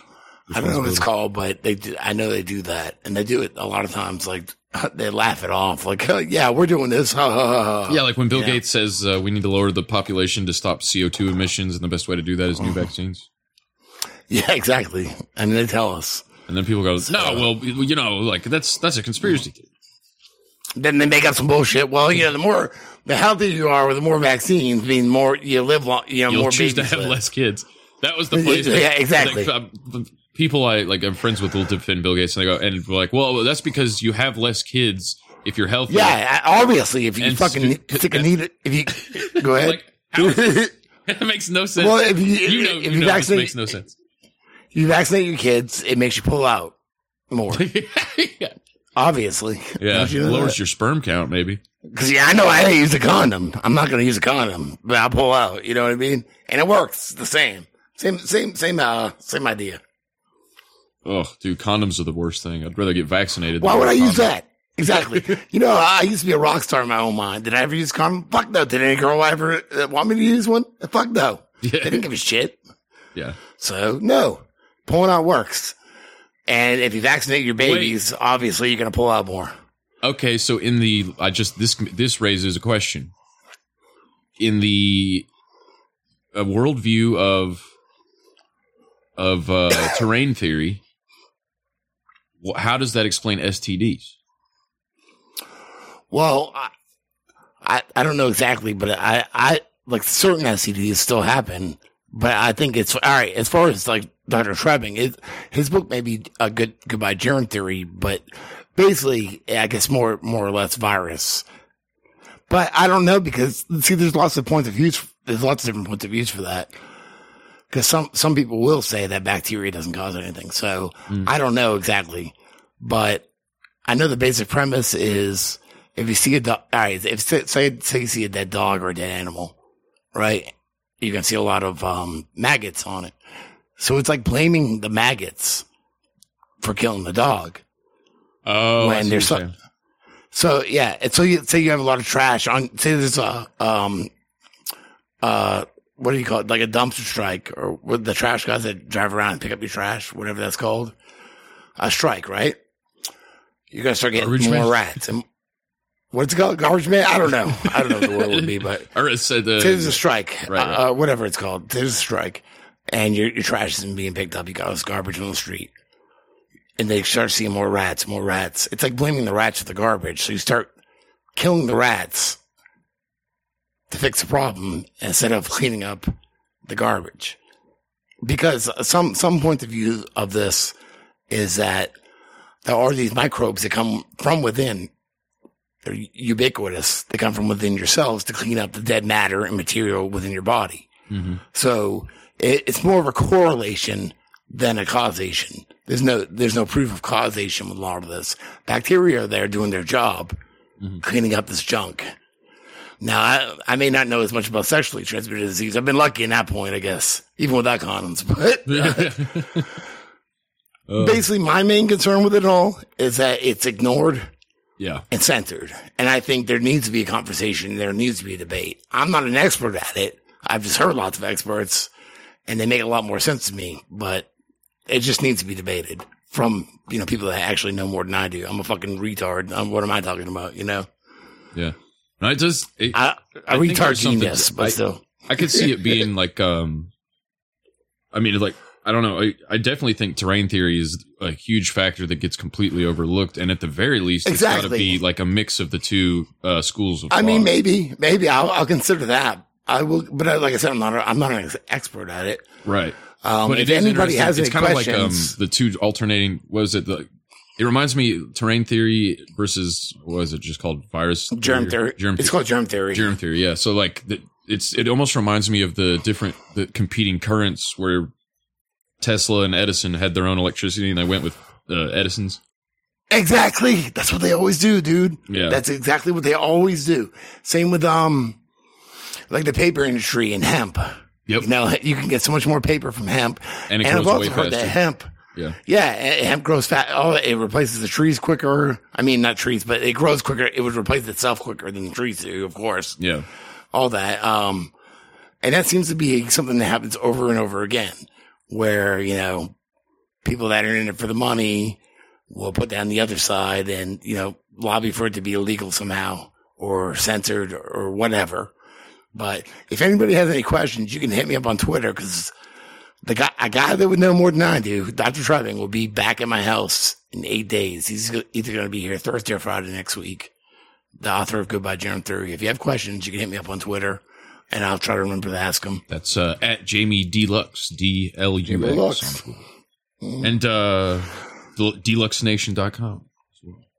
I don't know what it's called, but they do, I know they do that, and they do it a lot of times. Like they laugh it off like, oh, yeah, we're doing this. Yeah, like when Bill yeah. Gates says uh, we need to lower the population to stop C O two emissions, and the best way to do that is new vaccines. Yeah, exactly. And they tell us. And then people go, no, well, you know, like that's that's a conspiracy theory. Then they make up some bullshit. Well, you know, the more the healthier you are, with the more vaccines, mean more you live long. You know, you'll more choose babies to have live. Less kids. That was the place. Yeah, that, exactly. That, uh, people I like, I'm friends with will defend Bill Gates, and they go, and we're like, well, that's because you have less kids if you're healthy. Yeah, obviously, if you and fucking stu- sick and need it, if you go ahead, like, how, that makes no sense. Well, if you, you know, if you, you know, vaccinate, makes no sense. You vaccinate your kids, it makes you pull out more. Yeah. Obviously. Yeah, it lowers your sperm count, maybe. Because, yeah, I know I use a condom. I'm not going to use a condom, but I'll pull out. You know what I mean? And it works the same. Same same, same, uh, same idea. Oh, dude, condoms are the worst thing. I'd rather get vaccinated. Why would I use that? Exactly. You know, I used to be a rock star in my own mind. Did I ever use a condom? Fuck no. Did any girl ever want me to use one? Fuck no. Yeah. They didn't give a shit. Yeah. So, no. Pulling out works. And if you vaccinate your babies, Wait. obviously you're going to pull out more. Okay, so in the I just this this raises a question. In the a worldview of of uh, terrain theory, well, how does that explain S T Ds? Well, I I, I don't know exactly, but I, I like certain S T Ds still happen. But I think it's all right as far as like Doctor Treving. It, his book may be a good goodbye germ theory, but basically, I guess more more or less virus. But I don't know because see, there's lots of points of views. There's lots of different points of views for that. Because some some people will say that bacteria doesn't cause anything. So mm. I don't know exactly, but I know the basic premise is if you see a dog, all right, if say say you see a dead dog or a dead animal, right? You can see a lot of um, maggots on it. So it's like blaming the maggots for killing the dog. Oh, when there's so, so yeah. And so you say you have a lot of trash on. Say there's a um, uh, what do you call it? Like a dumpster strike, or with the trash guys that drive around and pick up your trash, whatever that's called. A strike, right? You're gonna start getting Garbage more man. rats. And what's it called? Garbage man? I don't know. I don't know what the word would be, but or it's uh, the, there's a strike, right, right. Uh, whatever it's called. There's a strike, and your your trash isn't being picked up. You got all this garbage on the street, and they start seeing more rats, more rats. It's like blaming the rats for the garbage. So you start killing the rats to fix the problem instead of cleaning up the garbage. Because some some point of view of this is that there are these microbes that come from within. They're ubiquitous. They come from within yourselves to clean up the dead matter and material within your body. Mm-hmm. So it, it's more of a correlation than a causation. There's no there's no proof of causation with a lot of this. Bacteria are there doing their job, mm-hmm. cleaning up this junk. Now, I, I may not know as much about sexually transmitted disease. I've been lucky in that point, I guess, even without condoms. But uh, uh. basically, my main concern with it all is that it's ignored. Yeah. And censored. And I think there needs to be a conversation. There needs to be a debate. I'm not an expert at it. I've just heard lots of experts and they make a lot more sense to me, but it just needs to be debated from, you know, people that actually know more than I do. I'm a fucking retard. I'm, what am I talking about? You know? Yeah. And I just, it, I, I, I retard genius, but I, still. I could see it being like, um, I mean, like, I don't know. I, I definitely think terrain theory is a huge factor that gets completely overlooked. And at the very least, exactly. It's got to be like a mix of the two uh, schools of thought. I mean, maybe, maybe I'll, I'll consider that. I will. But I, like I said, I'm not, a, I'm not an expert at it. Right. Um, but if anybody has any questions. It's kind of like um, the two alternating, what was it? The, it reminds me terrain theory versus, what is it just called? Virus? Germ theory. Germ it's theory. called germ theory. Germ theory. Yeah. So like the, it's, it almost reminds me of the different the competing currents where Tesla and Edison had their own electricity, and they went with uh, Edison's. Exactly, that's what they always do, dude. Yeah, that's exactly what they always do. Same with um, like the paper industry and hemp. Yep. You know, you can get so much more paper from hemp, and it and grows I've also way heard faster. That hemp. Yeah, yeah, hemp grows fat. Oh, it replaces the trees quicker. I mean, not trees, but it grows quicker. It would replace itself quicker than the trees do, of course. Yeah, all that. Um, and that seems to be something that happens over and over again. Where, you know, people that are in it for the money will put down the other side and, you know, lobby for it to be illegal somehow or censored or whatever. But if anybody has any questions, you can hit me up on Twitter, because the guy, a guy that would know more than I do, Doctor Treving, will be back at my house in eight days. He's either going to be here Thursday or Friday next week. The author of Goodbye Germ Theory. If you have questions, you can hit me up on Twitter, and I'll try to remember to ask them. That's uh, at Jamie Deluxe, D L U X. And uh, deluxe nation dot com.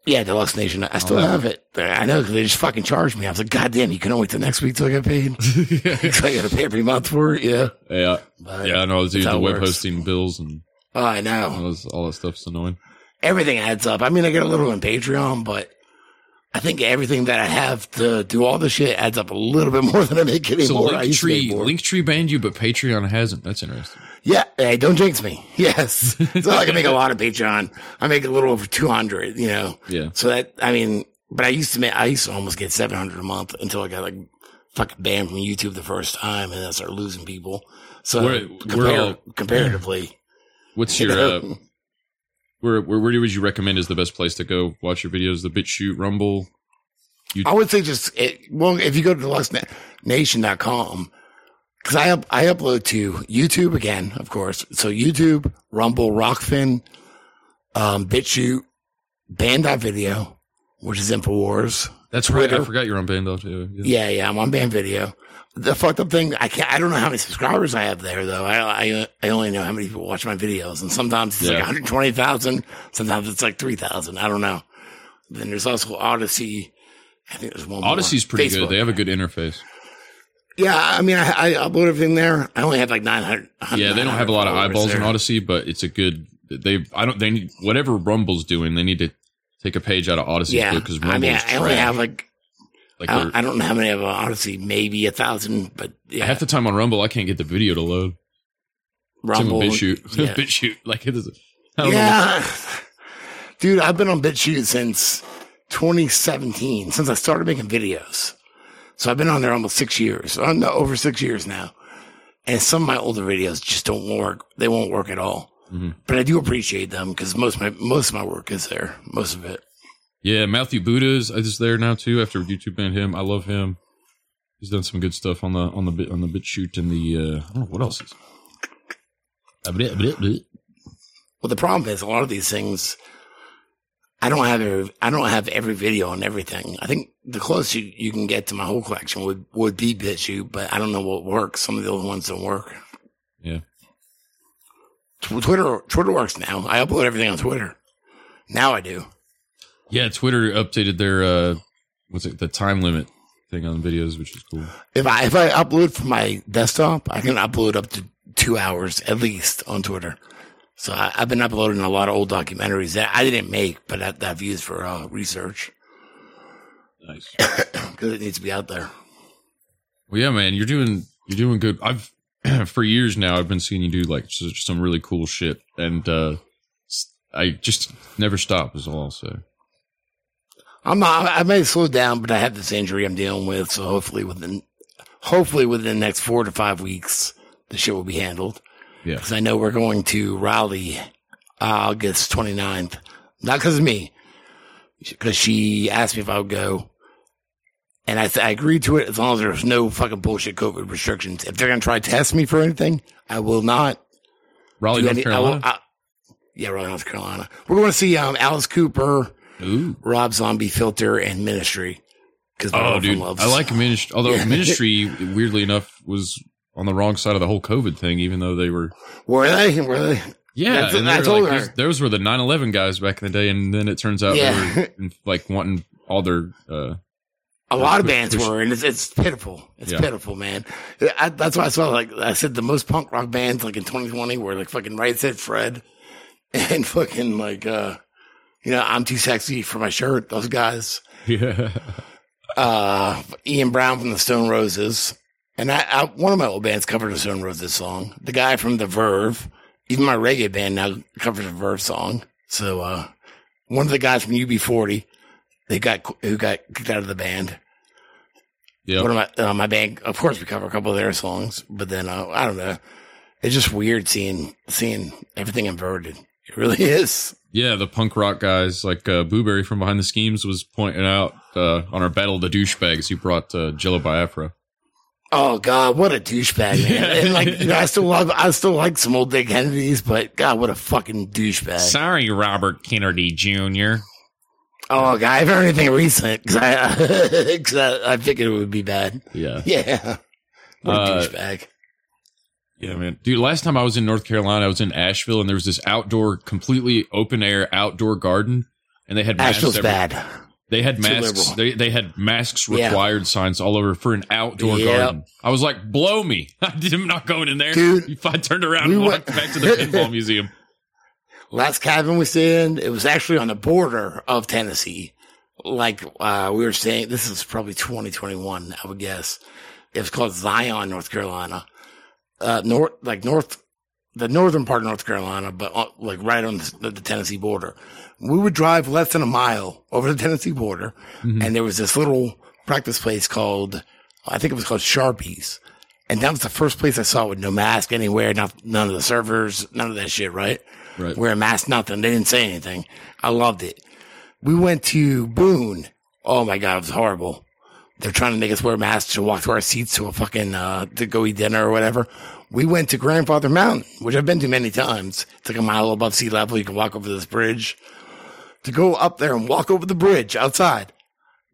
Yeah, Deluxe Nation. I still have it. I know, because they just fucking charged me. I was like, God damn, you can wait till next week till I get paid. Because I got to pay every month for it. Yeah. Yeah. But yeah, I know. Dude, the web hosting bills and oh, I know. All, this, all that stuff's annoying. Everything adds up. I mean, I get a little on Patreon, but I think everything that I have to do all this shit adds up a little bit more than I make anymore. So Linktree, Linktree banned you, but Patreon hasn't. That's interesting. Yeah. Hey, don't jinx me. Yes. So I can make a lot of Patreon. I make a little over two hundred, you know? Yeah. So that, I mean, but I used to make, I used to almost get seven hundred a month until I got like fucking banned from YouTube the first time, and I started losing people. So we're, compar- we're all, comparatively. What's your, you know? uh, Where, where where would you recommend is the best place to go watch your videos? The BitChute, Rumble? You- I would say just, it, well, if you go to deluxe nation dot com, because I, up, I upload to YouTube again, of course. So YouTube, Rumble, Rockfin, um, BitChute, Band dot video, which is InfoWars. That's Twitter. Right. I forgot you're on Band dot video. Yeah. yeah, yeah, I'm on Band Video. The fucked up thing, I can't, I don't know how many subscribers I have there, though. I I, I only know how many people watch my videos, and sometimes it's yeah. like one hundred twenty thousand, sometimes it's like three thousand. I don't know. Then there's also Odyssey. I think there's one more. Odyssey's pretty Facebook. Good. They have a good interface. Yeah, I mean, I, I upload everything there. I only have like nine hundred. Yeah, they don't have a lot of eyeballs there. In Odyssey, but it's a good. They, I don't. They need whatever Rumble's doing. They need to take a page out of Odyssey. Yeah, because I mean, I trash. Only have like. Like I, I don't know how many of them, honestly, maybe a thousand, but yeah. Half the time on Rumble, I can't get the video to load. Rumble. It's in BitChute. Yeah. BitChute. Like it is. A, I yeah. Dude, I've been on BitChute since twenty seventeen, since I started making videos. So I've been on there almost six years. Oh, no, over six years now. And some of my older videos just don't work. They won't work at all. Mm-hmm. But I do appreciate them because most of my, most of my work is there. Most of it. Yeah, Matthew Buddha's is there now too. After YouTube banned him, I love him. He's done some good stuff on the on the bit on the BitChute and the uh, I don't know what else is. Well, the problem is a lot of these things. I don't have every, I don't have every video on everything. I think the closest you, you can get to my whole collection would would be BitChute, but I don't know what works. Some of the other ones don't work. Yeah. Twitter Twitter works now. I upload everything on Twitter. Now I do. Yeah, Twitter updated their uh, what's it the time limit thing on videos, which is cool. If I if I upload from my desktop, I can upload up to two hours at least on Twitter. So I, I've been uploading a lot of old documentaries that I didn't make, but that, that I've used for uh, research. Nice, because it needs to be out there. Well, yeah, man, you're doing you're doing good. I've for years now, I've been seeing you do like some really cool shit, and uh, I just never stop. Is all I'll say. I'm not, I may slow down, but I have this injury I'm dealing with. So hopefully within, hopefully within the next four to five weeks, the shit will be handled. Yeah. Cause I know we're going to Raleigh, August twenty-ninth. Not cause of me, cause she asked me if I would go. And I, I agreed to it as long as there's no fucking bullshit COVID restrictions. If they're going to try to test me for anything, I will not. Raleigh, North any, Carolina? I will, I, yeah, Raleigh, North Carolina. We're going to see, um, Alice Cooper. Ooh. Rob Zombie, Filter, and Ministry. Oh, dude, loves. I like Ministry. Although yeah. Ministry, weirdly enough, was on the wrong side of the whole COVID thing, even though they were. Were they? Were they? Yeah, and they were like, those, those were the nine eleven guys back in the day, and then it turns out yeah. they were like wanting all their. Uh, A lot of bands were, and it's, it's pitiful. It's yeah. pitiful, man. I, that's why I saw like I said the most punk rock bands like in twenty twenty were like fucking Right Said Fred, and fucking like. uh You know, I'm Too Sexy for My Shirt. Those guys. Yeah. Uh, Ian Brown from the Stone Roses. And I, I, one of my old bands covered a Stone Roses song. The guy from The Verve, even my reggae band now covers a Verve song. So, uh, one of the guys from U B forty, they got, who got kicked out of the band. Yeah. One of my, uh, my band, of course we cover a couple of their songs, but then, uh, I don't know. It's just weird seeing, seeing everything inverted. It really is. yeah, the punk rock guys like uh, Booberry from Behind the Schemes was pointing out uh, on our Battle of the Douchebags, he brought uh, Jello Biafra. Oh God, what a douchebag, man! Yeah. And like, you know, I still love, I still like some old Dick Kennedys, but God, what a fucking douchebag! Sorry, Robert Kennedy Junior Oh God, I've heard anything recent because I, cause I, I figured it would be bad. Yeah, yeah, what a uh, douchebag. Yeah, man, dude. Last time I was in North Carolina, I was in Asheville, and there was this outdoor, completely open air outdoor garden, and they had Asheville's bad. They had masks. They they had masks required yeah. signs all over for an outdoor yep. garden. I was like, blow me! I'm not going in there. Dude, if I turned around we and walked went- back to the pinball museum. Last cabin we stayed in, it was actually on the border of Tennessee. Like uh, we were saying, this is probably twenty twenty-one, I would guess. It was called Zion, North Carolina, uh, north like north, the northern part of North Carolina, but uh, like right on the, the Tennessee border. We would drive less than a mile over the Tennessee border, mm-hmm. and there was this little practice place called, I think it was called Sharpies. And that was the first place I saw with no mask anywhere, not, none of the servers, none of that shit, right? Right. Wear a mask, nothing. They didn't say anything. I loved it. We went to Boone. Oh, my God, it was horrible. They're trying to make us wear masks to walk to our seats to a fucking, uh, to go eat dinner or whatever. We went to Grandfather Mountain, which I've been to many times. It's like a mile above sea level. You can walk over this bridge. To go up there and walk over the bridge outside,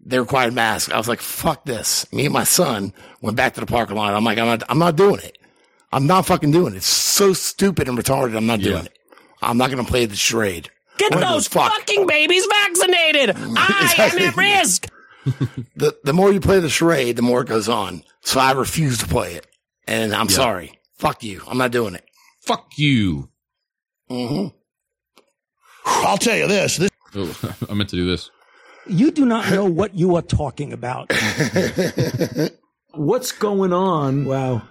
they required masks. I was like, fuck this. Me and my son went back to the parking lot. I'm like, I'm not, I'm not doing it. I'm not fucking doing it. It's so stupid and retarded. I'm not yeah. doing it. I'm not going to play the charade. Get One those fuck. fucking babies vaccinated. I am at risk. the The more you play the charade, the more it goes on. So I refuse to play it. And I'm yeah. sorry. Fuck you. I'm not doing it. Fuck you. Mm-hmm. I'll tell you this. this- Oh, I meant to do this. You do not know what you are talking about. What's going on? Wow.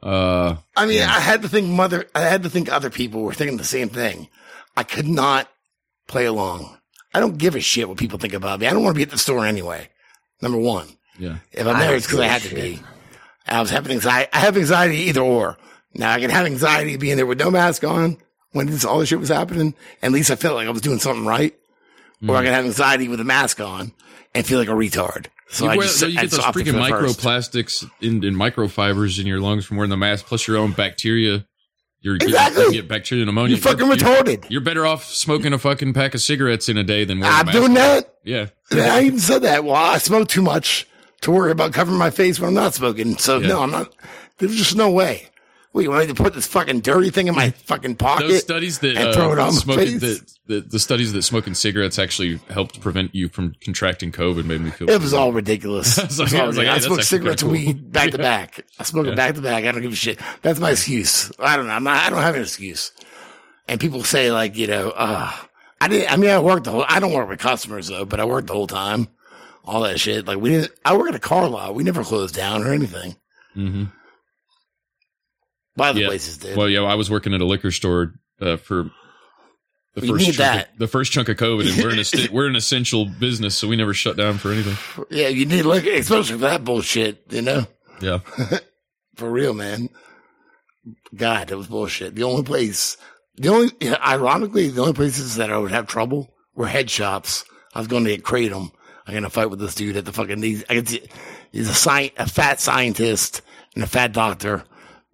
Uh, I mean, yeah. I had to think mother. I had to think other people were thinking the same thing. I could not play along. I don't give a shit what people think about me. I don't want to be at the store anyway. Number one. Yeah. If I'm there, it's because I had shit. to be. I was having anxiety. I have anxiety either or. Now I can have anxiety being there with no mask on. When this, all this shit was happening, at least I felt like I was doing something right. Mm. Or I could have anxiety with a mask on and feel like a retard. So you I wear, just so you get those freaking microplastics in, in microfibers in your lungs from wearing the mask, plus your own bacteria. You're, exactly. You get bacteria pneumonia. You're fucking you're, retarded. You're, you're better off smoking a fucking pack of cigarettes in a day than wearing I'm a mask. I'm doing that. Yeah. yeah. I even said that. Well, I smoke too much to worry about covering my face when I'm not smoking. So, yeah. no, I'm not. There's just no way. Wait, you want me to put this fucking dirty thing in my fucking pocket? Those studies that, and throw it uh, on smoking, the, the, the studies that smoking cigarettes actually helped prevent you from contracting COVID made me feel. It was bad. all ridiculous. I, was like, I, was like, hey, I smoke cigarettes and cool. weed back yeah. to back. I smoke yeah. it back to back. I don't give a shit. That's my excuse. I don't know. I'm not, I don't have an excuse. And people say like, you know, uh, I didn't. I mean, I worked the whole. I don't work with customers though, but I worked the whole time. All that shit. Like we didn't. I work at a car lot. We never closed down or anything. Mm-hmm. By the yeah. places, dude. Well, yeah, I was working at a liquor store uh, for the first, chunk that. Of, the first chunk of COVID, and we're, an esti- we're an essential business, so we never shut down for anything. Yeah, you need liquor, especially for that bullshit, you know? Yeah. For real, man. God, it was bullshit. The only place, the only, ironically, the only places that I would have trouble were head shops. I was going to get Kratom. I'm going to fight with this dude at the fucking, he's, I could see, he's a, sci- a fat scientist and a fat doctor.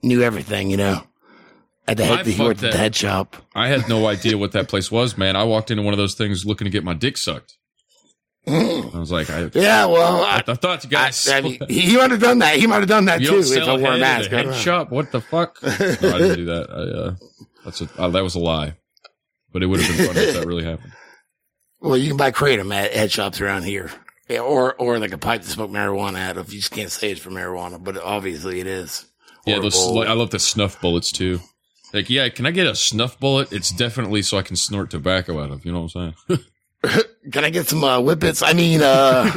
Knew everything, you know. At the head, he worked at the head shop. I had no idea what that place was, man. I walked into one of those things looking to get my dick sucked. Mm. I was like, I, yeah, well, I, I, I thought you guys. I, I mean, he might have done that. He might have done that too if I wore a mask. Head shop. What the fuck? No, I didn't do that. I, uh, that's a, uh, that was a lie. But it would have been funny if that really happened. Well, you can buy Kratom at head shops around here, yeah, or or like a pipe to smoke marijuana out of. You just can't say it's for marijuana, but obviously it is. Yeah, those, like, I love the snuff bullets, too. Like, yeah, can I get a snuff bullet? It's definitely so I can snort tobacco out of, you know what I'm saying? Can I get some uh, whippets? I mean, uh,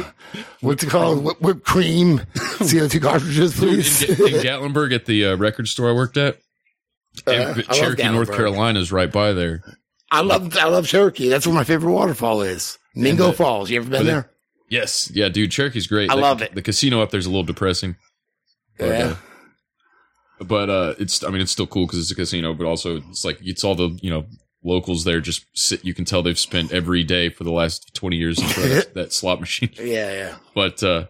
what's it called? Wh- whipped cream, C O two cartridges, please. In, in Gatlinburg, at the uh, record store I worked at, uh, I Cherokee, North Carolina is right by there. I love I love Cherokee. That's where my favorite waterfall is. Mingo the, Falls. You ever been there? They, yes. Yeah, dude, Cherokee's great. I the, love it. The casino up there is a little depressing. Yeah. But, uh, But uh, it's, I mean, it's still cool because it's a casino, but also it's like, it's all the, you know, locals there just sit. You can tell they've spent every day for the last twenty years in front of that slot machine. Yeah, yeah. But uh,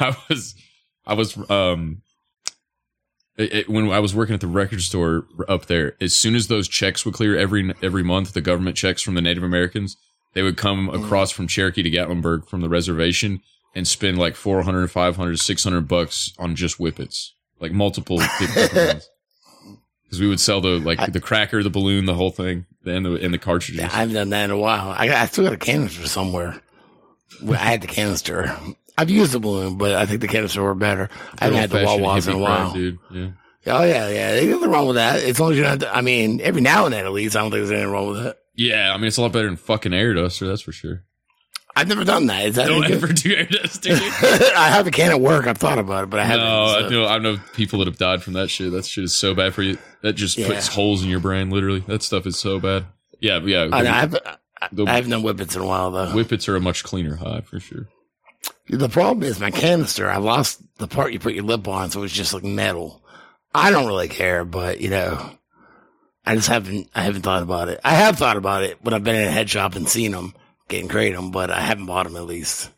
I was, I was, um, it, it, when I was working at the record store up there, as soon as those checks would clear every every month, the government checks from the Native Americans, they would come across mm. from Cherokee to Gatlinburg from the reservation and spend like four hundred, five hundred, six hundred bucks on just whippets, like multiple different ones. Because we would sell the like I, the cracker, the balloon, the whole thing, and the, and the cartridges. Yeah, I haven't done that in a while. I, I still got a canister somewhere. I had the canister. I've used the balloon, but I think the canister were better. I haven't had the Wawas in a while. Crowd, dude. Yeah. Oh, yeah, yeah. There's nothing wrong with that. As long as you're not, I mean, every now and then at least, I don't think there's anything wrong with that. Yeah, I mean, it's a lot better than fucking air duster, that's for sure. I've never done that. Is that don't ever do air dusting. I have a can at work. I've thought about it, but I haven't. No, so. I know, I know people that have died from that shit. That shit is so bad for you. That just yeah. puts holes in your brain, literally. That stuff is so bad. Yeah, yeah. I, the, I, have, I, the, I haven't done whippets in a while, though. Whippets are a much cleaner high, for sure. The problem is my canister, I lost the part you put your lip on, so it was just like metal. I don't really care, but, you know, I just haven't I haven't thought about it. I have thought about it, but I've been in a head shop and seen them. Can't create them, but I haven't bought them at least.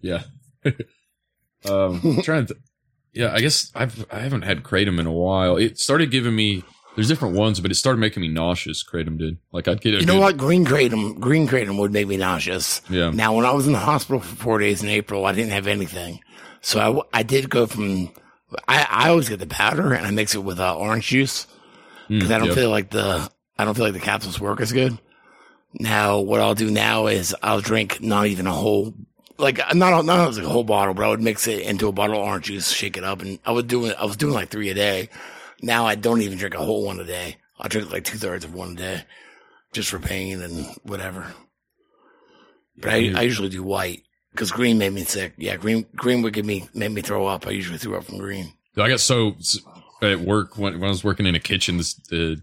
Yeah. um, I'm trying to, yeah, I guess I've, I haven't had Kratom in a while. It started giving me, there's different ones, but it started making me nauseous. Kratom did. Like I'd get it. You know good, what? Green Kratom, green Kratom would make me nauseous. Yeah. Now, when I was in the hospital for four days in April, I didn't have anything. So I, I did go from, I, I always get the powder and I mix it with uh, orange juice because mm, I don't yep. feel like the, I don't feel like the capsules work as good. Now, what I'll do now is I'll drink not even a whole, like not not like a whole bottle, but I would mix it into a bottle of orange juice, shake it up, and I would do it. I was doing like three a day. Now I don't even drink a whole one a day. I'll drink like two thirds of one a day, just for pain and whatever. But I, I usually do white because green made me sick. Yeah, green green would give me made me throw up. I usually threw up from green. I got so at work when, when I was working in a kitchen. This uh,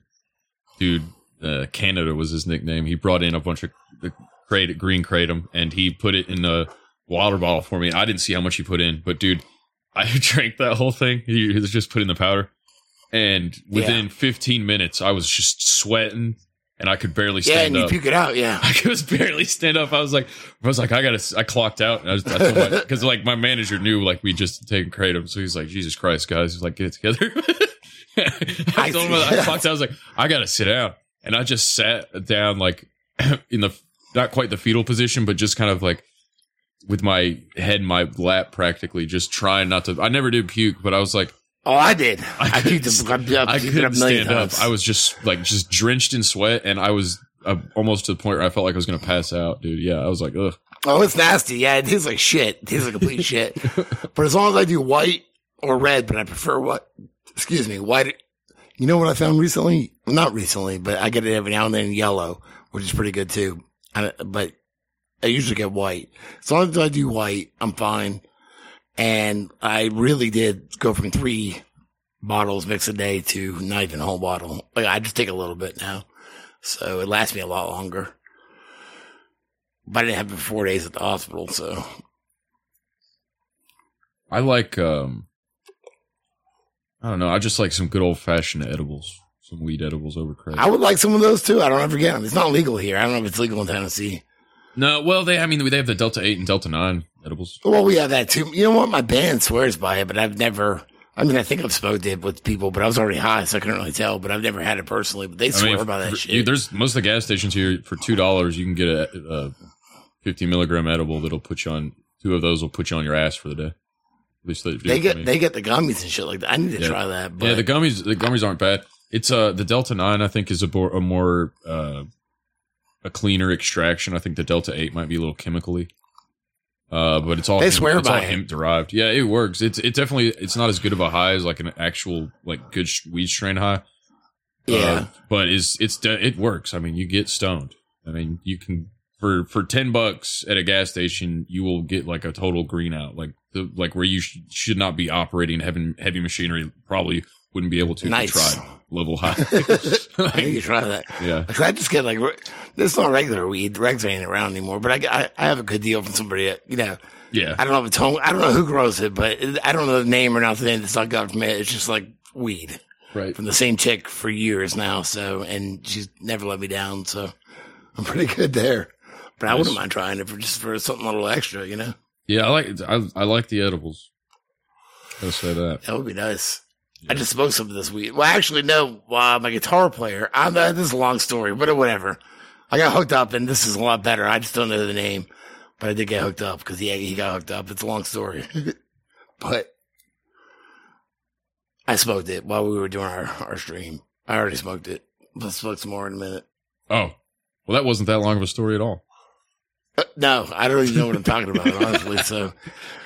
dude. Uh, Canada was his nickname. He brought in a bunch of the Kratom, green Kratom, and he put it in a water bottle for me. I didn't see how much he put in, but dude, I drank that whole thing. He was just putting the powder, and within yeah. fifteen minutes, I was just sweating, and I could barely stand up. Yeah, and you up. puke it out. Yeah, I could barely stand up. I was like, I was like, I gotta. I clocked out, and I was because like my manager knew like we just taken Kratom, so he's like, Jesus Christ, guys, he's like, get it together. I, told him I clocked out. I was like, I gotta sit down. And I just sat down, like, in the, not quite the fetal position, but just kind of, like, with my head in my lap, practically, just trying not to, I never did puke, but I was like. Oh, I did. I, I puked up. I couldn't stand up. I was just, like, just drenched in sweat, and I was uh, almost to the point where I felt like I was going to pass out, dude. Yeah, I was like, ugh. Oh, it's nasty. Yeah, it tastes like shit. It tastes like complete shit. But as long as I do white or red, but I prefer what, excuse me, white. You know what I found recently? Not recently, but I get it every now and then in yellow, which is pretty good too. I, but I usually get white. As long as I do white, I'm fine. And I really did go from three bottles mixed a day to not even a whole bottle. Like I just take a little bit now. So it lasts me a lot longer. But I didn't have it for four days at the hospital, so. I like, um, I don't know. I just like some good old-fashioned edibles, some weed edibles over Kratom. I would like some of those, too. I don't ever get them. It's not legal here. I don't know if it's legal in Tennessee. No, well, they. I mean, they have the Delta eight and Delta nine edibles. Well, we have that, too. You know what? My band swears by it, but I've never – I mean, I think I've smoked it with people, but I was already high, so I couldn't really tell, but I've never had it personally. But they swear I mean, by that for, shit. You, there's most of the gas stations here, for two dollars, you can get a, a fifty-milligram edible that'll put you on – two of those will put you on your ass for the day. They, they get they get the gummies and shit like that. I need to yeah. try that. But yeah, the gummies the gummies aren't bad. It's uh the Delta nine I think is a, bo- a more uh, a cleaner extraction. I think the Delta eight might be a little chemically, uh, but it's all they hemp, swear it's by all it. hemp derived. Yeah, it works. It's it definitely it's not as good of a high as like an actual like good sh- weed strain high. Yeah, uh, but is it's de- it works. I mean, you get stoned. I mean, you can. For for ten bucks at a gas station, you will get like a total green out, like the like where you sh- should not be operating heavy heavy machinery. Probably wouldn't be able to. Nice. If you tried level high. like, I think you try that. Yeah, I just get like this is not regular weed. Regular ain't around anymore. But I, I, I have a good deal from somebody. You know. Yeah. I don't know if it's home. I don't know who grows it, but I don't know the name or nothing. It's not government. It's just like weed. right. from the same chick for years now. So, and she's never let me down. So I'm pretty good there, but I nice. wouldn't mind trying it for just for something a little extra, you know? Yeah. I like, I, I like the edibles. I'll say that. That would be nice. Yeah. I just smoked some of this weed. Well, actually, no, uh, my guitar player, I'm not, this is a long story, but whatever. I got hooked up and this is a lot better. I just don't know the name, but I did get hooked up because yeah, he got hooked up. It's a long story, but I smoked it while we were doing our, our stream. I already smoked it. I'll smoke some more in a minute. Oh, well, that wasn't that long of a story at all. Uh, no, I don't even know what I'm talking about, honestly. So,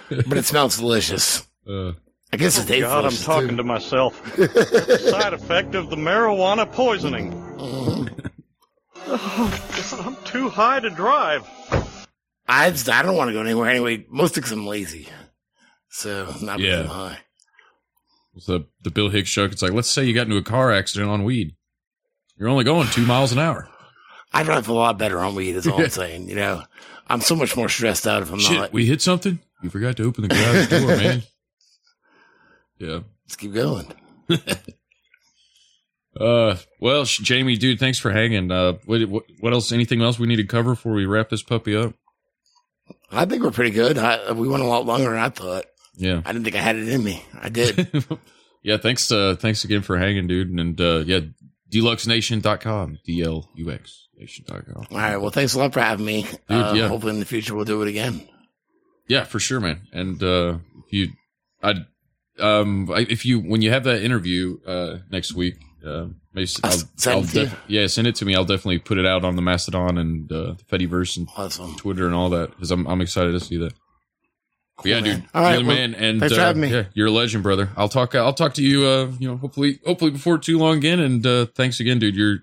but it smells delicious. Uh, I guess it's oh God, I'm talking too. to myself. Side effect of the marijuana poisoning. Oh, I'm too high to drive. I just, I don't want to go anywhere anyway, mostly because I'm lazy. So, not yeah. because I'm high. The, the Bill Hicks joke, it's like, let's say you got into a car accident on weed. You're only going two miles an hour. I drive a lot better on weed, is all I'm saying. You know, I'm so much more stressed out if I'm Shit, not. Like, we hit something? You forgot to open the garage door, man. Yeah. Let's keep going. uh, well, Jamie, dude, thanks for hanging. Uh, what, what else? Anything else we need to cover before we wrap this puppy up? I think we're pretty good. I, we went a lot longer than I thought. Yeah, I didn't think I had it in me. I did. yeah, thanks. Uh, thanks again for hanging, dude. And uh, yeah, deluxe nation dot com, D L U X nation dot com. All right. Well, thanks a lot for having me. Dude, uh, yeah. Hopefully in the future we'll do it again. Yeah, for sure, man. And uh, if you, I, um, if you when you have that interview uh, next week, uh, maybe I'll, I'll send I'll it to def- you? yeah, send it to me. I'll definitely put it out on the Mastodon and uh, the Fediverse and awesome. Twitter and all that because I'm I'm excited to see that. Cool, yeah, man. dude. All right, well, man. And thanks uh, for having me. Yeah, you're a legend, brother. I'll talk. I'll talk to you. Uh, you know, hopefully, hopefully before too long again. And uh, thanks again, dude. You're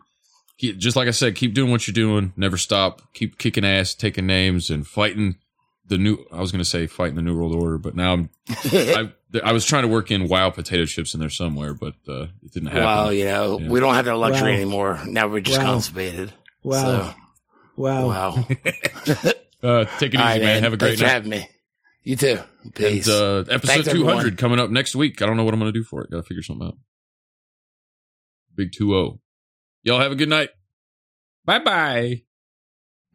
just like I said. Keep doing what you're doing. Never stop. Keep kicking ass, taking names, and fighting the new. I was going to say fighting the new world order, but now I'm. I, I was trying to work in wow potato chips in there somewhere, but uh, it didn't happen. Wow, you know, yeah. we don't have that luxury wow. anymore. Now we're just wow. constipated. Wow. So. Wow. Wow. uh, take it easy, right, man. man. Have a great thanks night. Thanks for having me. You too. Peace. And, uh, episode Thanks, two hundred everyone. Coming up next week. I don't know what I'm going to do for it. Got to figure something out. Big two oh. Y'all have a good night. Bye-bye.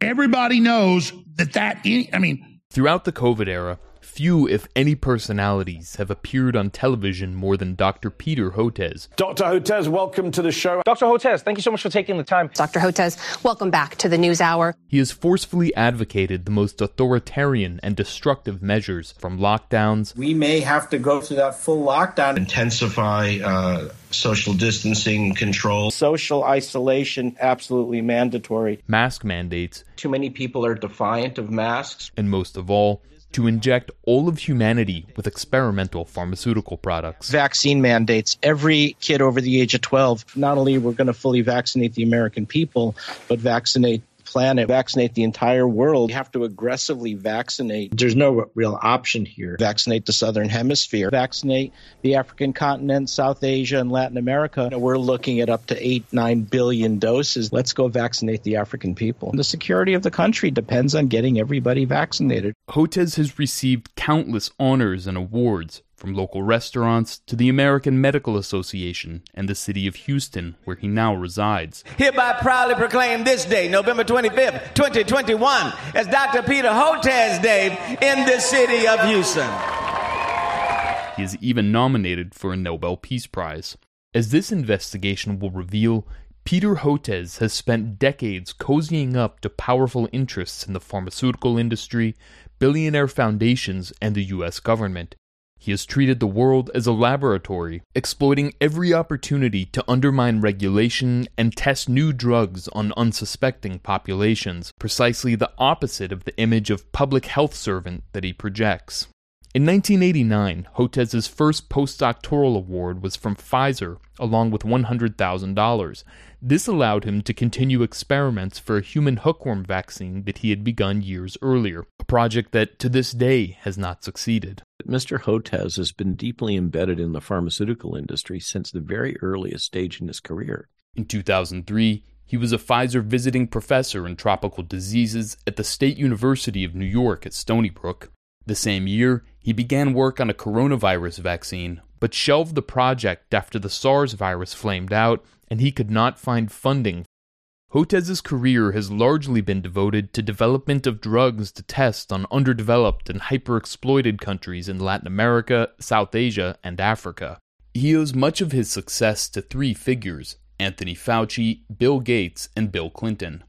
Everybody knows that that, I mean. Throughout the COVID era, few, if any, personalities have appeared on television more than Doctor Peter Hotez. Doctor Hotez, welcome to the show. Doctor Hotez, thank you so much for taking the time. Doctor Hotez, welcome back to the News Hour. He has forcefully advocated the most authoritarian and destructive measures, from lockdowns. We may have to go through that full lockdown. Intensify uh, social distancing control. Social isolation, absolutely mandatory. Mask mandates. Too many people are defiant of masks. And most of all, to inject all of humanity with experimental pharmaceutical products. Vaccine mandates. Every kid over the age of twelve, not only we're going to fully vaccinate the American people, but vaccinate the planet, vaccinate the entire world. You have to aggressively vaccinate. There's no real option here. Vaccinate the Southern Hemisphere. Vaccinate the African continent, South Asia, and Latin America. You know, we're looking at up to eight, nine billion doses. Let's go vaccinate the African people. The security of the country depends on getting everybody vaccinated. Hotez has received countless honors and awards, from local restaurants to the American Medical Association and the city of Houston, where he now resides. Hereby proudly proclaim this day, November twenty-fifth, twenty twenty-one, as Doctor Peter Hotez Day in the city of Houston. He is even nominated for a Nobel Peace Prize. As this investigation will reveal, Peter Hotez has spent decades cozying up to powerful interests in the pharmaceutical industry, billionaire foundations, and the U S government. He has treated the world as a laboratory, exploiting every opportunity to undermine regulation and test new drugs on unsuspecting populations, precisely the opposite of the image of public health servant that he projects. In nineteen eighty-nine, Hotez's first postdoctoral award was from Pfizer, along with one hundred thousand dollars. This allowed him to continue experiments for a human hookworm vaccine that he had begun years earlier, a project that, to this day, has not succeeded. Mister Hotez has been deeply embedded in the pharmaceutical industry since the very earliest stage in his career. In two thousand three, he was a Pfizer visiting professor in tropical diseases at the State University of New York at Stony Brook. The same year, he began work on a coronavirus vaccine, but shelved the project after the SARS virus flamed out and he could not find funding. Hotez's career has largely been devoted to development of drugs to test on underdeveloped and hyper-exploited countries in Latin America, South Asia, and Africa. He owes much of his success to three figures: Anthony Fauci, Bill Gates, and Bill Clinton.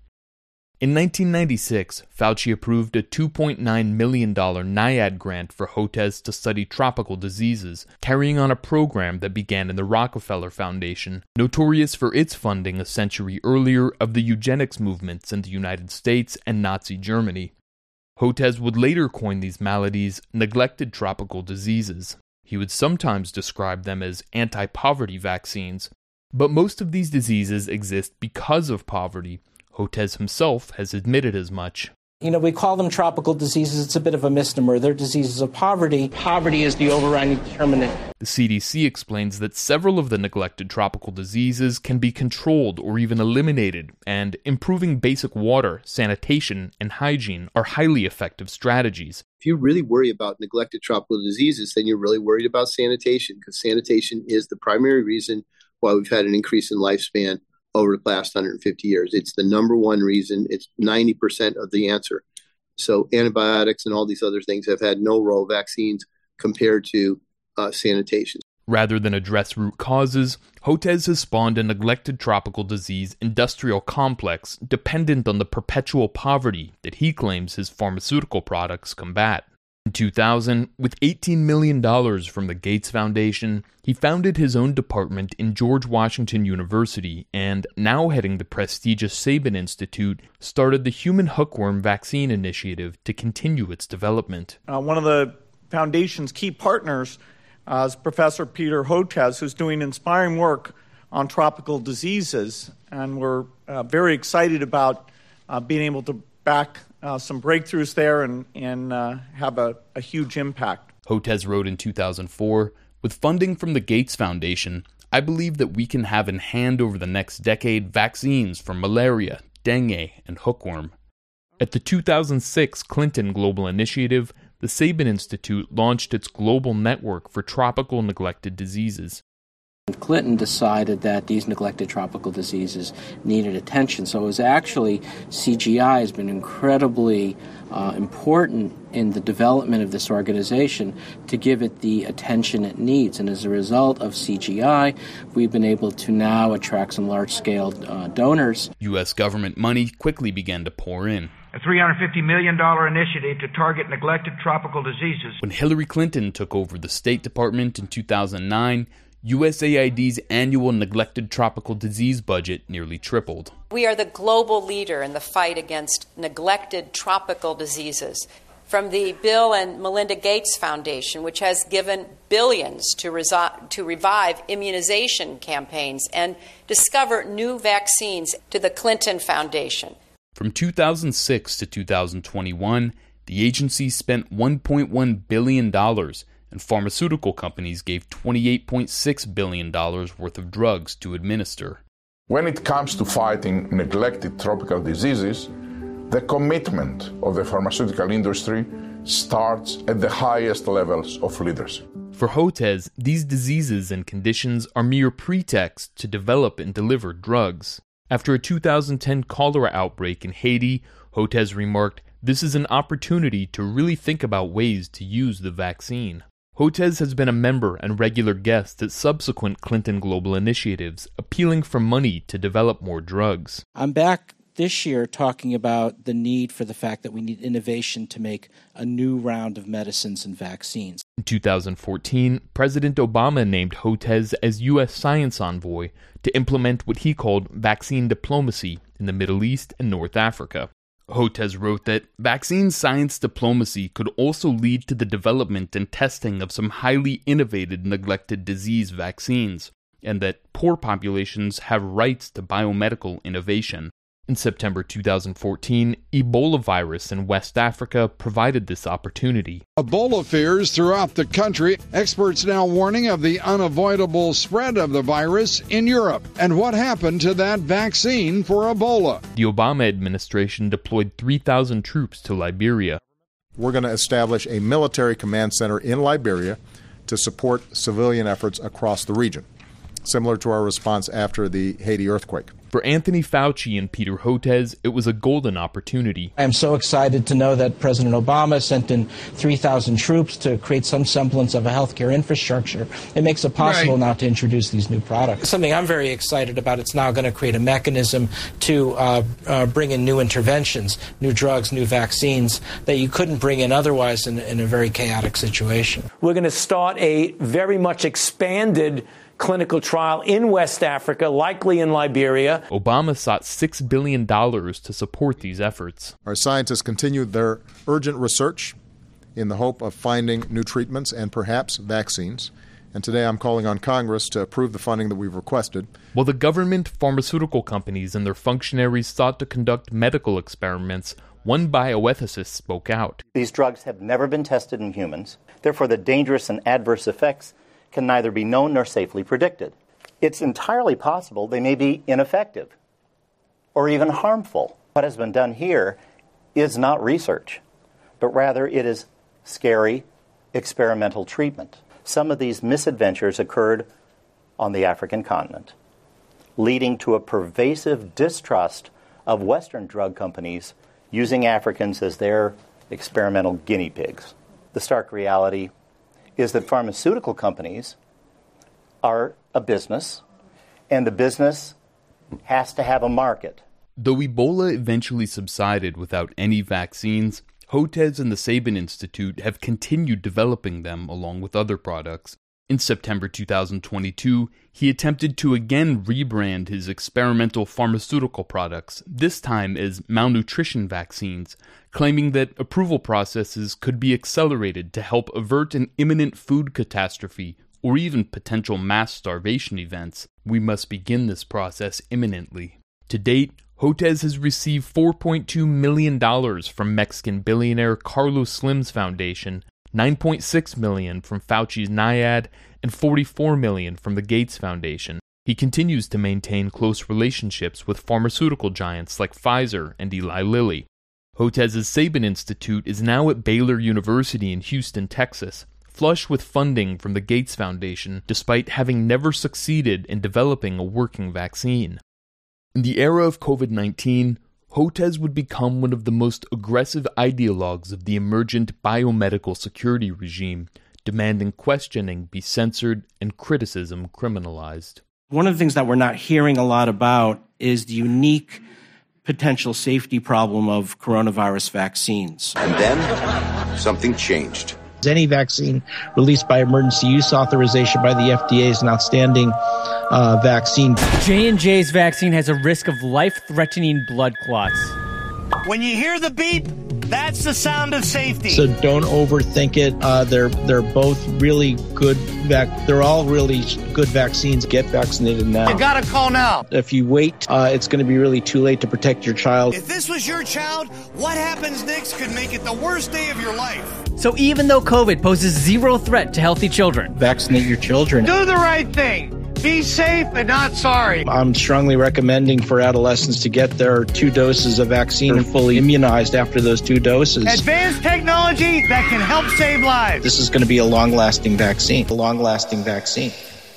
In nineteen ninety-six, Fauci approved a two point nine million dollars NIAID grant for Hotez to study tropical diseases, carrying on a program that began in the Rockefeller Foundation, notorious for its funding a century earlier of the eugenics movements in the United States and Nazi Germany. Hotez would later coin these maladies neglected tropical diseases. He would sometimes describe them as anti-poverty vaccines, but most of these diseases exist because of poverty. Hotez himself has admitted as much. You know, we call them tropical diseases. It's a bit of a misnomer. They're diseases of poverty. Poverty is the overriding determinant. The C D C explains that several of the neglected tropical diseases can be controlled or even eliminated, and improving basic water, sanitation, and hygiene are highly effective strategies. If you really worry about neglected tropical diseases, then you're really worried about sanitation, because sanitation is the primary reason why we've had an increase in lifespan over the last one hundred fifty years. It's the number one reason. It's ninety percent of the answer. So antibiotics and all these other things have had no role, vaccines compared to uh, sanitation. Rather than address root causes, Hotez has spawned a neglected tropical disease industrial complex dependent on the perpetual poverty that he claims his pharmaceutical products combat. In two thousand, with eighteen million dollars from the Gates Foundation, he founded his own department in George Washington University and, now heading the prestigious Sabin Institute, started the Human Hookworm Vaccine Initiative to continue its development. Uh, one of the foundation's key partners uh, is Professor Peter Hotez, who's doing inspiring work on tropical diseases, and we're uh, very excited about uh, being able to back Uh, some breakthroughs there and, and uh, have a, a huge impact. Hotez wrote in two thousand four, "With funding from the Gates Foundation, I believe that we can have in hand over the next decade vaccines for malaria, dengue, and hookworm." At the two thousand six Clinton Global Initiative, the Sabin Institute launched its global network for tropical neglected diseases. Clinton decided that these neglected tropical diseases needed attention, so it was actually, C G I has been incredibly uh, important in the development of this organization to give it the attention it needs, and as a result of C G I, we've been able to now attract some large-scale uh, donors. U S government money quickly began to pour in. A three hundred fifty million dollars initiative to target neglected tropical diseases. When Hillary Clinton took over the State Department in two thousand nine, U S A I D's annual neglected tropical disease budget nearly tripled. We are the global leader in the fight against neglected tropical diseases. From the Bill and Melinda Gates Foundation, which has given billions to, reso- to revive immunization campaigns and discover new vaccines, to the Clinton Foundation. From two thousand six to two thousand twenty-one, the agency spent one point one billion dollars, and pharmaceutical companies gave twenty-eight point six billion dollars worth of drugs to administer. When it comes to fighting neglected tropical diseases, the commitment of the pharmaceutical industry starts at the highest levels of leadership. For Hotez, these diseases and conditions are mere pretexts to develop and deliver drugs. After a two thousand ten cholera outbreak in Haiti, Hotez remarked, "This is an opportunity to really think about ways to use the vaccine." Hotez has been a member and regular guest at subsequent Clinton Global Initiatives, appealing for money to develop more drugs. I'm back this year talking about the need for the fact that we need innovation to make a new round of medicines and vaccines. In two thousand fourteen, President Obama named Hotez as U S science envoy to implement what he called vaccine diplomacy in the Middle East and North Africa. Hotez wrote that vaccine science diplomacy could also lead to the development and testing of some highly innovative neglected disease vaccines, and that poor populations have rights to biomedical innovation. In September two thousand fourteen, Ebola virus in West Africa provided this opportunity. Ebola fears throughout the country. Experts now warning of the unavoidable spread of the virus in Europe. And what happened to that vaccine for Ebola? The Obama administration deployed three thousand troops to Liberia. We're going to establish a military command center in Liberia to support civilian efforts across the region, similar to our response after the Haiti earthquake. For Anthony Fauci and Peter Hotez, it was a golden opportunity. I am so excited to know that President Obama sent in three thousand troops to create some semblance of a healthcare infrastructure. It makes it possible right. now to introduce these new products. Something I'm very excited about, it's now going to create a mechanism to uh, uh, bring in new interventions, new drugs, new vaccines that you couldn't bring in otherwise in, in a very chaotic situation. We're going to start a very much expanded clinical trial in West Africa, likely in Liberia. Obama sought six billion dollars to support these efforts. Our scientists continued their urgent research in the hope of finding new treatments and perhaps vaccines. And today I'm calling on Congress to approve the funding that we've requested. While the government, pharmaceutical companies, and their functionaries sought to conduct medical experiments, one bioethicist spoke out. These drugs have never been tested in humans. Therefore, the dangerous and adverse effects can neither be known nor safely predicted. It's entirely possible they may be ineffective or even harmful. What has been done here is not research, but rather it is scary experimental treatment. Some of these misadventures occurred on the African continent, leading to a pervasive distrust of Western drug companies using Africans as their experimental guinea pigs. The stark reality is that pharmaceutical companies are a business, and the business has to have a market. Though Ebola eventually subsided without any vaccines, Hotez and the Sabin Institute have continued developing them along with other products. In September two thousand twenty-two, he attempted to again rebrand his experimental pharmaceutical products, this time as malnutrition vaccines, claiming that approval processes could be accelerated to help avert an imminent food catastrophe or even potential mass starvation events. We must begin this process imminently. To date, Hotez has received four point two million dollars from Mexican billionaire Carlos Slim's foundation, nine point six million dollars from Fauci's NIAID, and forty-four million dollars from the Gates Foundation. He continues to maintain close relationships with pharmaceutical giants like Pfizer and Eli Lilly. Hotez's Sabin Institute is now at Baylor University in Houston, Texas, flush with funding from the Gates Foundation, despite having never succeeded in developing a working vaccine. In the era of COVID nineteen, Hotez would become one of the most aggressive ideologues of the emergent biomedical security regime, demanding questioning be censored and criticism criminalized. One of the things that we're not hearing a lot about is the unique potential safety problem of coronavirus vaccines. And then something changed. Any vaccine released by emergency use authorization by the F D A is an outstanding uh, vaccine. J and J's vaccine has a risk of life-threatening blood clots. When you hear the beep, that's the sound of safety. So don't overthink it. Uh, they're they're both really good. Vac- they're all really good vaccines. Get vaccinated now. You gotta call now. If you wait, uh, it's going to be really too late to protect your child. If this was your child, what happens next could make it the worst day of your life. So even though COVID poses zero threat to healthy children, vaccinate your children. Do the right thing. Be safe and not sorry. I'm strongly recommending for adolescents to get their two doses of vaccine and fully immunized after those two doses. Advanced technology that can help save lives. This is going to be a long-lasting vaccine. A long-lasting vaccine.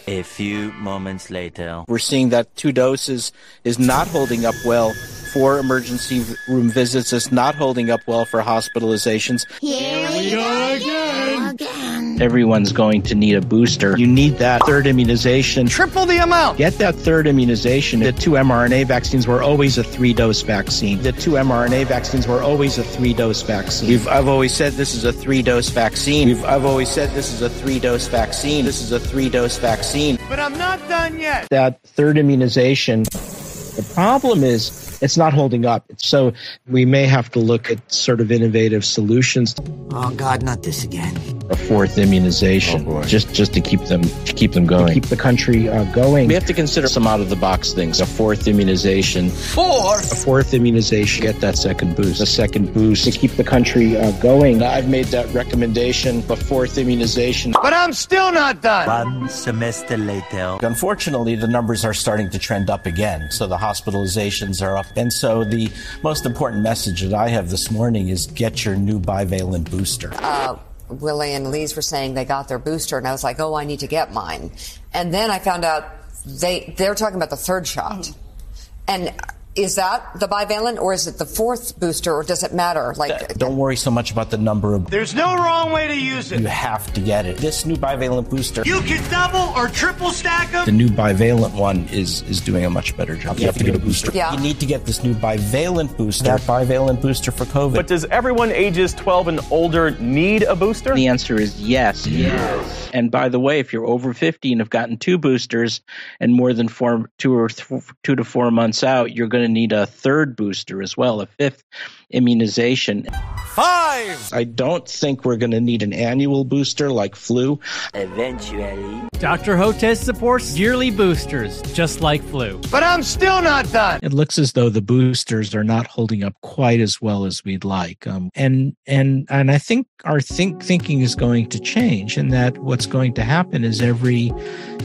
A few moments later. We're seeing that two doses is not holding up well for emergency room visits. It's not holding up well for hospitalizations. Here we go again. again. Everyone's going to need a booster. You need that third immunization. Triple the amount. Get that third immunization. The two mRNA vaccines were always a three-dose vaccine. The two mRNA vaccines were always a three-dose vaccine. We've, I've always said this is a three-dose vaccine. We've, I've always said this is a three-dose vaccine. This is a three-dose vaccine. But I'm not done yet. That third immunization. The problem is it's not holding up. So we may have to look at sort of innovative solutions. Oh, God, not this again. A fourth immunization, oh just just to keep them to keep them going. To keep the country uh, going. We have to consider some out-of-the-box things. A fourth immunization. Fourth? A fourth immunization. Get that second boost. A second boost. To keep the country uh, going. I've made that recommendation. A fourth immunization. But I'm still not done. One semester later. Unfortunately, the numbers are starting to trend up again. So the hospitalizations are up. And so the most important message that I have this morning is get your new bivalent booster. Oh, Willie and Lise were saying they got their booster, and I was like, oh, I need to get mine. And then I found out they, they're talking about the third shot. Mm-hmm. And is that the bivalent, or is it the fourth booster, or does it matter? Like, don't worry so much about the number of... There's no wrong way to use it. You have to get it. This new bivalent booster... You can double or triple stack them. The new bivalent one is is doing a much better job. You, you have, have to get, get a booster. Yeah. You need to get this new bivalent booster. That bivalent booster for COVID. But does everyone ages twelve and older need a booster? The answer is yes. Yes. And by the way, if you're over fifty and have gotten two boosters and more than four, two or th- two to four months out, you're going to need a third booster as well, a fifth immunization. Five! I don't think we're going to need an annual booster like flu. Eventually. Doctor Hotez supports yearly boosters, just like flu. But I'm still not done! It looks as though the boosters are not holding up quite as well as we'd like. Um, and and and I think our think thinking is going to change, and that what's going to happen is every,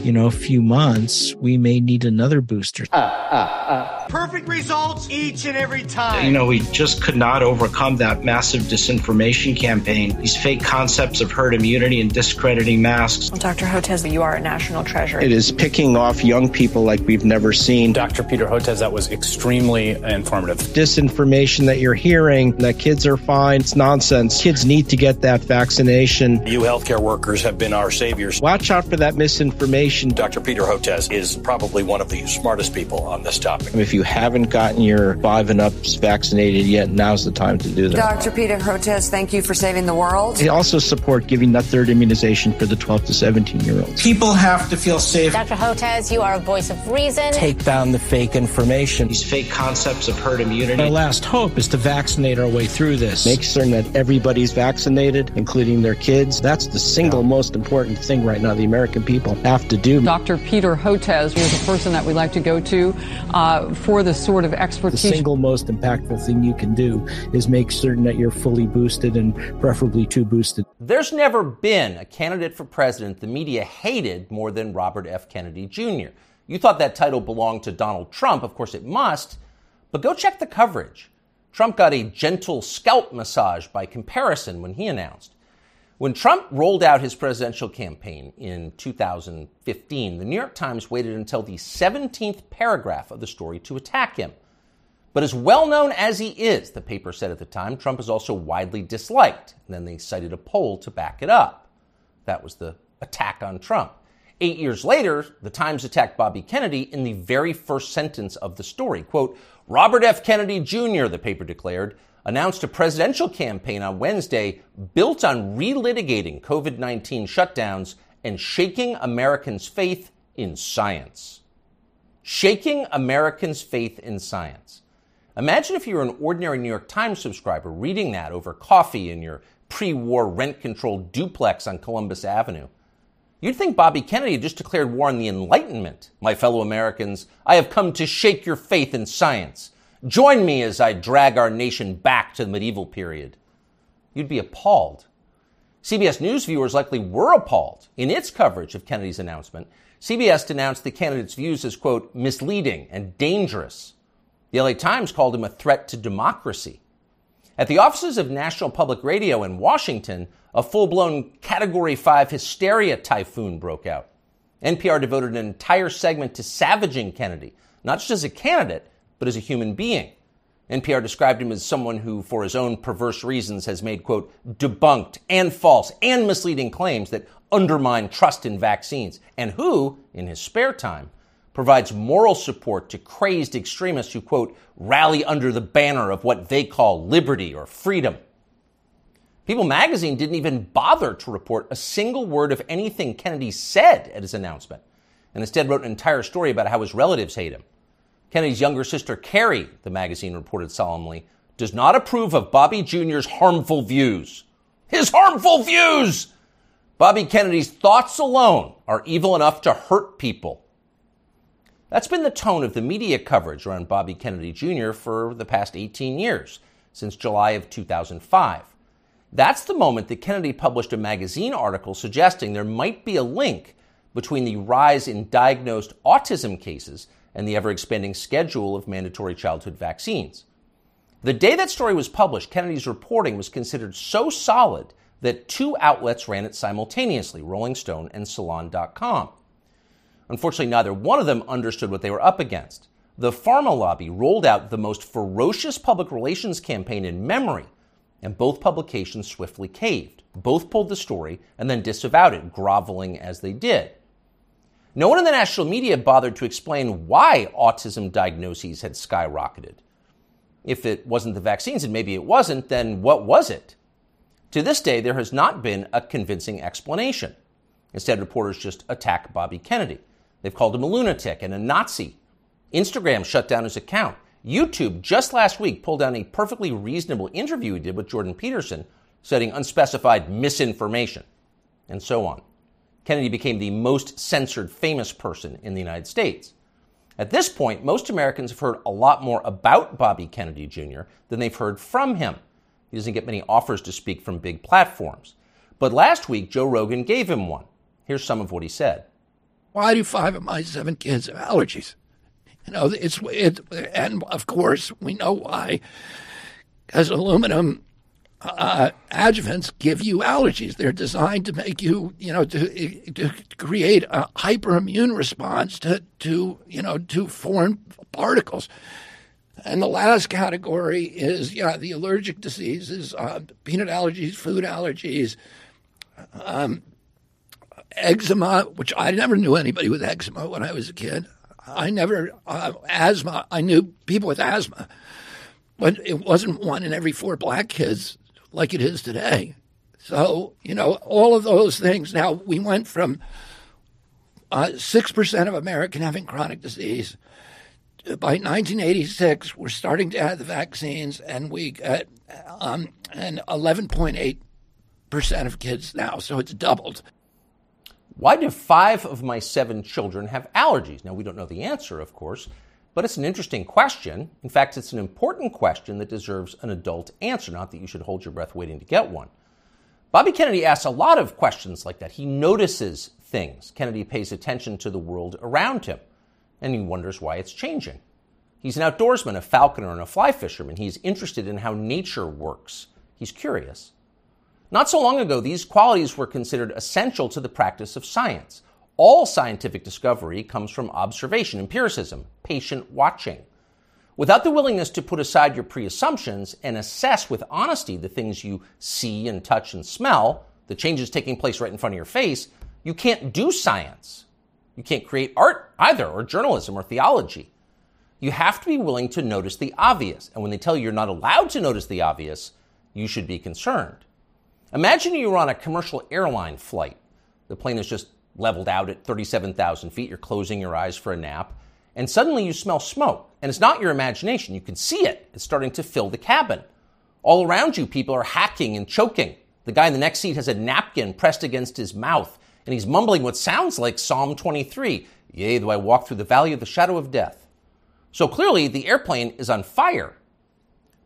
you know, few months, we may need another booster. Uh, uh, uh. Perfect results each and every time. You know, we just could not overcome that massive disinformation campaign, these fake concepts of herd immunity and discrediting masks. Well, Doctor Hotez, you are a national treasure. It is picking off young people like we've never seen. Doctor Peter Hotez, that was extremely informative. Disinformation that you're hearing, that kids are fine, it's nonsense. Kids need to get that vaccination. You healthcare workers have been our saviors. Watch out for that misinformation. Doctor Peter Hotez is probably one of the smartest people on this topic. I mean, if you haven't gotten your five and ups vaccinated yet, now's the time to do that. Doctor Peter Hotez, thank you for saving the world. They also support giving that third immunization for the twelve to seventeen-year-olds. People have to feel safe. Doctor Hotez, you are a voice of reason. Take down the fake information. These fake concepts of herd immunity. Our last hope is to vaccinate our way through this. Make certain that everybody's vaccinated, including their kids. That's the single most important thing right now the American people have to do. Doctor Peter Hotez is a person that we like to go to uh, for this sort of expertise. The single most impactful thing you can do is make certain that you're fully boosted and preferably two boosted. There's never been a candidate for president the media hated more than Robert F. Kennedy Junior You thought that title belonged to Donald Trump. Of course it must, but go check the coverage. Trump got a gentle scalp massage by comparison when he announced. When Trump rolled out his presidential campaign in two thousand fifteen, the New York Times waited until the seventeenth paragraph of the story to attack him. But as well-known as he is, the paper said at the time, Trump is also widely disliked. And then they cited a poll to back it up. That was the attack on Trump. Eight years later, the Times attacked Bobby Kennedy in the very first sentence of the story. Quote, Robert F. Kennedy Junior, the paper declared, announced a presidential campaign on Wednesday built on relitigating covid nineteen shutdowns and shaking Americans' faith in science. Shaking Americans' faith in science. Imagine if you were an ordinary New York Times subscriber reading that over coffee in your pre-war rent-controlled duplex on Columbus Avenue. You'd think Bobby Kennedy just declared war on the Enlightenment. My fellow Americans, I have come to shake your faith in science. Join me as I drag our nation back to the medieval period. You'd be appalled. C B S News viewers likely were appalled. In its coverage of Kennedy's announcement, C B S denounced the candidate's views as, quote, misleading and dangerous. The L A Times called him a threat to democracy. At the offices of National Public Radio in Washington, a full-blown Category five hysteria typhoon broke out. N P R devoted an entire segment to savaging Kennedy, not just as a candidate, but as a human being. N P R described him as someone who, for his own perverse reasons, has made, quote, debunked and false and misleading claims that undermine trust in vaccines, and who, in his spare time, provides moral support to crazed extremists who, quote, rally under the banner of what they call liberty or freedom. People magazine didn't even bother to report a single word of anything Kennedy said at his announcement, and instead wrote an entire story about how his relatives hate him. Kennedy's younger sister, Carrie, the magazine reported solemnly, does not approve of Bobby Junior's harmful views. His harmful views! Bobby Kennedy's thoughts alone are evil enough to hurt people. That's been the tone of the media coverage around Bobby Kennedy Junior for the past eighteen years, since July of two thousand five. That's the moment that Kennedy published a magazine article suggesting there might be a link between the rise in diagnosed autism cases and the ever-expanding schedule of mandatory childhood vaccines. The day that story was published, Kennedy's reporting was considered so solid that two outlets ran it simultaneously, Rolling Stone and Salon dot com. Unfortunately, neither one of them understood what they were up against. The pharma lobby rolled out the most ferocious public relations campaign in memory, and both publications swiftly caved. Both pulled the story and then disavowed it, groveling as they did. No one in the national media bothered to explain why autism diagnoses had skyrocketed. If it wasn't the vaccines, and maybe it wasn't, then what was it? To this day, there has not been a convincing explanation. Instead, reporters just attack Bobby Kennedy. They've called him a lunatic and a Nazi. Instagram shut down his account. YouTube just last week pulled down a perfectly reasonable interview he did with Jordan Peterson, citing unspecified misinformation, and so on. Kennedy became the most censored famous person in the United States. At this point, most Americans have heard a lot more about Bobby Kennedy Junior than they've heard from him. He doesn't get many offers to speak from big platforms. But last week, Joe Rogan gave him one. Here's some of what he said. Why do five of my seven kids have allergies? You know, it's it, and of course, we know why. Because aluminum uh, adjuvants give you allergies. They're designed to make you, you know, to, to create a hyperimmune response to, to, you know, to foreign particles. And the last category is, yeah, the allergic diseases, uh, peanut allergies, food allergies, um, eczema, which I never knew anybody with eczema when I was a kid. I never, uh, asthma, I knew people with asthma, but it wasn't one in every four black kids like it is today. So, you know, all of those things. Now, we went from uh, six percent of American having chronic disease. By nineteen eighty-six, we're starting to add the vaccines, and we got um, an eleven point eight percent of kids now, so it's doubled. Why do five of my seven children have allergies? Now, we don't know the answer, of course, but it's an interesting question. In fact, it's an important question that deserves an adult answer, not that you should hold your breath waiting to get one. Bobby Kennedy asks a lot of questions like that. He notices things. Kennedy pays attention to the world around him, and he wonders why it's changing. He's an outdoorsman, a falconer, and a fly fisherman. He's interested in how nature works. He's curious. Not so long ago, these qualities were considered essential to the practice of science. All scientific discovery comes from observation, empiricism, patient watching. Without the willingness to put aside your pre-assumptions and assess with honesty the things you see and touch and smell, the changes taking place right in front of your face, you can't do science. You can't create art either, or journalism, or theology. You have to be willing to notice the obvious, and when they tell you you're not allowed to notice the obvious, you should be concerned. Imagine you're on a commercial airline flight. The plane is just leveled out at thirty-seven thousand feet. You're closing your eyes for a nap, and suddenly you smell smoke. And it's not your imagination. You can see it. It's starting to fill the cabin. All around you, people are hacking and choking. The guy in the next seat has a napkin pressed against his mouth, and he's mumbling what sounds like Psalm twenty-three. Yea, though I walk through the valley of the shadow of death. So clearly, the airplane is on fire.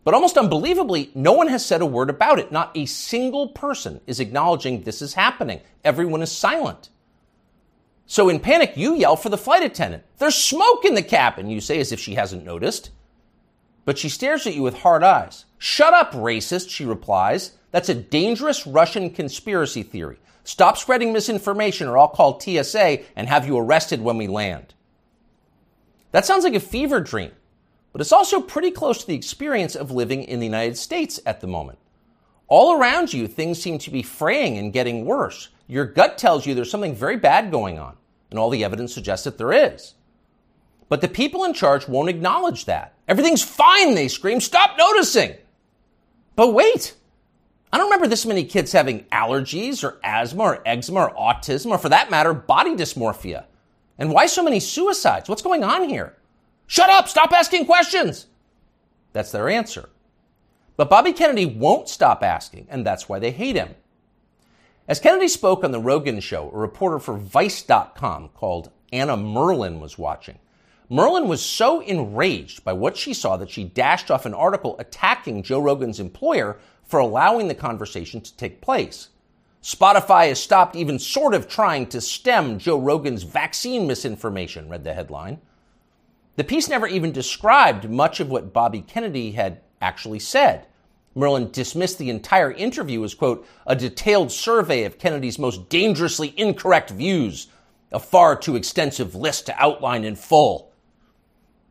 But almost unbelievably, no one has said a word about it. Not a single person is acknowledging this is happening. Everyone is silent. So in panic, you yell for the flight attendant. There's smoke in the cabin, you say, as if she hasn't noticed. But she stares at you with hard eyes. Shut up, racist, she replies. That's a dangerous Russian conspiracy theory. Stop spreading misinformation or I'll call T S A and have you arrested when we land. That sounds like a fever dream. But it's also pretty close to the experience of living in the United States at the moment. All around you, things seem to be fraying and getting worse. Your gut tells you there's something very bad going on, and all the evidence suggests that there is. But the people in charge won't acknowledge that. Everything's fine, they scream. Stop noticing. But wait, I don't remember this many kids having allergies or asthma or eczema or autism, or for that matter, body dysmorphia. And why so many suicides? What's going on here? Shut up! Stop asking questions! That's their answer. But Bobby Kennedy won't stop asking, and that's why they hate him. As Kennedy spoke on The Rogan Show, a reporter for Vice dot com called Anna Merlin was watching. Merlin was so enraged by what she saw that she dashed off an article attacking Joe Rogan's employer for allowing the conversation to take place. Spotify has stopped even sort of trying to stem Joe Rogan's vaccine misinformation, read the headline. The piece never even described much of what Bobby Kennedy had actually said, Merlin dismissed the entire interview as, quote, a detailed survey of Kennedy's most dangerously incorrect views, a far too extensive list to outline in full.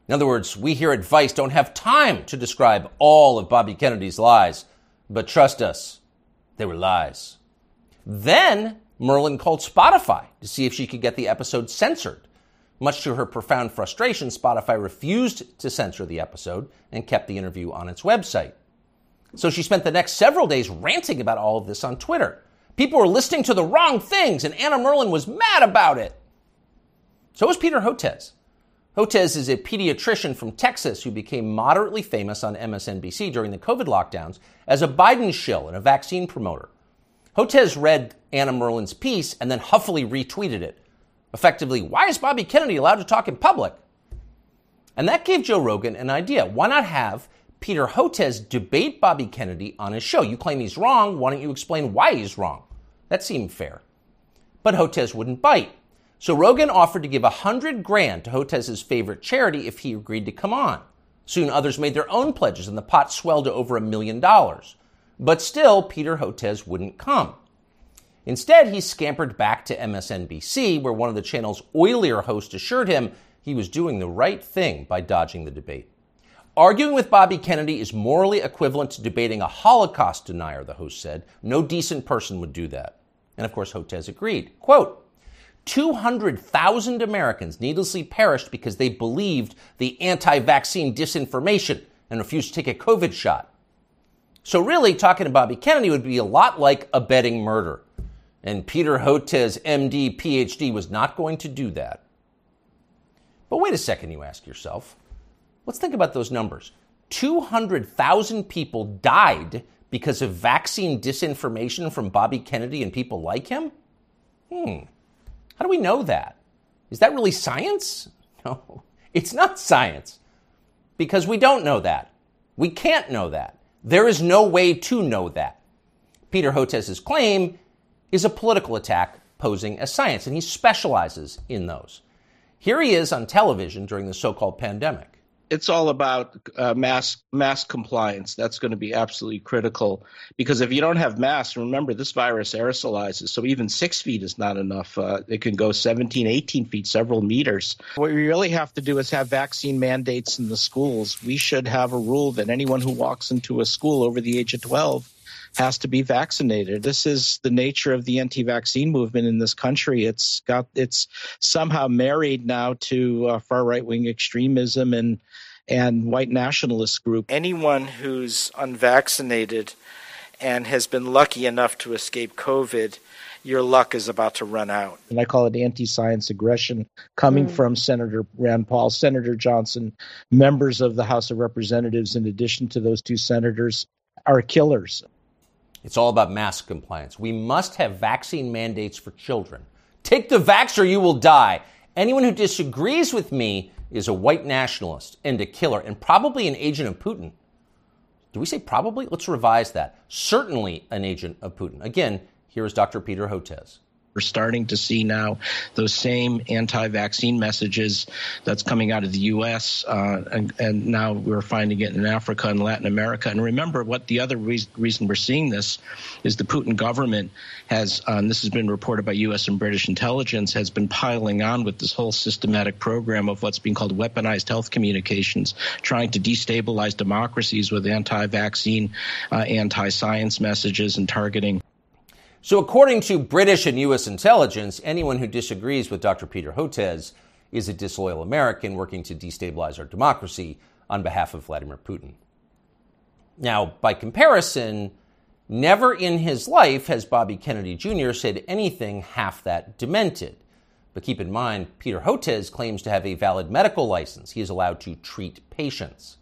In other words, we here at Vice don't have time to describe all of Bobby Kennedy's lies, but trust us, they were lies. Then Merlin called Spotify to see if she could get the episode censored. Much to her profound frustration, Spotify refused to censor the episode and kept the interview on its website. So she spent the next several days ranting about all of this on Twitter. People were listening to the wrong things, and Anna Merlin was mad about it. So was Peter Hotez. Hotez is a pediatrician from Texas who became moderately famous on M S N B C during the COVID lockdowns as a Biden shill and a vaccine promoter. Hotez read Anna Merlin's piece and then huffily retweeted it. Effectively, why is Bobby Kennedy allowed to talk in public? And that gave Joe Rogan an idea. Why not have Peter Hotez debate Bobby Kennedy on his show? You claim he's wrong. Why don't you explain why he's wrong? That seemed fair. But Hotez wouldn't bite. So Rogan offered to give a hundred grand to Hotez's favorite charity if he agreed to come on. Soon others made their own pledges and the pot swelled to over a million dollars. But still, Peter Hotez wouldn't come. Instead, he scampered back to M S N B C, where one of the channel's oilier hosts assured him he was doing the right thing by dodging the debate. Arguing with Bobby Kennedy is morally equivalent to debating a Holocaust denier, the host said. No decent person would do that. And of course, Hotez agreed. Quote, two hundred thousand Americans needlessly perished because they believed the anti-vaccine disinformation and refused to take a COVID shot. So really, talking to Bobby Kennedy would be a lot like abetting murder. And Peter Hotez, M D, P H D, was not going to do that. But wait a second, you ask yourself. Let's think about those numbers. two hundred thousand people died because of vaccine disinformation from Bobby Kennedy and people like him? Hmm. How do we know that? Is that really science? No, it's not science. Because we don't know that. We can't know that. There is no way to know that. Peter Hotez's claim is a political attack posing as science, and he specializes in those. Here he is on television during the so-called pandemic. It's all about uh, mass mask compliance. That's going to be absolutely critical, because if you don't have masks, remember, this virus aerosolizes, so even six feet is not enough. Uh, it can go seventeen, eighteen feet, several meters. What we really have to do is have vaccine mandates in the schools. We should have a rule that anyone who walks into a school over the age of twelve has to be vaccinated. This is the nature of the anti-vaccine movement in this country. It's got it's somehow married now to uh, far right-wing extremism and and white nationalist group. Anyone who's unvaccinated and has been lucky enough to escape COVID, your luck is about to run out. And I call it anti-science aggression coming mm. from Senator Rand Paul, Senator Johnson, members of the House of Representatives, in addition to those two senators, are killers. It's all about mask compliance. We must have vaccine mandates for children. Take the vax or you will die. Anyone who disagrees with me is a white nationalist and a killer and probably an agent of Putin. Do we say probably? Let's revise that. Certainly an agent of Putin. Again, here is Doctor Peter Hotez. We're starting to see now those same anti-vaccine messages that's coming out of the U S Uh, and, and now we're finding it in Africa and Latin America. And remember, what the other re- reason we're seeing this is the Putin government has, um, this has been reported by U S and British intelligence, has been piling on with this whole systematic program of what's being called weaponized health communications, trying to destabilize democracies with anti-vaccine, uh, anti-science messages and targeting. So according to British and U S intelligence, anyone who disagrees with Doctor Peter Hotez is a disloyal American working to destabilize our democracy on behalf of Vladimir Putin. Now, by comparison, never in his life has Bobby Kennedy Junior said anything half that demented. But keep in mind, Peter Hotez claims to have a valid medical license. He is allowed to treat patients.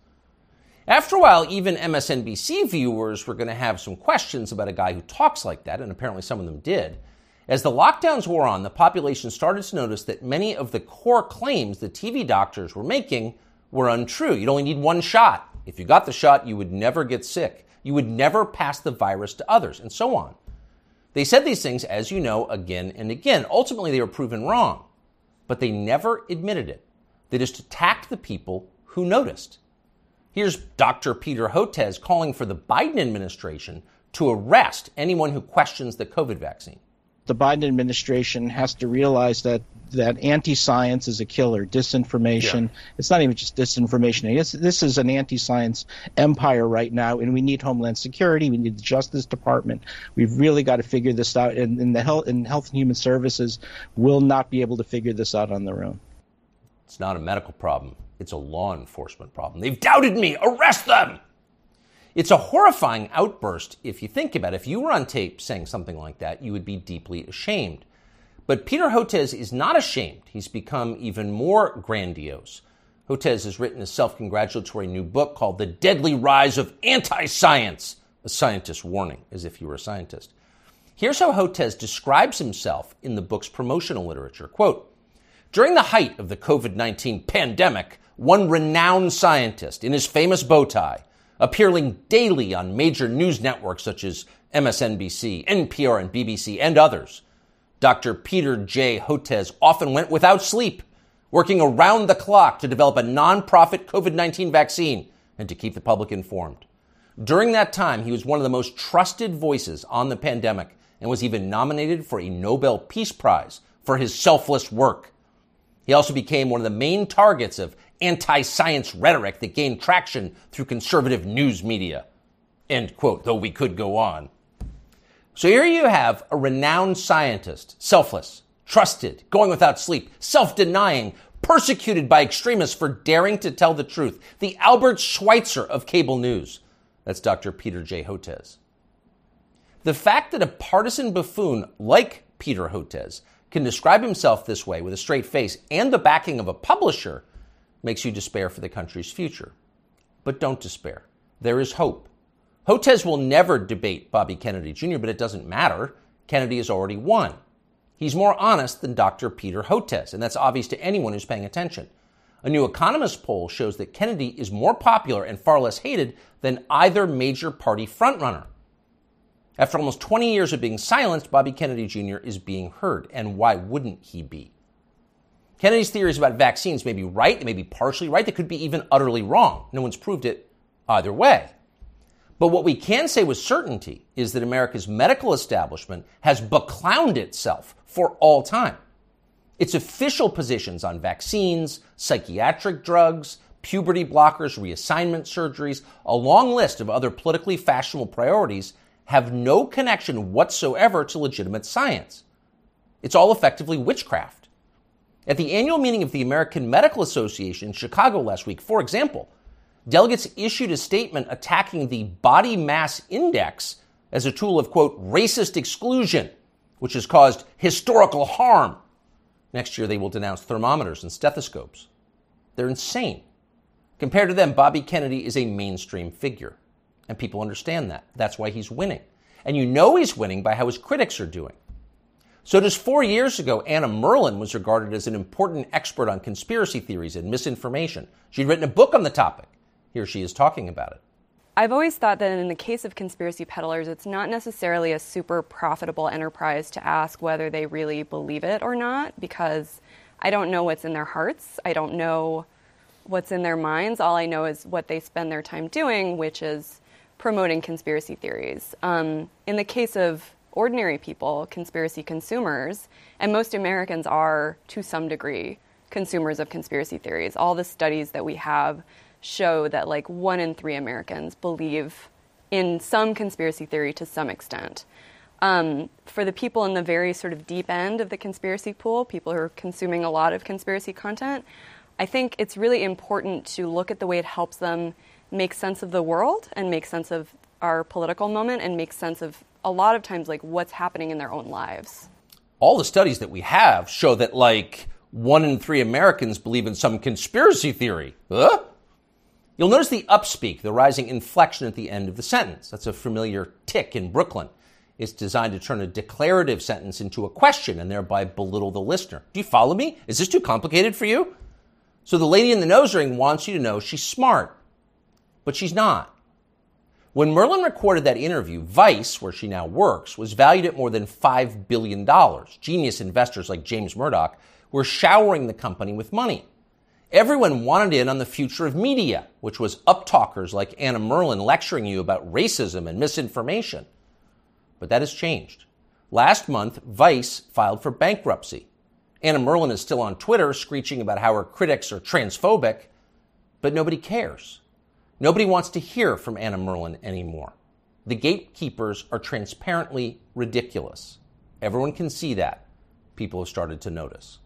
After a while, even M S N B C viewers were going to have some questions about a guy who talks like that, and apparently some of them did. As the lockdowns wore on, the population started to notice that many of the core claims the T V doctors were making were untrue. You'd only need one shot. If you got the shot, you would never get sick. You would never pass the virus to others, and so on. They said these things, as you know, again and again. Ultimately, they were proven wrong, but they never admitted it. They just attacked the people who noticed. Here's Doctor Peter Hotez calling for the Biden administration to arrest anyone who questions the COVID vaccine. The Biden administration has to realize that that anti-science is a killer. Disinformation. Yeah. It's not even just disinformation. It's, this is an anti-science empire right now, and we need Homeland Security. We need the Justice Department. We've really got to figure this out, and, and the health and Health and Human Services will not be able to figure this out on their own. It's not a medical problem. It's a law enforcement problem. They've doubted me. Arrest them. It's a horrifying outburst if you think about it. If you were on tape saying something like that, you would be deeply ashamed. But Peter Hotez is not ashamed. He's become even more grandiose. Hotez has written a self-congratulatory new book called The Deadly Rise of Anti-Science, a scientist's warning, as if you were a scientist. Here's how Hotez describes himself in the book's promotional literature. Quote, during the height of the COVID nineteen pandemic, one renowned scientist in his famous bow tie, appearing daily on major news networks such as M S N B C, N P R, and B B C, and others, Doctor Peter J. Hotez often went without sleep, working around the clock to develop a nonprofit COVID nineteen vaccine and to keep the public informed. During that time, he was one of the most trusted voices on the pandemic and was even nominated for a Nobel Peace Prize for his selfless work. He also became one of the main targets of anti-science rhetoric that gained traction through conservative news media. End quote, though we could go on. So here you have a renowned scientist, selfless, trusted, going without sleep, self-denying, persecuted by extremists for daring to tell the truth. The Albert Schweitzer of cable news. That's Doctor Peter J. Hotez. The fact that a partisan buffoon like Peter Hotez can describe himself this way with a straight face and the backing of a publisher makes you despair for the country's future. But don't despair. There is hope. Hotez will never debate Bobby Kennedy Junior, but it doesn't matter. Kennedy has already won. He's more honest than Doctor Peter Hotez, and that's obvious to anyone who's paying attention. A new Economist poll shows that Kennedy is more popular and far less hated than either major party frontrunner. After almost twenty years of being silenced, Bobby Kennedy Junior is being heard, and why wouldn't he be? Kennedy's theories about vaccines may be right, they may be partially right, they could be even utterly wrong. No one's proved it either way. But what we can say with certainty is that America's medical establishment has beclowned itself for all time. Its official positions on vaccines, psychiatric drugs, puberty blockers, reassignment surgeries, a long list of other politically fashionable priorities have no connection whatsoever to legitimate science. It's all effectively witchcraft. At the annual meeting of the American Medical Association in Chicago last week, for example, delegates issued a statement attacking the body mass index as a tool of, quote, racist exclusion, which has caused historical harm. Next year, they will denounce thermometers and stethoscopes. They're insane. Compared to them, Bobby Kennedy is a mainstream figure, and people understand that. That's why he's winning. And you know he's winning by how his critics are doing. So just four years ago, Anna Merlin was regarded as an important expert on conspiracy theories and misinformation. She'd written a book on the topic. Here she is talking about it. I've always thought that in the case of conspiracy peddlers, it's not necessarily a super profitable enterprise to ask whether they really believe it or not, because I don't know what's in their hearts. I don't know what's in their minds. All I know is what they spend their time doing, which is promoting conspiracy theories. Um, in the case of ordinary people, conspiracy consumers, and most Americans are, to some degree, consumers of conspiracy theories. All the studies that we have show that like one in three Americans believe in some conspiracy theory to some extent. Um, for the people in the very sort of deep end of the conspiracy pool, people who are consuming a lot of conspiracy content, I think it's really important to look at the way it helps them make sense of the world and make sense of our political moment and make sense of a lot of times like what's happening in their own lives. All the studies that we have show that like one in three Americans believe in some conspiracy theory. Huh? You'll notice the upspeak, the rising inflection at the end of the sentence. That's a familiar tick in Brooklyn. It's designed to turn a declarative sentence into a question and thereby belittle the listener. Do you follow me? Is this too complicated for you? So the lady in the nose ring wants you to know she's smart, but she's not. When Merlin recorded that interview, Vice, where she now works, was valued at more than five billion dollars. Genius investors like James Murdoch were showering the company with money. Everyone wanted in on the future of media, which was uptalkers like Anna Merlin lecturing you about racism and misinformation. But that has changed. Last month, Vice filed for bankruptcy. Anna Merlin is still on Twitter screeching about how her critics are transphobic, but nobody cares. Nobody wants to hear from Anna Merlin anymore. The gatekeepers are transparently ridiculous. Everyone can see that. People have started to notice.